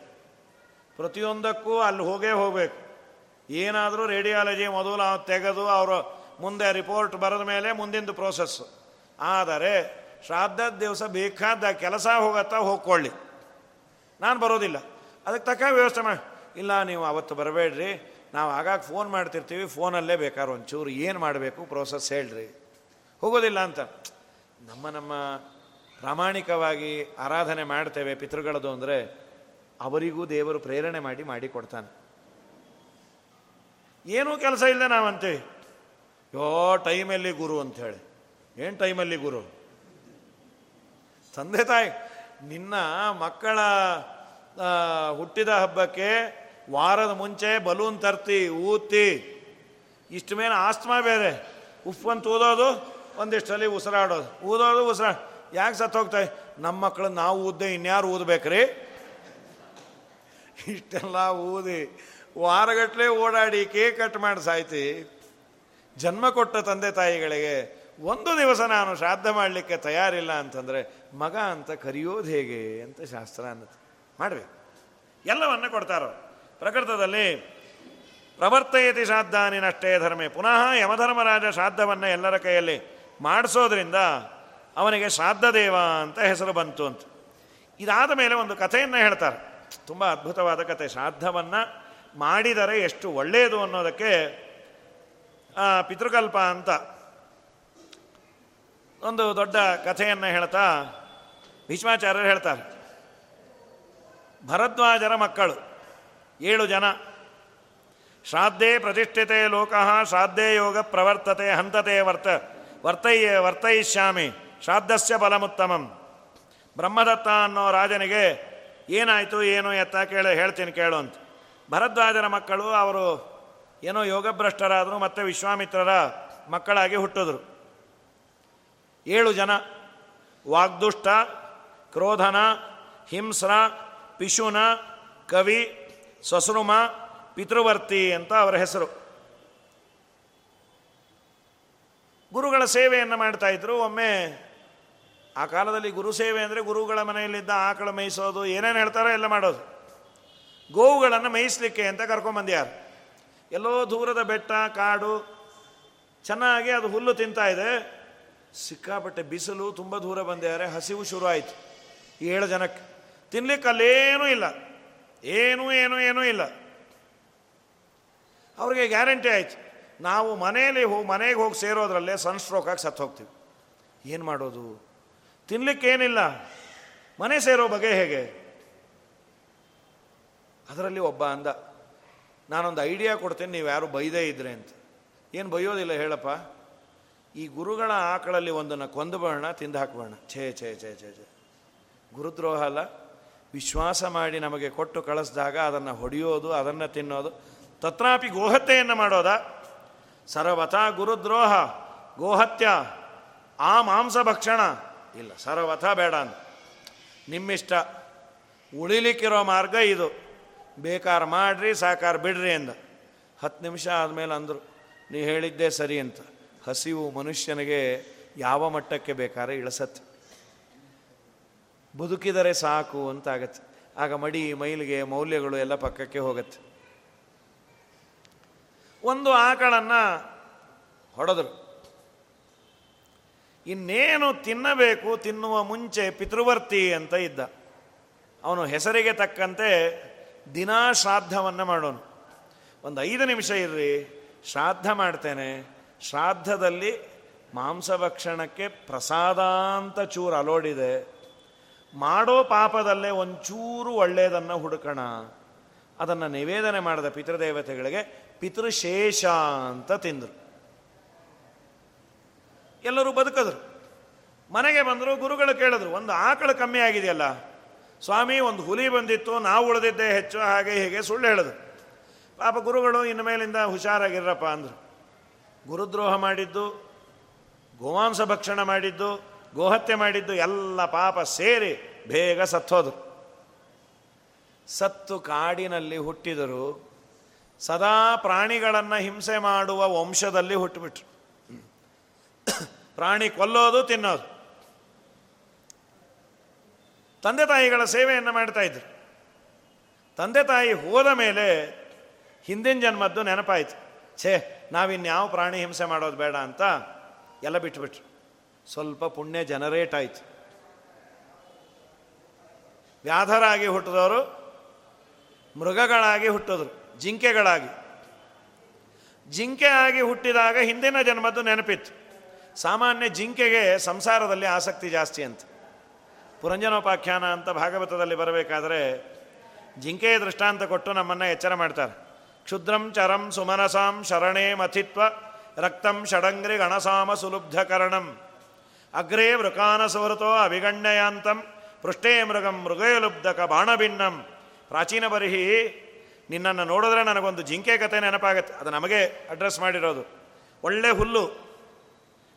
ಪ್ರತಿಯೊಂದಕ್ಕೂ ಅಲ್ಲಿ ಹೋಗೇ ಹೋಗಬೇಕು. ಏನಾದರೂ ರೇಡಿಯಾಲಜಿ ಮೊದಲು ಅವ್ರು ತೆಗೆದು ಅವರು ಮುಂದೆ ರಿಪೋರ್ಟ್ ಬರೆದ ಮೇಲೆ ಮುಂದಿಂದು ಪ್ರೋಸೆಸ್ಸು. ಆದರೆ ಶ್ರಾದ್ದದ ದಿವಸ ಬೇಕಾದ ಕೆಲಸ ಹೋಗತ್ತಾ ಹೋಗ್ಕೊಳ್ಳಿ, ನಾನು ಬರೋದಿಲ್ಲ, ಅದಕ್ಕೆ ತಕ್ಕ ವ್ಯವಸ್ಥೆ ಮಾಡಿ. ಇಲ್ಲ, ನೀವು ಅವತ್ತು ಬರಬೇಡ್ರಿ, ನಾವು ಆಗಾಗ ಫೋನ್ ಮಾಡ್ತಿರ್ತೀವಿ, ಫೋನಲ್ಲೇ ಬೇಕಾದ್ರೆ ಒಂಚೂರು ಏನು ಮಾಡಬೇಕು ಪ್ರೋಸೆಸ್ ಹೇಳ್ರಿ, ಹೋಗೋದಿಲ್ಲ ಅಂತ. ನಮ್ಮ ನಮ್ಮ ಪ್ರಾಮಾಣಿಕವಾಗಿ ಆರಾಧನೆ ಮಾಡ್ತೇವೆ ಪಿತೃಗಳದು ಅಂದರೆ ಅವರಿಗೂ ದೇವರು ಪ್ರೇರಣೆ ಮಾಡಿ ಮಾಡಿಕೊಡ್ತಾನೆ. ಏನೂ ಕೆಲಸ ಇಲ್ಲ ನಾವಂತೀವಿ, ಯೋ ಟೈಮಲ್ಲಿ ಗುರು ಅಂಥೇಳಿ. ಏನು ಟೈಮಲ್ಲಿ ಗುರು? ತಂದೆ ತಾಯಿ ನಿನ್ನ ಮಕ್ಕಳ ಹುಟ್ಟಿದ ಹಬ್ಬಕ್ಕೆ ವಾರದ ಮುಂಚೆ ಬಲೂನ್ ತರ್ತಿ, ಊತಿ, ಇಷ್ಟು ಮೇಲೆ ಆಸ್ತಮಾ ಬೇರೆ, ಉಪ್ಪಂತ ಊದೋದು, ಒಂದಿಷ್ಟಲ್ಲಿ ಉಸಿರಾಡೋದು, ಊದೋದು ಉಸಿರಾ, ಯಾಕೆ ಸತ್ತು ಹೋಗ್ತಾಯಿ ನಮ್ಮ ಮಕ್ಕಳು, ನಾವು ಊದ್ದೆ ಇನ್ಯಾರು ಊದಬೇಕ್ರಿ. ಇಷ್ಟೆಲ್ಲ ಊದಿ ವಾರಗಟ್ಟಲೆ ಓಡಾಡಿ ಕೇಕ್ ಕಟ್ ಮಾಡಿ ಸಾಯ್ತಿ. ಜನ್ಮ ಕೊಟ್ಟ ತಂದೆ ತಾಯಿಗಳಿಗೆ ಒಂದು ದಿವಸ ನಾನು ಶ್ರಾದ್ದ ಮಾಡಲಿಕ್ಕೆ ತಯಾರಿಲ್ಲ ಅಂತಂದರೆ ಮಗ ಅಂತ ಕರೆಯೋದು ಹೇಗೆ ಅಂತ ಶಾಸ್ತ್ರ ಅನ್ನತ್ತೆ. ಮಾಡಬೇಕು, ಎಲ್ಲವನ್ನು ಕೊಡ್ತಾರೋ. ಪ್ರಕೃತದಲ್ಲಿ ಪ್ರವರ್ತಯತಿ ಶ್ರಾದ್ದಾನಿ ನಷ್ಟೇ ಧರ್ಮೆ. ಪುನಃ ಯಮಧರ್ಮರಾಜ ಶ್ರಾದ್ದವನ್ನು ಎಲ್ಲರ ಕೈಯಲ್ಲಿ ಮಾಡಿಸೋದ್ರಿಂದ ಅವನಿಗೆ ಶ್ರಾದ್ದ ದೇವ ಅಂತ ಹೆಸರು ಬಂತು ಅಂತ. ಇದಾದ ಮೇಲೆ ಒಂದು ಕಥೆಯನ್ನು ಹೇಳ್ತಾರೆ, ತುಂಬ ಅದ್ಭುತವಾದ ಕಥೆ. ಶ್ರಾದ್ದವನ್ನು ಮಾಡಿದರೆ ಎಷ್ಟು ಒಳ್ಳೆಯದು ಅನ್ನೋದಕ್ಕೆ ಪಿತೃಕಲ್ಪ ಅಂತ ಒಂದು ದೊಡ್ಡ ಕಥೆಯನ್ನು ಹೇಳ್ತಾ ವಿಶ್ವಾಚಾರ್ಯರು ಹೇಳ್ತಾರೆ. ಭರದ್ವಾಜರ ಮಕ್ಕಳು ಏಳು ಜನ. ಶ್ರಾದ್ದೇ ಪ್ರತಿಷ್ಠಿತೆ ಲೋಕಃ ಶ್ರಾದ್ದೇ ಯೋಗ ಪ್ರವರ್ತತೆ ಹಂತತೆ ವರ್ತ ವರ್ತಯ್ಯ ವರ್ತಯಿಷ್ಯಾಮಿ ಶ್ರಾದ್ದಸ್ಯ ಫಲಮುತ್ತಮಂ. ಬ್ರಹ್ಮದತ್ತ ಅನ್ನೋ ರಾಜನಿಗೆ ಏನಾಯಿತು ಏನು ಎತ್ತ ಕೇಳಿ ಹೇಳ್ತೀನಿ ಕೇಳು ಅಂತ. ಭರದ್ವಾಜರ ಮಕ್ಕಳು ಅವರು ಏನೋ ಯೋಗಭ್ರಷ್ಟರಾದರು, ಮತ್ತು ವಿಶ್ವಾಮಿತ್ರರ ಮಕ್ಕಳಾಗಿ ಹುಟ್ಟಿದ್ರು. ಏಳು ಜನ: ವಾಗ್ದುಷ್ಟ, ಕ್ರೋಧನ, ಹಿಂಸ್ರ, ಪಿಶುನ, ಕವಿ, ಸಸ್ರುಮ, ಪಿತೃವರ್ತಿ ಅಂತ ಅವರ ಹೆಸರು. ಗುರುಗಳ ಸೇವೆಯನ್ನು ಮಾಡ್ತಾಯಿದ್ರು. ಒಮ್ಮೆ ಆ ಕಾಲದಲ್ಲಿ ಗುರು ಸೇವೆ ಅಂದರೆ ಗುರುಗಳ ಮನೆಯಲ್ಲಿದ್ದ ಆಕಳು ಮೇಯಿಸೋದು, ಏನೇನು ಹೇಳ್ತಾರೋ ಎಲ್ಲ ಮಾಡೋದು. ಗೋವುಗಳನ್ನು ಮೇಯಿಸಲಿಕ್ಕೆ ಅಂತ ಕರ್ಕೊಂಬಂದ್ಯಾರು. ಎಲ್ಲೋ ದೂರದ ಬೆಟ್ಟ ಕಾಡು, ಚೆನ್ನಾಗಿ ಅದು ಹುಲ್ಲು ತಿಂತಾಯಿದೆ, ಸಿಕ್ಕಾಪಟ್ಟೆ ಬಿಸಿಲು, ತುಂಬ ದೂರ ಬಂದ್ಯಾರೆ, ಹಸಿವು ಶುರು ಆಯಿತು ಏಳು ಜನಕ್ಕೆ. ತಿನ್ಲಿಕ್ಕೆ ಅಲ್ಲೇನೂ ಇಲ್ಲ, ಏನೂ ಏನೂ ಏನೂ ಇಲ್ಲ. ಅವ್ರಿಗೆ ಗ್ಯಾರಂಟಿ ಆಯಿತು, ನಾವು ಮನೆಯಲ್ಲಿ ಹೋಗಿ ಮನೆಗೆ ಹೋಗಿ ಸೇರೋದ್ರಲ್ಲೇ ಸನ್ಸ್ಟ್ರೋಕಾಗಿ ಸತ್ತು ಹೋಗ್ತೀವಿ. ಏನು ಮಾಡೋದು, ತಿನ್ಲಿಕ್ಕೇನಿಲ್ಲ, ಮನೆ ಸೇರೋ ಬಗೆ ಹೇಗೆ? ಅದರಲ್ಲಿ ಒಬ್ಬ ಅಂದ, ನಾನೊಂದು ಐಡಿಯಾ ಕೊಡ್ತೀನಿ, ನೀವು ಯಾರು ಬೈದೇ ಇದ್ರೆ ಅಂತ. ಏನು ಬೈಯೋದಿಲ್ಲ ಹೇಳಪ್ಪ, ಈ ಗುರುಗಳ ಆಕಳಲ್ಲಿ ಒಂದನ್ನು ಕೊಂದುಬೋಣ, ತಿಂದು ಹಾಕೋಣ. ಛೇ ಛೇ ಛೇ ಛೇ ಛೇ, ಗುರುದ್ರೋಹ ಅಲ್ಲ? ವಿಶ್ವಾಸ ಮಾಡಿ ನಮಗೆ ಕೊಟ್ಟು ಕಳಿಸಿದಾಗ ಅದನ್ನು ಹೊಡೆಯೋದು, ಅದನ್ನು ತಿನ್ನೋದು, ತತ್ರಾಪಿ ಗೋಹತ್ಯೆಯನ್ನು ಮಾಡೋದ? ಸರ್ವಥಾ ಗುರುದ್ರೋಹ ಗೋಹತ್ಯ ಆ ಮಾಂಸ ಭಕ್ಷಣ ಇಲ್ಲ, ಸರ್ವಥಾ ಬೇಡ ಅಂತ. ನಿಮ್ಮಿಷ್ಟ, ಉಳಿಲಿಕ್ಕಿರೋ ಮಾರ್ಗ ಇದು, ಬೇಕಾರ ಮಾಡ್ರಿ ಸಾಕಾರ ಬಿಡ್ರಿ ಅಂದ. ಹತ್ತು ನಿಮಿಷ ಆದಮೇಲೆ ಅಂದರು, ನೀವು ಹೇಳಿದ್ದೇ ಸರಿ ಅಂತ. ಹಸಿವು ಮನುಷ್ಯನಿಗೆ ಯಾವ ಮಟ್ಟಕ್ಕೆ ಬೇಕಾದ್ರೆ ಇಳಿಸತ್ತೆ, ಬದುಕಿದರೆ ಸಾಕು ಅಂತಾಗತ್ತೆ. ಆಗ ಮಡಿ ಮೈಲಿಗೆ ಮೌಲ್ಯಗಳು ಎಲ್ಲ ಪಕ್ಕಕ್ಕೆ ಹೋಗತ್ತೆ. ಒಂದು ಆಕಳನ್ನು ಹೊಡೆದರು. ಇನ್ನೇನು ತಿನ್ನಬೇಕು, ತಿನ್ನುವ ಮುಂಚೆ ಪಿತೃವರ್ತಿ ಅಂತ ಇದ್ದ, ಅವನು ಹೆಸರಿಗೆ ತಕ್ಕಂತೆ ದಿನಾ ಶ್ರಾದ್ದವನ್ನು ಮಾಡೋನು. ಒಂದು ಐದು ನಿಮಿಷ ಇರ್ರಿ, ಶ್ರಾದ್ದ ಮಾಡ್ತೇನೆ, ಶ್ರಾದ್ದದಲ್ಲಿ ಮಾಂಸಭಕ್ಷಣಕ್ಕೆ ಪ್ರಸಾದ ಅಂತ ಚೂರು ಅಲೋಡಿದೆ, ಮಾಡೋ ಪಾಪದಲ್ಲೇ ಒಂಚೂರು ಒಳ್ಳೆಯದನ್ನು ಹುಡುಕೋಣ, ಅದನ್ನು ನಿವೇದನೆ ಮಾಡಿದ ಪಿತೃದೇವತೆಗಳಿಗೆ ಪಿತೃಶೇಷ ಅಂತ ತಿಂದರು. ಎಲ್ಲರೂ ಬದುಕಿದ್ರು. ಮನೆಗೆ ಬಂದರು, ಗುರುಗಳು ಕೇಳಿದ್ರು, ಒಂದು ಆಕಳು ಕಮ್ಮಿ ಆಗಿದೆಯಲ್ಲ ಸ್ವಾಮಿ, ಒಂದು ಹುಲಿ ಬಂದಿತ್ತು, ನಾವು ಉಳಿದಿದ್ದೇ ಹೆಚ್ಚು, ಹಾಗೆ ಹೀಗೆ ಸುಳ್ಳು ಹೇಳಿದ್ರು. ಪಾಪ ಗುರುಗಳು ಇನ್ನು ಮೇಲಿಂದ ಹುಷಾರಾಗಿರ್ರಪ್ಪ ಅಂದರು. ಗುರುದ್ರೋಹ ಮಾಡಿದ್ದು, ಗೋಮಾಂಸ ಭಕ್ಷಣ ಮಾಡಿದ್ದು, ಗೋಹತ್ಯೆ ಮಾಡಿದ್ದು ಎಲ್ಲ ಪಾಪ ಸೇರಿ ಬೇಗ ಸತ್ತೋದರು. ಸತ್ತು ಕಾಡಿನಲ್ಲಿ ಹುಟ್ಟಿದರು. ಸದಾ ಪ್ರಾಣಿಗಳನ್ನು ಹಿಂಸೆ ಮಾಡುವ ವಂಶದಲ್ಲಿ ಹುಟ್ಟುಬಿಟ್ರು. ಪ್ರಾಣಿ ಕೊಲ್ಲೋದು, ತಿನ್ನೋದು. ತಂದೆ ತಾಯಿಗಳ ಸೇವೆಯನ್ನು ಮಾಡ್ತಾ ಇದ್ರು. ತಂದೆ ತಾಯಿ ಹೋದ ಮೇಲೆ ಹಿಂದಿನ ಜನ್ಮದ್ದು ನೆನಪಾಯಿತು. ಛೇ, ನಾವಿನ್ಯಾವ ಪ್ರಾಣಿ ಹಿಂಸೆ ಮಾಡೋದು ಬೇಡ ಅಂತ ಎಲ್ಲ ಬಿಟ್ಟುಬಿಟ್ರು. ಸ್ವಲ್ಪ ಪುಣ್ಯ ಜನರೇಟ್ ಆಯಿತು. ವ್ಯಾಧರಾಗಿ ಹುಟ್ಟಿದವರು ಮೃಗಗಳಾಗಿ ಹುಟ್ಟಿದ್ರು, ಜಿಂಕೆಗಳಾಗಿ. ಜಿಂಕೆ ಆಗಿ ಹುಟ್ಟಿದಾಗ ಹಿಂದಿನ ಜನ್ಮದ್ದು ನೆನಪಿತ್ತು. ಸಾಮಾನ್ಯ ಜಿಂಕೆಗೆ ಸಂಸಾರದಲ್ಲಿ ಆಸಕ್ತಿ ಜಾಸ್ತಿ ಅಂತ. ಪುರಂಜನೋಪಾಖ್ಯಾನ ಅಂತ ಭಾಗವತದಲ್ಲಿ ಬರಬೇಕಾದರೆ ಜಿಂಕೆಯ ದೃಷ್ಟಾಂತ ಕೊಟ್ಟು ನಮ್ಮನ್ನು ಎಚ್ಚರ ಮಾಡ್ತಾರೆ. ಕ್ಷುದ್ರಂ ಚರಂ ಸುಮನಸಾಂ ಶರಣೇ ಮಥಿತ್ವ ರಕ್ತಂ ಷಡಂಗ್ರಿ ಗಣಸಾಮ ಸುಲುಬ್ಧಕರಣಂ ಅಗ್ರೇ ವೃಕಾನಸವೃತೋ ಅವಿಗಣ್ಯಯಾಂತಂ ಪೃಷ್ಠೇ ಮೃಗಂ ಮೃಗಯಲುಬ್ಧಕ ಬಾಣಭಿನ್ನಂ. ಪ್ರಾಚೀನ ಬರಿಹಿ, ನಿನ್ನನ್ನು ನೋಡಿದ್ರೆ ನನಗೊಂದು ಜಿಂಕೆ ಕಥೆ ನೆನಪಾಗತ್ತೆ. ಅದು ನಮಗೆ ಅಡ್ರೆಸ್ ಮಾಡಿರೋದು. ಒಳ್ಳೆ ಹುಲ್ಲು,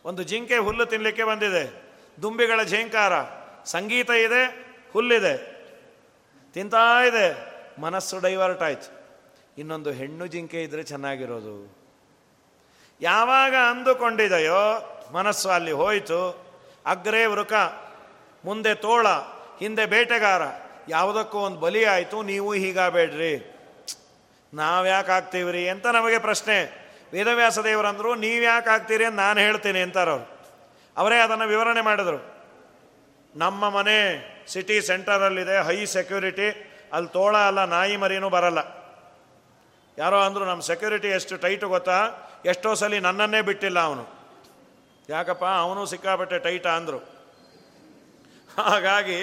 ಒಂದು ಜಿಂಕೆ ಹುಲ್ಲು ತಿನ್ನಲಿಕ್ಕೆ ಬಂದಿದೆ. ದುಂಬಿಗಳ ಝೇಂಕಾರ, ಸಂಗೀತ ಇದೆ, ಹುಲ್ಲಿದೆ, ತಿಂತಾ ಇದೆ. ಮನಸ್ಸು ಡೈವರ್ಟ್ ಆಯಿತು. ಇನ್ನೊಂದು ಹೆಣ್ಣು ಜಿಂಕೆ ಇದ್ದರೆ ಚೆನ್ನಾಗಿರೋದು ಯಾವಾಗ ಅಂದುಕೊಂಡಿದೆಯೋ ಮನಸ್ಸು ಅಲ್ಲಿ ಹೋಯಿತು. ಅಗ್ರೇ ವೃಕ, ಮುಂದೆ ತೋಳ, ಹಿಂದೆ ಬೇಟೆಗಾರ, ಯಾವುದಕ್ಕೂ ಒಂದು ಬಲಿ ಆಯಿತು. ನೀವು ಹೀಗಾಗಬೇಡ್ರಿ, ನಾವ್ಯಾಕೆ ಆಗ್ತೀವ್ರಿ ಅಂತ ನಮಗೆ ಪ್ರಶ್ನೆ. ವೇದವ್ಯಾಸ ದೇವರಂದರು, ನೀವ್ಯಾಕೆ ಆಗ್ತೀರಿ ಅಂತ ನಾನು ಹೇಳ್ತೀನಿ ಅಂತಾರವ್ರು. ಅವರೇ ಅದನ್ನು ವಿವರಣೆ ಮಾಡಿದರು. ನಮ್ಮ ಮನೆ ಸಿಟಿ ಸೆಂಟರಲ್ಲಿದೆ, ಹೈ ಸೆಕ್ಯೂರಿಟಿ, ಅಲ್ಲಿ ತೋಳ ಅಲ್ಲ, ನಾಯಿ ಮರಿನೂ ಬರಲ್ಲ. ಯಾರೋ ಅಂದರು, ನಮ್ಮ ಸೆಕ್ಯೂರಿಟಿ ಎಷ್ಟು ಟೈಟು ಗೊತ್ತಾ, ಎಷ್ಟೋ ಸಲ ನನ್ನನ್ನೇ ಬಿಟ್ಟಿಲ್ಲ ಅವನು. ಯಾಕಪ್ಪ, ಅವನು ಸಿಕ್ಕಾಪಟ್ಟೆ ಟೈಟ ಅಂದರು. ಹಾಗಾಗಿ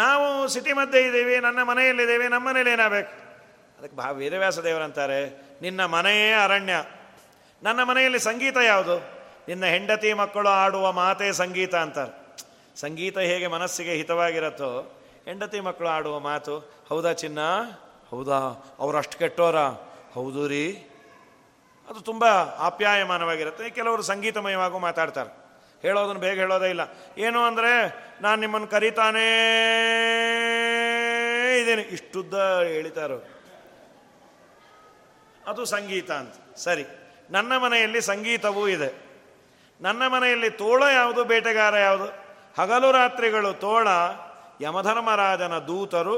ನಾವು ಸಿಟಿ ಮಧ್ಯೆ ಇದ್ದೀವಿ, ನನ್ನ ಮನೆಯಲ್ಲಿದ್ದೀವಿ, ನಮ್ಮ ಮನೇಲಿ ಏನಾಗಬೇಕು? ಅದಕ್ಕೆ ಭಾ ವೇದವ್ಯಾಸ ದೇವರಂತಾರೆ, ನಿನ್ನ ಮನೆಯೇ ಅರಣ್ಯ. ನನ್ನ ಮನೆಯಲ್ಲಿ ಸಂಗೀತ ಯಾವುದು? ನಿನ್ನ ಹೆಂಡತಿ ಮಕ್ಕಳು ಆಡುವ ಮಾತೇ ಸಂಗೀತ ಅಂತಾರೆ. ಸಂಗೀತ ಹೇಗೆ ಮನಸ್ಸಿಗೆ ಹಿತವಾಗಿರುತ್ತೋ ಹೆಂಡತಿ ಮಕ್ಕಳು ಆಡುವ ಮಾತು. ಹೌದಾ ಚಿನ್ನ, ಹೌದಾ, ಅವರಷ್ಟು ಕೆಟ್ಟೋರ, ಹೌದು ರೀ. ಅದು ತುಂಬ ಆಪ್ಯಾಯಮಾನವಾಗಿರುತ್ತೆ. ಕೆಲವರು ಸಂಗೀತಮಯವಾಗೂ ಮಾತಾಡ್ತಾರೆ. ಹೇಳೋದನ್ನು ಬೇಗ ಹೇಳೋದೇ ಇಲ್ಲ. ಏನು ಅಂದರೆ, ನಾನು ನಿಮ್ಮನ್ನು ಕರೀತಾನೇ ಇದ್ದೀನಿ, ಇಷ್ಟುದ್ದ ಹೇಳಿತಾರೋ ಅದು ಸಂಗೀತ ಅಂತ. ಸರಿ, ನನ್ನ ಮನೆಯಲ್ಲಿ ಸಂಗೀತವೂ ಇದೆ. ನನ್ನ ಮನೆಯಲ್ಲಿ ತೋಳ ಯಾವುದು, ಬೇಟೆಗಾರ ಯಾವುದು? ಹಗಲು ರಾತ್ರಿಗಳು ತೋಳ, ಯಮಧರ್ಮರಾಜನ ದೂತರು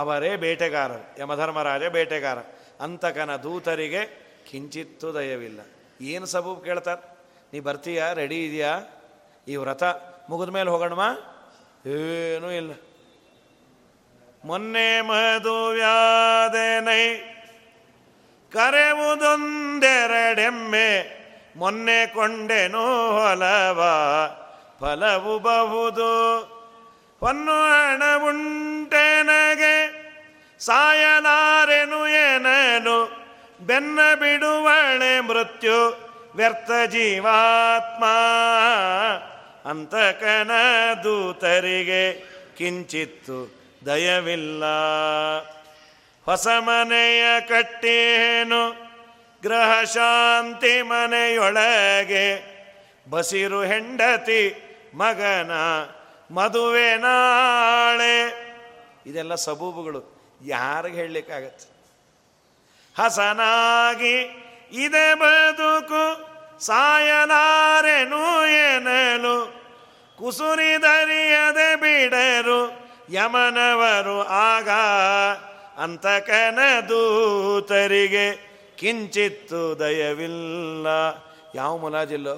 ಅವರೇ ಬೇಟೆಗಾರರು. ಯಮಧರ್ಮರಾಜ ಬೇಟೆಗಾರ. ಅಂತಕನ ದೂತರಿಗೆ ಕಿಂಚಿತ್ತೂ ದಯವಿಲ್ಲ. ಏನು ಸಬೂಬ್ ಕೇಳ್ತಾರೆ, ನೀ ಬರ್ತೀಯಾ, ರೆಡಿ ಇದೆಯಾ, ಈ ವ್ರತ ಮುಗಿದ ಮೇಲೆ ಹೋಗೋಣಮ್ಮ? ಏನೂ ಇಲ್ಲ. ಮೊನ್ನೆ ಮಧುವ್ಯಾದೆನೈ ಕರೆವುದೊಂದೆರಡೆಮ್ಮೆ ಮೊನ್ನೆ ಕೊಂಡೆನೋ ಹೊಲವ ಫಲವು ಬಹುದು ಹೊನ್ನು ಹಣವುಂಟೆನಗೆ ಸಾಯಲಾರೆನು ಏನನು ಬೆನ್ನ ಬಿಡುವಳೆ ಮೃತ್ಯು ವ್ಯರ್ಥ ಜೀವಾತ್ಮ ಅಂತಕನ ದೂತರಿಗೆ ಕಿಂಚಿತ್ತು ದಯವಿಲ್ಲ. ಹೊಸ ಮನೆಯ ಕಟ್ಟೇನು ಗೃಹ ಶಾಂತಿ ಮನೆಯೊಳಗೆ ಬಸಿರು ಹೆಂಡತಿ ಮಗನ ಮದುವೆ ನಾಳೆ. ಇದೆಲ್ಲ ಸಬೂಬುಗಳು, ಯಾರಿಗೆ ಹೇಳಲಿಕ್ಕಾಗತ್ತೆ? ಹಸನಾಗಿ ಇದೇ ಬದುಕು ಸಾಯಲಾರೆನು ಏನಲು ಕುಸುರಿದರಿಯದೆ ಬಿಡರು ಯಮನವರು ಆಗ ಅಂತಕನ ದೂತರಿಗೆ ಕಿಂಚಿತ್ತು ದಯವಿಲ್ಲ. ಯಾವ ಮುಲಾಜಿಲ್ಲೋ.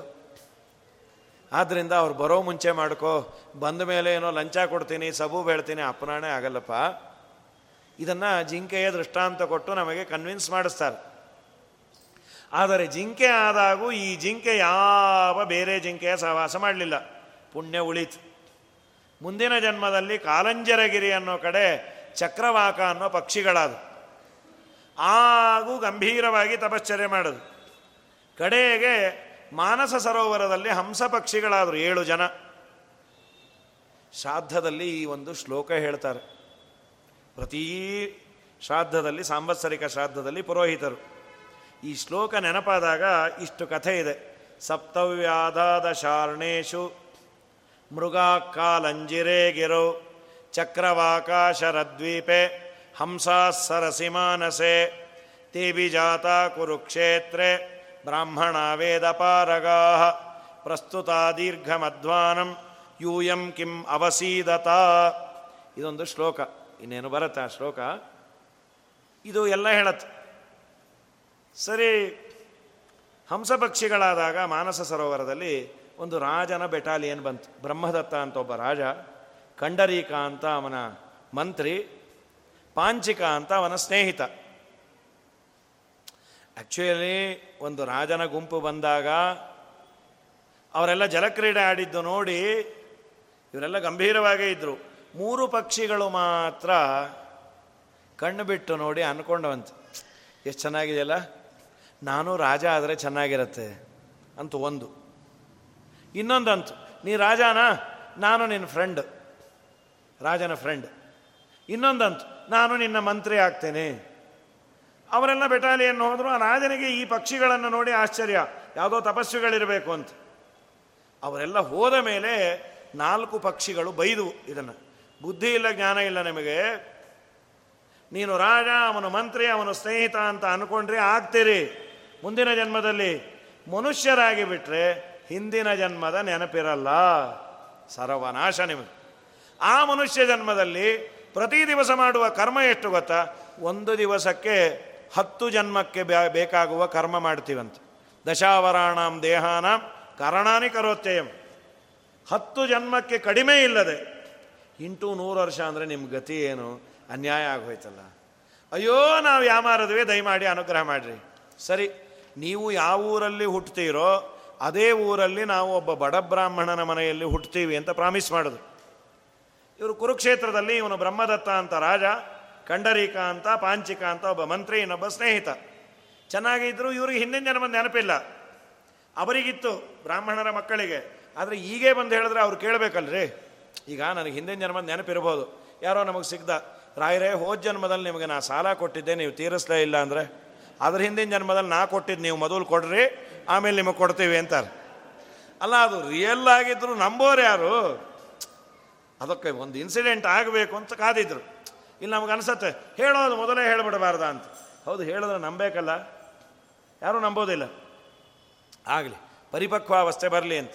ಆದ್ದರಿಂದ ಅವ್ರು ಬರೋ ಮುಂಚೆ ಮಾಡ್ಕೋ, ಬಂದ ಮೇಲೆ ಏನೋ ಲಂಚ ಕೊಡ್ತೀನಿ, ಸಬೂಬ್ ಹೇಳ್ತೀನಿ, ಅಪರಾಣೆ ಆಗಲ್ಲಪ್ಪ. ಇದನ್ನು ಜಿಂಕೆಯ ದೃಷ್ಟಾಂತ ಕೊಟ್ಟು ನಮಗೆ ಕನ್ವಿನ್ಸ್ ಮಾಡಿಸ್ತಾರೆ. ಆದರೆ ಜಿಂಕೆ ಆದಾಗೂ ಈ ಜಿಂಕೆ ಯಾವ ಬೇರೆ ಜಿಂಕೆಯ ಸಹವಾಸ ಮಾಡಲಿಲ್ಲ. ಪುಣ್ಯ ಉಳಿತು. ಮುಂದಿನ ಜನ್ಮದಲ್ಲಿ ಕಾಲಂಜರಗಿರಿ ಅನ್ನೋ ಕಡೆ ಚಕ್ರವಾಕ ಅನ್ನೋ ಪಕ್ಷಿಗಳಾದವು. ಹಾಗೂ ಗಂಭೀರವಾಗಿ ತಪಶ್ಚರ್ಯ ಮಾಡೋದು. ಕಡೆಗೆ ಮಾನಸ ಸರೋವರದಲ್ಲಿ ಹಂಸ ಪಕ್ಷಿಗಳಾದರು ಏಳು ಜನ. ಶ್ರಾದ್ದದಲ್ಲಿ ಈ ಒಂದು ಶ್ಲೋಕ ಹೇಳ್ತಾರೆ. ಪ್ರತೀ ಶ್ರಾದ್ದದಲ್ಲಿ, ಸಾಂವತ್ಸರಿಕ ಶ್ರಾದ್ದದಲ್ಲಿ ಪುರೋಹಿತರು ಈ ಶ್ಲೋಕ ನೆನಪಾದಾಗ ಇಷ್ಟು ಕಥೆ ಇದೆ. ಸಪ್ತವ್ಯಾಧಾದ ಶಾರ್ಣೇಶು ಮೃಗಾಕಾಲಂಜಿರೇ ಗಿರೋ ಚಕ್ರವಾಕಾಶರದ್ವೀಪೆ ಹಂಸಾ ಸರಸಿ ಮಾನಸೆ ತೇ ಬಿಜಾತ ಕುರುಕ್ಷೇತ್ರೇ ಬ್ರಾಹ್ಮಣ ವೇದಪಾರಗಾ ಪ್ರಸ್ತುತ ದೀರ್ಘ ಮಧ್ವಾನಂ ಯೂಯಂ ಕಿಂ ಅವಸೀದತ. ಇದೊಂದು ಶ್ಲೋಕ. ಇನ್ನೇನು ಬರುತ್ತೆ ಆ ಶ್ಲೋಕ, ಇದು ಎಲ್ಲ ಹೇಳುತ್ತೆ. ಸರಿ, ಹಂಸ ಪಕ್ಷಿಗಳಾದಾಗ ಮಾನಸ ಸರೋವರದಲ್ಲಿ ಒಂದು ರಾಜನ ಬೆಟಾಲಿಯನ್ ಬಂತು. ಬ್ರಹ್ಮದತ್ತ ಅಂತ ಒಬ್ಬ ರಾಜ, ಕಂಡರೀಕ ಅಂತ ಅವನ ಮಂತ್ರಿ, ಪಾಂಚಿಕ ಅಂತ ಅವನ ಸ್ನೇಹಿತ. ಆ್ಯಕ್ಚುಯಲಿ ಒಂದು ರಾಜನ ಗುಂಪು ಬಂದಾಗ ಅವರೆಲ್ಲ ಜಲಕ್ರೀಡೆ ಆಡಿದ್ದು ನೋಡಿ ಇವರೆಲ್ಲ ಗಂಭೀರವಾಗೇ ಇದ್ದರು. ಮೂರು ಪಕ್ಷಿಗಳು ಮಾತ್ರ ಕಣ್ಣು ಬಿಟ್ಟು ನೋಡಿ ಅಂದ್ಕೊಂಡವಂತೆ, ಎಷ್ಟು ಚೆನ್ನಾಗಿದೆಯಲ್ಲ, ನಾನು ರಾಜ ಆದರೆ ಚೆನ್ನಾಗಿರತ್ತೆ ಅಂತ ಒಂದು. ಇನ್ನೊಂದಂತು, ನೀ ರಾಜನಾ, ನಾನು ನಿನ್ನ ಫ್ರೆಂಡ್, ರಾಜನ ಫ್ರೆಂಡ್. ಇನ್ನೊಂದಂತು, ನಾನು ನಿನ್ನ ಮಂತ್ರಿ ಆಗ್ತೇನೆ. ಅವರೆಲ್ಲ ಬೆಟಾಲಿಯನ್ನು ಹೋದರು. ಆ ರಾಜನಿಗೆ ಈ ಪಕ್ಷಿಗಳನ್ನು ನೋಡಿ ಆಶ್ಚರ್ಯ, ಯಾವುದೋ ತಪಸ್ಸುಗಳಿರಬೇಕು ಅಂತ. ಅವರೆಲ್ಲ ಹೋದ ಮೇಲೆ ನಾಲ್ಕು ಪಕ್ಷಿಗಳು ಬೈದವು ಇದನ್ನು, ಬುದ್ಧಿ ಇಲ್ಲ ಜ್ಞಾನ ಇಲ್ಲ ನಿಮಗೆ, ನೀನು ರಾಜ, ಅವನು ಮಂತ್ರಿ, ಅವನು ಸ್ನೇಹಿತ ಅಂತ ಅಂದ್ಕೊಂಡ್ರೆ ಆಗ್ತೀರಿ. ಮುಂದಿನ ಜನ್ಮದಲ್ಲಿ ಮನುಷ್ಯರಾಗಿ ಬಿಟ್ಟರೆ ಹಿಂದಿನ ಜನ್ಮದ ನೆನಪಿರಲ್ಲ, ಸರ್ವನಾಶ ನಿಮಗೆ. ಆ ಮನುಷ್ಯ ಜನ್ಮದಲ್ಲಿ ಪ್ರತಿ ದಿವಸ ಮಾಡುವ ಕರ್ಮ ಎಷ್ಟು ಗೊತ್ತಾ? ಒಂದು ದಿವಸಕ್ಕೆ ಹತ್ತು ಜನ್ಮಕ್ಕೆ ಬೇಕಾಗುವ ಕರ್ಮ ಮಾಡ್ತೀವಂತ. ದಶಾವರಾಣಾಂ ದೇಹಾನಾಂ ಕಾರಣಾನಿ ಕರೋತ್ಯಯಂ. ಹತ್ತು ಜನ್ಮಕ್ಕೆ ಕಡಿಮೆ ಇಲ್ಲದೆ ಇಂಟು ನೂರು ವರ್ಷ ಅಂದರೆ ನಿಮ್ಮ ಗತಿ ಏನು? ಅನ್ಯಾಯ ಆಗೋಯ್ತಲ್ಲ. ಅಯ್ಯೋ, ನಾವು ಯಾಮಾರದ್ವಿ, ದಯಮಾಡಿ ಅನುಗ್ರಹ ಮಾಡಿರಿ. ಸರಿ, ನೀವು ಯಾವ ಊರಲ್ಲಿ ಹುಟ್ಟುತ್ತೀರೋ ಅದೇ ಊರಲ್ಲಿ ನಾವು ಒಬ್ಬ ಬಡ ಬ್ರಾಹ್ಮಣನ ಮನೆಯಲ್ಲಿ ಹುಟ್ಟುತ್ತೀವಿ ಅಂತ ಪ್ರಾಮಿಸ್ ಮಾಡೋದು. ಇವರು ಕುರುಕ್ಷೇತ್ರದಲ್ಲಿ ಇವನು ಬ್ರಹ್ಮದತ್ತ ಅಂತ ರಾಜ, ಕಂಡರೀಕ ಅಂತ, ಪಾಂಚಿಕ ಅಂತ ಒಬ್ಬ ಮಂತ್ರಿ, ಇನ್ನೊಬ್ಬ ಸ್ನೇಹಿತ. ಚೆನ್ನಾಗಿದ್ದರು. ಇವ್ರಿಗೆ ಹಿಂದಿನ ಜನ್ಮದ ನೆನಪಿಲ್ಲ, ಅವರಿಗಿತ್ತು ಬ್ರಾಹ್ಮಣರ ಮಕ್ಕಳಿಗೆ. ಆದರೆ ಈಗೇ ಬಂದು ಹೇಳಿದ್ರೆ ಅವ್ರು ಕೇಳಬೇಕಲ್ರಿ. ಈಗ ನನಗೆ ಹಿಂದಿನ ಜನ್ಮದ ನೆನಪಿರ್ಬೋದು, ಯಾರೋ ನಮಗೆ ಸಿಗ್ದ, ರಾಯರೇ ಹೋದ ಜನ್ಮದಲ್ಲಿ ನಿಮಗೆ ನಾನು ಸಾಲ ಕೊಟ್ಟಿದ್ದೆ, ನೀವು ತೀರಿಸಲೇ ಇಲ್ಲ ಅಂದರೆ ಅದ್ರ ಹಿಂದಿನ ಜನ್ಮದಲ್ಲಿ ನಾ ಕೊಟ್ಟಿದ್ದು, ನೀವು ಮೊದಲು ಕೊಡ್ರಿ, ಆಮೇಲೆ ನಿಮಗೆ ಕೊಡ್ತೀವಿ ಅಂತಾರೆ. ಅಲ್ಲ, ಅದು ರಿಯಲ್ ಆಗಿದ್ರು ನಂಬೋರು ಯಾರು? ಅದಕ್ಕೆ ಒಂದು ಇನ್ಸಿಡೆಂಟ್ ಆಗಬೇಕು ಅಂತ ಕಾದಿದ್ರು. ಇಲ್ಲಿ ನಮ್ಗೆ ಅನಿಸುತ್ತೆ ಹೇಳೋದು ಮೊದಲೇ ಹೇಳಿಬಿಡಬಾರ್ದ ಅಂತ. ಹೌದು, ಹೇಳಿದ್ರೆ ನಂಬೇಕಲ್ಲ, ಯಾರೂ ನಂಬೋದಿಲ್ಲ. ಆಗಲಿ, ಪರಿಪಕ್ವಾವಸ್ಥೆ ಬರಲಿ ಅಂತ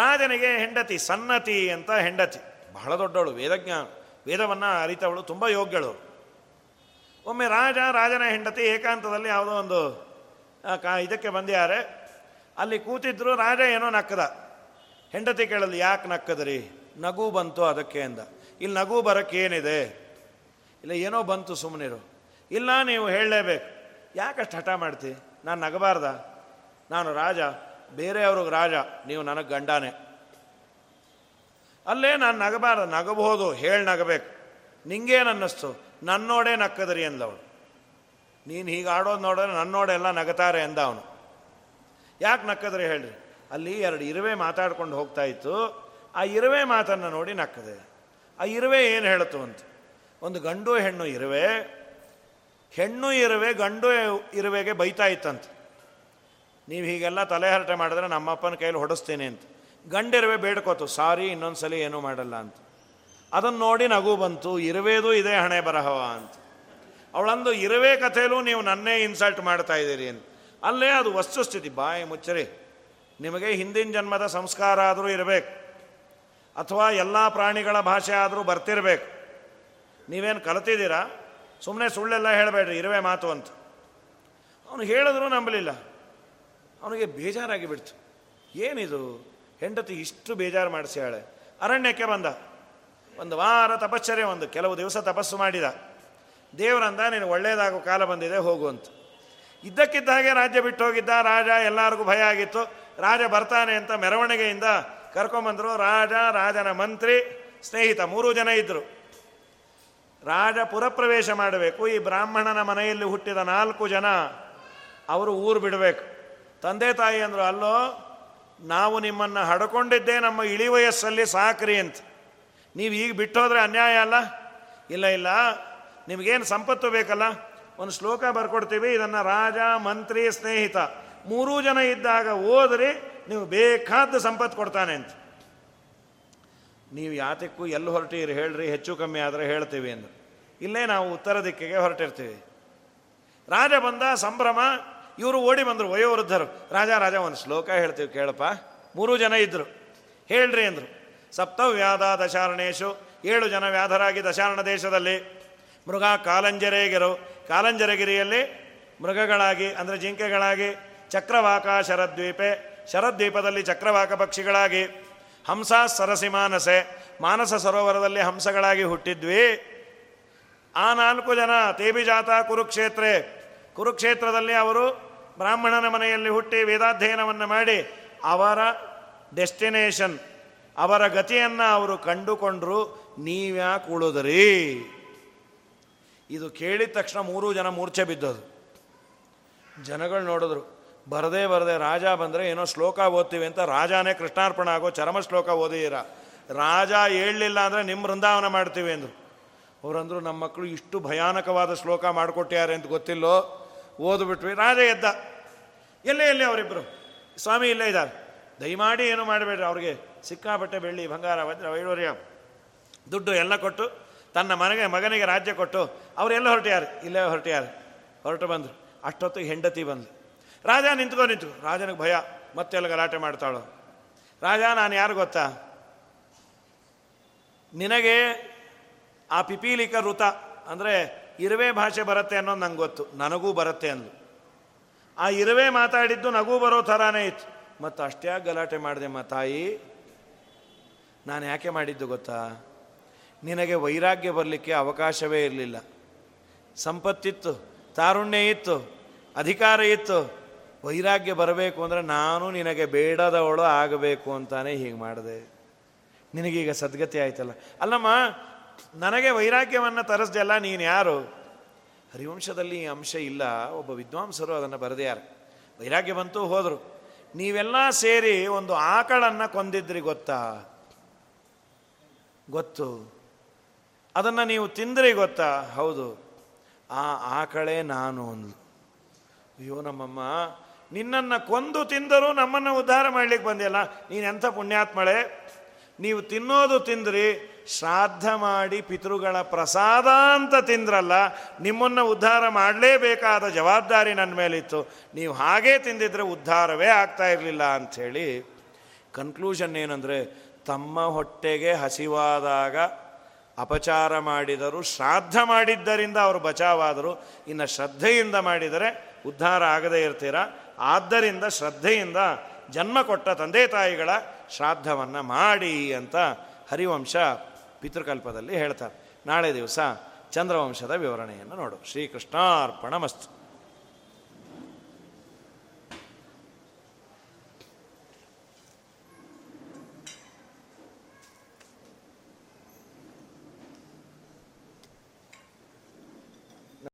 ರಾಜನಿಗೆ ಹೆಂಡತಿ ಸನ್ನತಿ ಅಂತ ಹೆಂಡತಿ, ಬಹಳ ದೊಡ್ಡವಳು, ವೇದಜ್ಞ ವೇದವನ್ನು ಅರಿತವಳು, ತುಂಬ ಯೋಗ್ಯಳು. ಒಮ್ಮೆ ರಾಜ ರಾಜನ ಹೆಂಡತಿ ಏಕಾಂತದಲ್ಲಿ ಯಾವುದೋ ಒಂದು ಕಾ ಇದಕ್ಕೆ ಬಂದ್ಯಾರೆ, ಅಲ್ಲಿ ಕೂತಿದ್ರು. ರಾಜ ಏನೋ ನಕ್ಕದ. ಹೆಂಡತಿ ಕೇಳಲು, ಯಾಕೆ ನಕ್ಕದ್ರಿ? ನಗು ಬಂತು ಅದಕ್ಕೆ ಅಂದ. ಇಲ್ಲಿ ನಗು ಬರೋಕ್ಕೇನಿದೆ? ಇಲ್ಲ, ಏನೋ ಬಂತು ಸುಮ್ಮನಿರು. ಇಲ್ಲ, ನೀವು ಹೇಳಲೇಬೇಕು. ಯಾಕಷ್ಟು ಹಠ ಮಾಡ್ತಿ? ನಾನು ನಗಬಾರ್ದ? ನಾನು ರಾಜ, ಬೇರೆಯವ್ರಿಗೆ ರಾಜ, ನೀವು ನನಗೆ ಗಂಡಾನೆ. ಅಲ್ಲೇ ನಾನು ನಗಬಾರ್ದು. ನಗಬಹುದು, ಹೇಳಿ ನಗಬೇಕು. ನಿಂಗೇನನ್ನಿಸ್ತು? ನನ್ನೋಡೆ ನಕ್ಕದ್ರಿ ಎಂದವಳು. ನೀನು ಹೀಗೆ ಆಡೋದು ನೋಡಿದ್ರೆ ನನ್ನೋಡೆಲ್ಲ ನಗತಾರೆ ಎಂದ ಅವನು. ಯಾಕೆ ನಕ್ಕದ್ರಿ ಹೇಳ್ರಿ? ಅಲ್ಲಿ ಎರಡು ಇರುವೆ ಮಾತಾಡ್ಕೊಂಡು ಹೋಗ್ತಾ ಇತ್ತು, ಆ ಇರುವೆ ಮಾತನ್ನು ನೋಡಿ ನಕ್ಕದೆ. ಆ ಇರುವೆ ಏನು ಹೇಳ್ತು ಅಂತ? ಒಂದು ಗಂಡು ಹೆಣ್ಣು ಇರುವೆ, ಹೆಣ್ಣು ಇರುವೆ ಗಂಡು ಇರುವೆಗೆ ಬೈತಾ ಇತ್ತಂತ. ನೀವು ಹೀಗೆಲ್ಲ ತಲೆ ಹರಟೆ ಮಾಡಿದ್ರೆ ನಮ್ಮಪ್ಪನ ಕೈಯಲ್ಲಿ ಹೊಡಿಸ್ತೀನಿ ಅಂತ. ಗಂಡಿರುವೆ ಬೇಡ್ಕೋತು, ಸಾರಿ, ಇನ್ನೊಂದು ಸಲ ಏನೂ ಮಾಡಲ್ಲ ಅಂತ. ಅದನ್ನು ನೋಡಿ ನಗು ಬಂತು. ಇರುವೆದು ಇದೇ ಹಣೆ ಬರಹವ ಅಂತ ಅವಳಂದು. ಇರುವೆ ಕಥೆಯಲ್ಲೂ ನೀವು ನನ್ನೇ ಇನ್ಸಲ್ಟ್ ಮಾಡ್ತಾ ಇದ್ದೀರಿ ಅಂತ. ಅಲ್ಲೇ ಅದು ವಸ್ತುಸ್ಥಿತಿ. ಬಾಯಿ ಮುಚ್ಚರಿ, ನಿಮಗೆ ಹಿಂದಿನ ಜನ್ಮದ ಸಂಸ್ಕಾರ ಆದರೂ ಇರಬೇಕು, ಅಥವಾ ಎಲ್ಲ ಪ್ರಾಣಿಗಳ ಭಾಷೆ ಆದರೂ ಬರ್ತಿರ್ಬೇಕು. ನೀವೇನು ಕಲಿತಿದ್ದೀರಾ? ಸುಮ್ಮನೆ ಸುಳ್ಳೆಲ್ಲ ಹೇಳಬೇಡ್ರಿ ಇರುವೆ ಮಾತು ಅಂತ. ಅವನು ಹೇಳಿದ್ರು ನಂಬಲಿಲ್ಲ. ಅವನಿಗೆ ಬೇಜಾರಾಗಿ ಬಿಡ್ತು. ಏನಿದು, ಹೆಂಡತಿ ಇಷ್ಟು ಬೇಜಾರು ಮಾಡಿಸ್ಯಾಳೆ. ಅರಣ್ಯಕ್ಕೆ ಬಂದ. ಒಂದು ವಾರ ತಪಶ್ಚರ್ಯ, ಒಂದು ಕೆಲವು ದಿವಸ ತಪಸ್ಸು ಮಾಡಿದ. ದೇವರಂದ, ನೀನು ಒಳ್ಳೆಯದಾಗೋ ಕಾಲ ಬಂದಿದೆ, ಹೋಗು ಅಂತ. ಇದ್ದಕ್ಕಿದ್ದಾಗೆ ರಾಜ್ಯ ಬಿಟ್ಟು ಹೋಗಿದ್ದ ರಾಜ. ಎಲ್ಲರಿಗೂ ಭಯ ಆಗಿತ್ತು. ರಾಜ ಬರ್ತಾನೆ ಅಂತ ಮೆರವಣಿಗೆಯಿಂದ ಕರ್ಕೊಂಬಂದರು. ರಾಜ, ರಾಜನ ಮಂತ್ರಿ, ಸ್ನೇಹಿತ, ಮೂರೂ ಜನ ಇದ್ದರು. ರಾಜ ಪುರಪ್ರವೇಶ ಮಾಡಬೇಕು. ಈ ಬ್ರಾಹ್ಮಣನ ಮನೆಯಲ್ಲಿ ಹುಟ್ಟಿದ ನಾಲ್ಕು ಜನ ಅವರು ಊರು ಬಿಡಬೇಕು. ತಂದೆ ತಾಯಿ ಅಂದರು, ಅಲ್ಲೋ ನಾವು ನಿಮ್ಮನ್ನು ಹಡ್ಕೊಂಡಿದ್ದೇ ನಮ್ಮ ಇಳಿ ವಯಸ್ಸಲ್ಲಿ ಸಾಕ್ರಿ ಅಂತ, ನೀವು ಈಗ ಬಿಟ್ಟು ಹೋದರೆ ಅನ್ಯಾಯ ಅಲ್ಲ. ಇಲ್ಲ ಇಲ್ಲ, ನಿಮಗೇನು ಸಂಪತ್ತು ಬೇಕಲ್ಲ, ಒಂದು ಶ್ಲೋಕ ಬರ್ಕೊಡ್ತೀವಿ, ಇದನ್ನು ರಾಜ ಮಂತ್ರಿ ಸ್ನೇಹಿತ ಮೂರೂ ಜನ ಇದ್ದಾಗ ಓದ್ರಿ, ನೀವು ಬೇಕಾದ ಸಂಪತ್ತು ಕೊಡ್ತಾನೆ ಅಂತ. ನೀವು ಯಾತಕ್ಕೂ ಎಲ್ಲಿ ಹೊರಟಿರಿ ಹೇಳ್ರಿ, ಹೆಚ್ಚು ಕಮ್ಮಿ ಆದರೆ ಹೇಳ್ತೀವಿ ಅಂದರು. ಇಲ್ಲೇ ನಾವು ಉತ್ತರ ದಿಕ್ಕಿಗೆ ಹೊರಟಿರ್ತೀವಿ. ರಾಜ ಬಂದ ಸಂಭ್ರಮ, ಇವರು ಓಡಿ ಬಂದರು ವಯೋವೃದ್ಧರು. ರಾಜ ರಾಜ ಒಂದು ಶ್ಲೋಕ ಹೇಳ್ತೀವಿ ಕೇಳಪ್ಪ, ಮೂರೂ ಜನ ಇದ್ದರು, ಹೇಳ್ರಿ ಅಂದರು. ಸಪ್ತವ್ಯಾಧ ದಶಾರಣೇಶು, ಏಳು ಜನ ವ್ಯಾಧರಾಗಿ ದಶಾರಣ ದೇಶದಲ್ಲಿ, ಮೃಗ ಕಾಲಂಜರೆಗಿರು, ಕಾಲಂಜರಗಿರಿಯಲ್ಲಿ ಮೃಗಗಳಾಗಿ ಅಂದರೆ ಜಿಂಕೆಗಳಾಗಿ, ಚಕ್ರವಾಕ ಶರದ್ವೀಪೆ, ಶರದ್ವೀಪದಲ್ಲಿ ಚಕ್ರವಾಕ ಪಕ್ಷಿಗಳಾಗಿ, ಹಂಸ ಸರಸಿ ಮಾನಸೆ, ಮಾನಸ ಸರೋವರದಲ್ಲಿ ಹಂಸಗಳಾಗಿ ಹುಟ್ಟಿದ್ವಿ. ಆ ನಾಲ್ಕು ಜನ ತೇಬಿಜಾತ ಕುರುಕ್ಷೇತ್ರ, ಕುರುಕ್ಷೇತ್ರದಲ್ಲಿ ಅವರು ಬ್ರಾಹ್ಮಣನ ಮನೆಯಲ್ಲಿ ಹುಟ್ಟಿ ವೇದಾಧ್ಯಯನವನ್ನು ಮಾಡಿ ಅವರ ಡೆಸ್ಟಿನೇಷನ್, ಅವರ ಗತಿಯನ್ನು ಅವರು ಕಂಡುಕೊಂಡ್ರು. ನೀವ್ಯಾಕೆ ಉಳಿದ್ರಿ? ಇದು ಕೇಳಿದ ತಕ್ಷಣ ಮೂರೂ ಜನ ಮೂರ್ಛೆ ಬಿದ್ದದು. ಜನಗಳು ನೋಡಿದ್ರು, ಬರದೇ ಬರದೆ ರಾಜ ಬಂದರೆ ಏನೋ ಶ್ಲೋಕ ಓದ್ತೀವಿ ಅಂತ ರಾಜಾನೇ ಕೃಷ್ಣಾರ್ಪಣ ಆಗೋ ಚರಮ ಶ್ಲೋಕ ಓದಿದ್ದೀರ, ರಾಜ ಹೇಳಲಿಲ್ಲ ಅಂದರೆ ನಿಮ್ಮ ವೃಂದಾವನ ಮಾಡ್ತೀವಿ ಅಂದರು. ಅವರಂದರು, ನಮ್ಮ ಮಕ್ಕಳು ಇಷ್ಟು ಭಯಾನಕವಾದ ಶ್ಲೋಕ ಮಾಡಿಕೊಟ್ಟ್ಯಾರೆ ಅಂತ ಗೊತ್ತಿಲ್ಲೋ, ಓದ್ಬಿಟ್ವಿ. ರಾಜ ಎದ್ದ, ಎಲ್ಲೇ ಎಲ್ಲೇ ಅವರಿಬ್ಬರು, ಸ್ವಾಮಿ ಇಲ್ಲೇ ಇದ್ದಾರೆ, ದಯಮಾಡಿ ಏನು ಮಾಡಬೇಡ್ರಿ, ಅವ್ರಿಗೆ ಸಿಕ್ಕಾಪಟ್ಟೆ ಬೆಳ್ಳಿ ಬಂಗಾರ ವಜ್ರ ವೈಡೂರ್ಯ ದುಡ್ಡು ಎಲ್ಲ ಕೊಟ್ಟು ತನ್ನ ಮನೆಗೆ ಮಗನಿಗೆ ರಾಜ್ಯ ಕೊಟ್ಟು ಅವರೆಲ್ಲ ಹೊರಟಿಯಾರು, ಇಲ್ಲೇ ಹೊರಟಿಯಾರು. ಹೊರಟು ಬಂದರು. ಅಷ್ಟೊತ್ತಿಗೆ ಹೆಂಡತಿ ಬಂದು ರಾಜ ನಿಂತ್ಕೊಂಡು ನಿಂತು ರಾಜನಿಗೆ ಭಯ, ಮತ್ತೆಲ್ಲ ಗಲಾಟೆ ಮಾಡ್ತಾಳು. ರಾಜ, ನಾನು ಯಾರು ಗೊತ್ತಾ, ನಿನಗೆ ಆ ಪಿಪೀಲಿಕ ಋತ ಅಂದರೆ ಇರುವೆ ಭಾಷೆ ಬರುತ್ತೆ ಅನ್ನೋದು ನಂಗೆ ಗೊತ್ತು, ನನಗೂ ಬರುತ್ತೆ ಅಂದು. ಆ ಇರುವೆ ಮಾತಾಡಿದ್ದು ನಗೂ ಬರೋ ಥರನೇ ಇತ್ತು. ಮತ್ತು ಅಷ್ಟೇ ಗಲಾಟೆ ಮಾಡಿದೆ ಮಾ ತಾಯಿ, ನಾನು ಯಾಕೆ ಮಾಡಿದ್ದು ಗೊತ್ತಾ, ನಿನಗೆ ವೈರಾಗ್ಯ ಬರಲಿಕ್ಕೆ ಅವಕಾಶವೇ ಇರಲಿಲ್ಲ. ಸಂಪತ್ತಿತ್ತು, ತಾರುಣ್ಯ ಇತ್ತು, ಅಧಿಕಾರ ಇತ್ತು, ವೈರಾಗ್ಯ ಬರಬೇಕು ಅಂದರೆ ನಾನು ನಿನಗೆ ಬೇಡದವಳು ಆಗಬೇಕು ಅಂತಾನೆ ಹೀಗೆ ಮಾಡಿದೆ. ನಿನಗೀಗ ಸದ್ಗತಿ ಆಯ್ತಲ್ಲ. ಅಲ್ಲಮ್ಮ, ನನಗೆ ವೈರಾಗ್ಯವನ್ನು ತರಿಸ್ದೆಲ್ಲ, ನೀನು ಯಾರು? ಹರಿವಂಶದಲ್ಲಿ ಈ ಅಂಶ ಇಲ್ಲ, ಒಬ್ಬ ವಿದ್ವಾಂಸರು ಅದನ್ನು ಬರೆದ್ಯಾರ. ವೈರಾಗ್ಯ ಬಂತು, ಹೋದರು. ನೀವೆಲ್ಲ ಸೇರಿ ಒಂದು ಆಕಳನ್ನು ಕೊಂದಿದ್ರಿ, ಗೊತ್ತಾ? ಗೊತ್ತು. ಅದನ್ನು ನೀವು ತಿಂದ್ರಿ, ಗೊತ್ತಾ? ಹೌದು. ಆ ಆಕಳೇ ನಾನು ಅಂದ್ಲು. ಅಯ್ಯೋ ನಮ್ಮಮ್ಮ, ನಿನ್ನನ್ನು ಕೊಂದು ತಿಂದರೂ ನಮ್ಮನ್ನು ಉದ್ಧಾರ ಮಾಡಲಿಕ್ಕೆ ಬಂದಿಲ್ಲ, ನೀನು ಎಂಥ ಪುಣ್ಯಾತ್ಮಳೆ. ನೀವು ತಿನ್ನೋದು ತಿಂದ್ರಿ, ಶ್ರಾದ್ದ ಮಾಡಿ ಪಿತೃಗಳ ಪ್ರಸಾದ ಅಂತ ತಿಂದ್ರಲ್ಲ, ನಿಮ್ಮನ್ನು ಉದ್ಧಾರ ಮಾಡಲೇಬೇಕಾದ ಜವಾಬ್ದಾರಿ ನನ್ನ ಮೇಲಿತ್ತು. ನೀವು ಹಾಗೇ ತಿಂದಿದ್ರೆ ಉದ್ಧಾರವೇ ಆಗ್ತಾ ಇರಲಿಲ್ಲ ಅಂಥೇಳಿ. ಕನ್ಕ್ಲೂಷನ್ ಏನಂದರೆ, ತಮ್ಮ ಹೊಟ್ಟೆಗೆ ಹಸಿವಾದಾಗ ಅಪಚಾರ ಮಾಡಿದರು, ಶ್ರಾದ್ದ ಮಾಡಿದ್ದರಿಂದ ಅವರು ಬಚಾವಾದರು. ಇನ್ನು ಶ್ರದ್ಧೆಯಿಂದ ಮಾಡಿದರೆ ಉದ್ಧಾರ ಆಗದೇ ಇರ್ತೀರ. ಆದ್ದರಿಂದ ಶ್ರದ್ಧೆಯಿಂದ ಜನ್ಮ ಕೊಟ್ಟ ತಂದೆ ತಾಯಿಗಳ ಶ್ರಾದ್ದವನ್ನು ಮಾಡಿ ಅಂತ ಹರಿವಂಶ ಪಿತೃಕಲ್ಪದಲ್ಲಿ ಹೇಳ್ತಾರೆ. ನಾಳೆ ದಿವಸ ಚಂದ್ರವಂಶದ ವಿವರಣೆಯನ್ನು ನೋಡು. ಶ್ರೀಕೃಷ್ಣಾರ್ಪಣ ಮಸ್ತು.